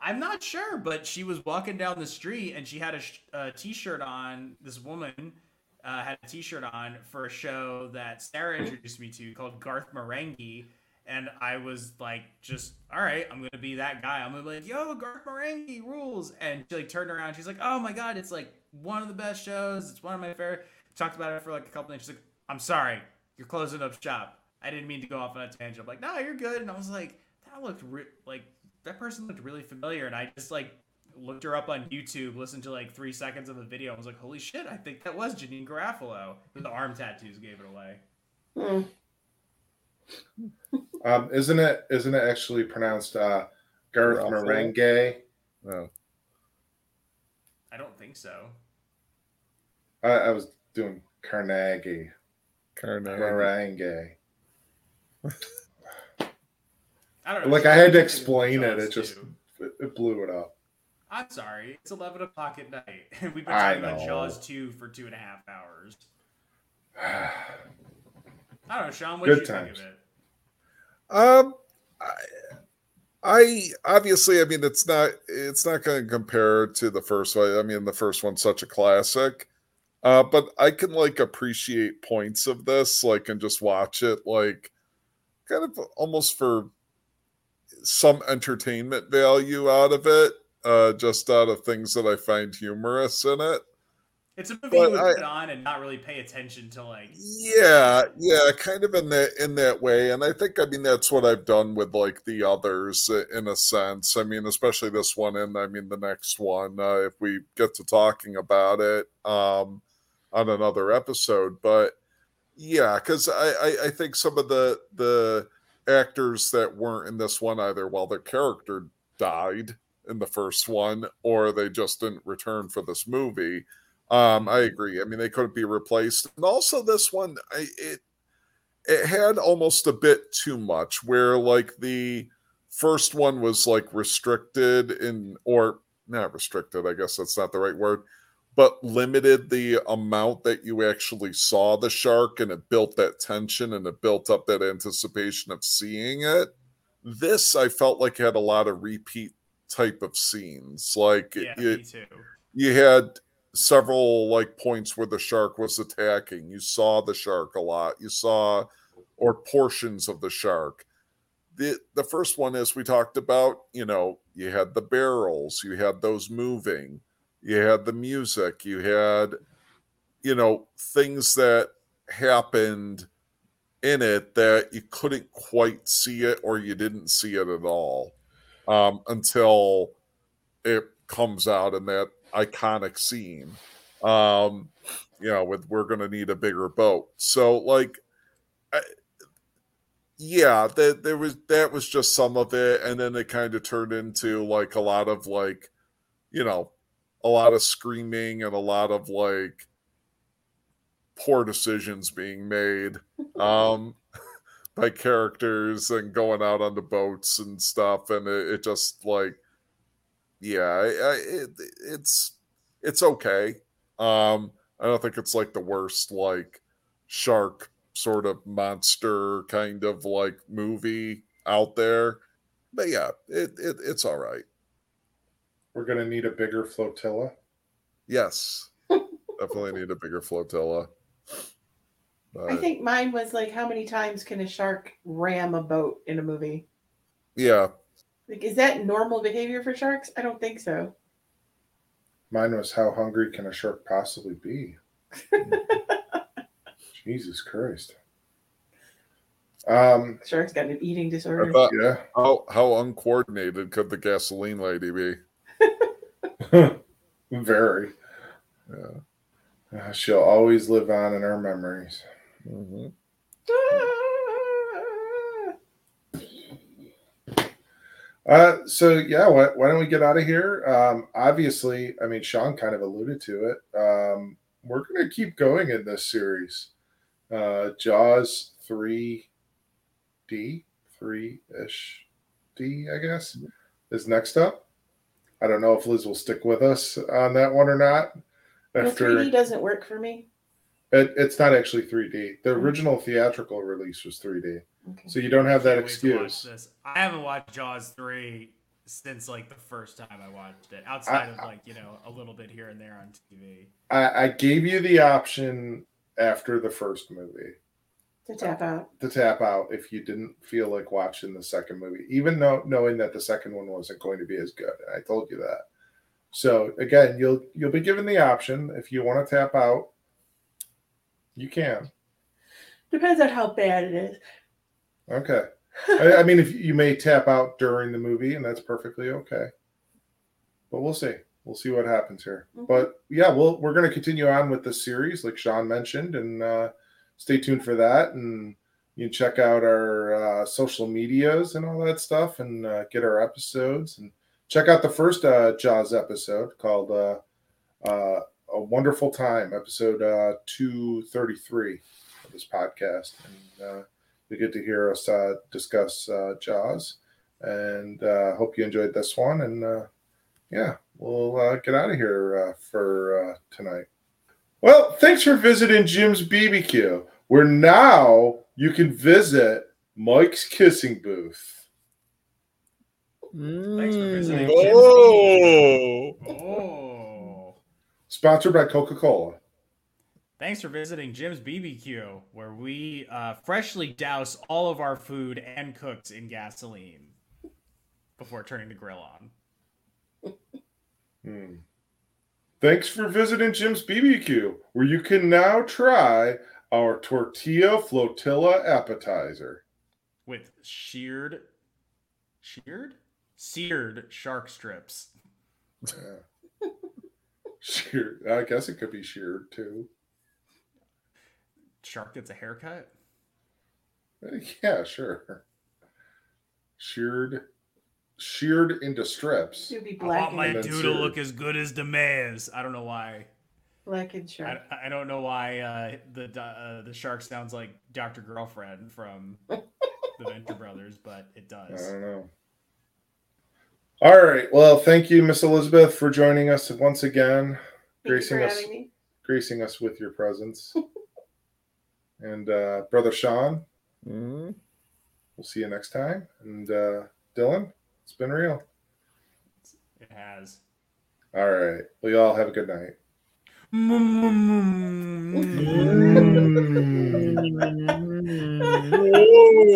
I'm not sure, but she was walking down the street and she had a, sh- a t-shirt on. This woman uh, had a t-shirt on for a show that Sarah introduced me to called Garth Marenghi. And I was like, just, all right, I'm going to be that guy. I'm going to be like, yo, Garth Marenghi rules. And she like turned around. She's like, oh my God, it's like one of the best shows. It's one of my favorite. Talked about it for like a couple days. She's like, I'm sorry. You're closing up shop. I didn't mean to go off on a tangent. I'm like, no, you're good. And I was like, that looked re- like, that person looked really familiar, and I just like looked her up on YouTube, listened to like three seconds of a video, and was like, holy shit, I think that was Janine Garofalo. The arm tattoos gave it away. um, isn't it isn't it actually pronounced uh, Garth Marenghi? No. I don't think so. I, I was doing Carnegie. Carnegie. Marenghi. I don't know. Like, I had to explain it. It just it blew it up. I'm sorry. It's eleven o'clock at night. We've been talking about Jaws two for two and a half hours. I don't know, Sean. What did you think of it? Um, I, I obviously, I mean, it's not it's not going to compare to the first one. I mean, the first one's such a classic. Uh, but I can like appreciate points of this, like, and just watch it, like, kind of almost for some entertainment value out of it, uh, just out of things that I find humorous in it. It's a movie but you would I, put on and not really pay attention to, like. Yeah, yeah, kind of in that in that way, and I think I mean that's what I've done with like the others in a sense. I mean, especially this one, and I mean the next one, uh, if we get to talking about it um, on another episode. But yeah, because I, I I think some of the the actors that weren't in this one either, well, their character died in the first one, or they just didn't return for this movie. Um, I agree. I mean, they couldn't be replaced. And also this one, I, it it had almost a bit too much where like the first one was like restricted in, or not restricted, I guess that's not the right word, but limited the amount that you actually saw the shark, and it built that tension and it built up that anticipation of seeing it. This, I felt like had a lot of repeat type of scenes. Like yeah, it, me too. You had several like points where the shark was attacking. You saw the shark a lot. You saw or portions of the shark. The the first one, as we talked about, you know, you had the barrels, you had those moving, you had the music, you had, you know, things that happened in it that you couldn't quite see it, or you didn't see it at all um, until it comes out in that iconic scene, um, you know, with we're going to need a bigger boat. So, like, I, yeah, there, there was that was just some of it, and then it kind of turned into like a lot of like, you know, a lot of screaming and a lot of like poor decisions being made um, by characters and going out on the boats and stuff, and it, it just like. Yeah, I, I, it, it's it's okay. Um, I don't think it's like the worst like shark sort of monster kind of like movie out there, but yeah, it, it it's all right. We're gonna need a bigger flotilla. Yes, definitely need a bigger flotilla. But I think mine was like, how many times can a shark ram a boat in a movie? Yeah. Like, is that normal behavior for sharks? I don't think so. Mine was, how hungry can a shark possibly be? Jesus Christ. Um, Shark's got an eating disorder. Thought, yeah. How, how uncoordinated could the gasoline lady be? Very. Yeah. Uh, she'll always live on in our memories. Mm-hmm. Ah! Uh, so yeah, why, why don't we get out of here? Um, obviously, I mean, Sean kind of alluded to it. Um, we're going to keep going in this series. Uh, Jaws three D, three-ish D, I guess, is next up. I don't know if Liz will stick with us on that one or not. After, no, three D doesn't work for me. It, it's not actually three D. The original theatrical release was three D. Okay. So you don't have that excuse. I haven't watched Jaws three since like the first time I watched it, outside I, of like, you know, a little bit here and there on T V. I, I gave you the option after the first movie to tap out. To tap out if you didn't feel like watching the second movie, even though knowing that the second one wasn't going to be as good. I told you that. So again, you'll you'll be given the option if you want to tap out. You can. Depends on how bad it is. Okay. I, I mean, if you may tap out during the movie, and that's perfectly okay. But we'll see. We'll see what happens here. Mm-hmm. But yeah, we'll, we're going to continue on with this series, like Sean mentioned, and uh, stay tuned for that. And you can check out our uh, social medias and all that stuff, and uh, get our episodes. And check out the first uh, Jaws episode called uh, uh, A Wonderful Time, episode uh, two thirty-three of this podcast. And uh we get to hear us uh, discuss uh, Jaws, and uh, hope you enjoyed this one. And uh, yeah, we'll uh, get out of here uh, for uh, tonight. Well, thanks for visiting Jim's B B Q, where now you can visit Mike's Kissing Booth. Mm. Thanks for visiting Jim's oh. B B Q. Oh. Sponsored by Coca-Cola. Thanks for visiting Jim's B B Q, where we uh, freshly douse all of our food and cooks in gasoline before turning the grill on. Hmm. Thanks for visiting Jim's B B Q, where you can now try our tortilla flotilla appetizer. With sheared, sheared? Seared shark strips. Yeah. Sheared. I guess it could be sheared, too. Shark gets a haircut? Yeah, sure. Sheared. Sheared into strips. It'd be black. I want my dude seared. to look as good as the mayor's. I don't know why. Black and shark. I, I don't know why uh, the uh, the shark sounds like Doctor Girlfriend from the Venture Brothers, but it does. I don't know. All right. Well, thank you, Miss Elizabeth, for joining us once again, thank gracing us, me. gracing us with your presence. And uh, Brother Sean, mm-hmm. we'll see you next time. And uh, Dylan. It's been real. It has. All right. We all have a good night. Mm-hmm.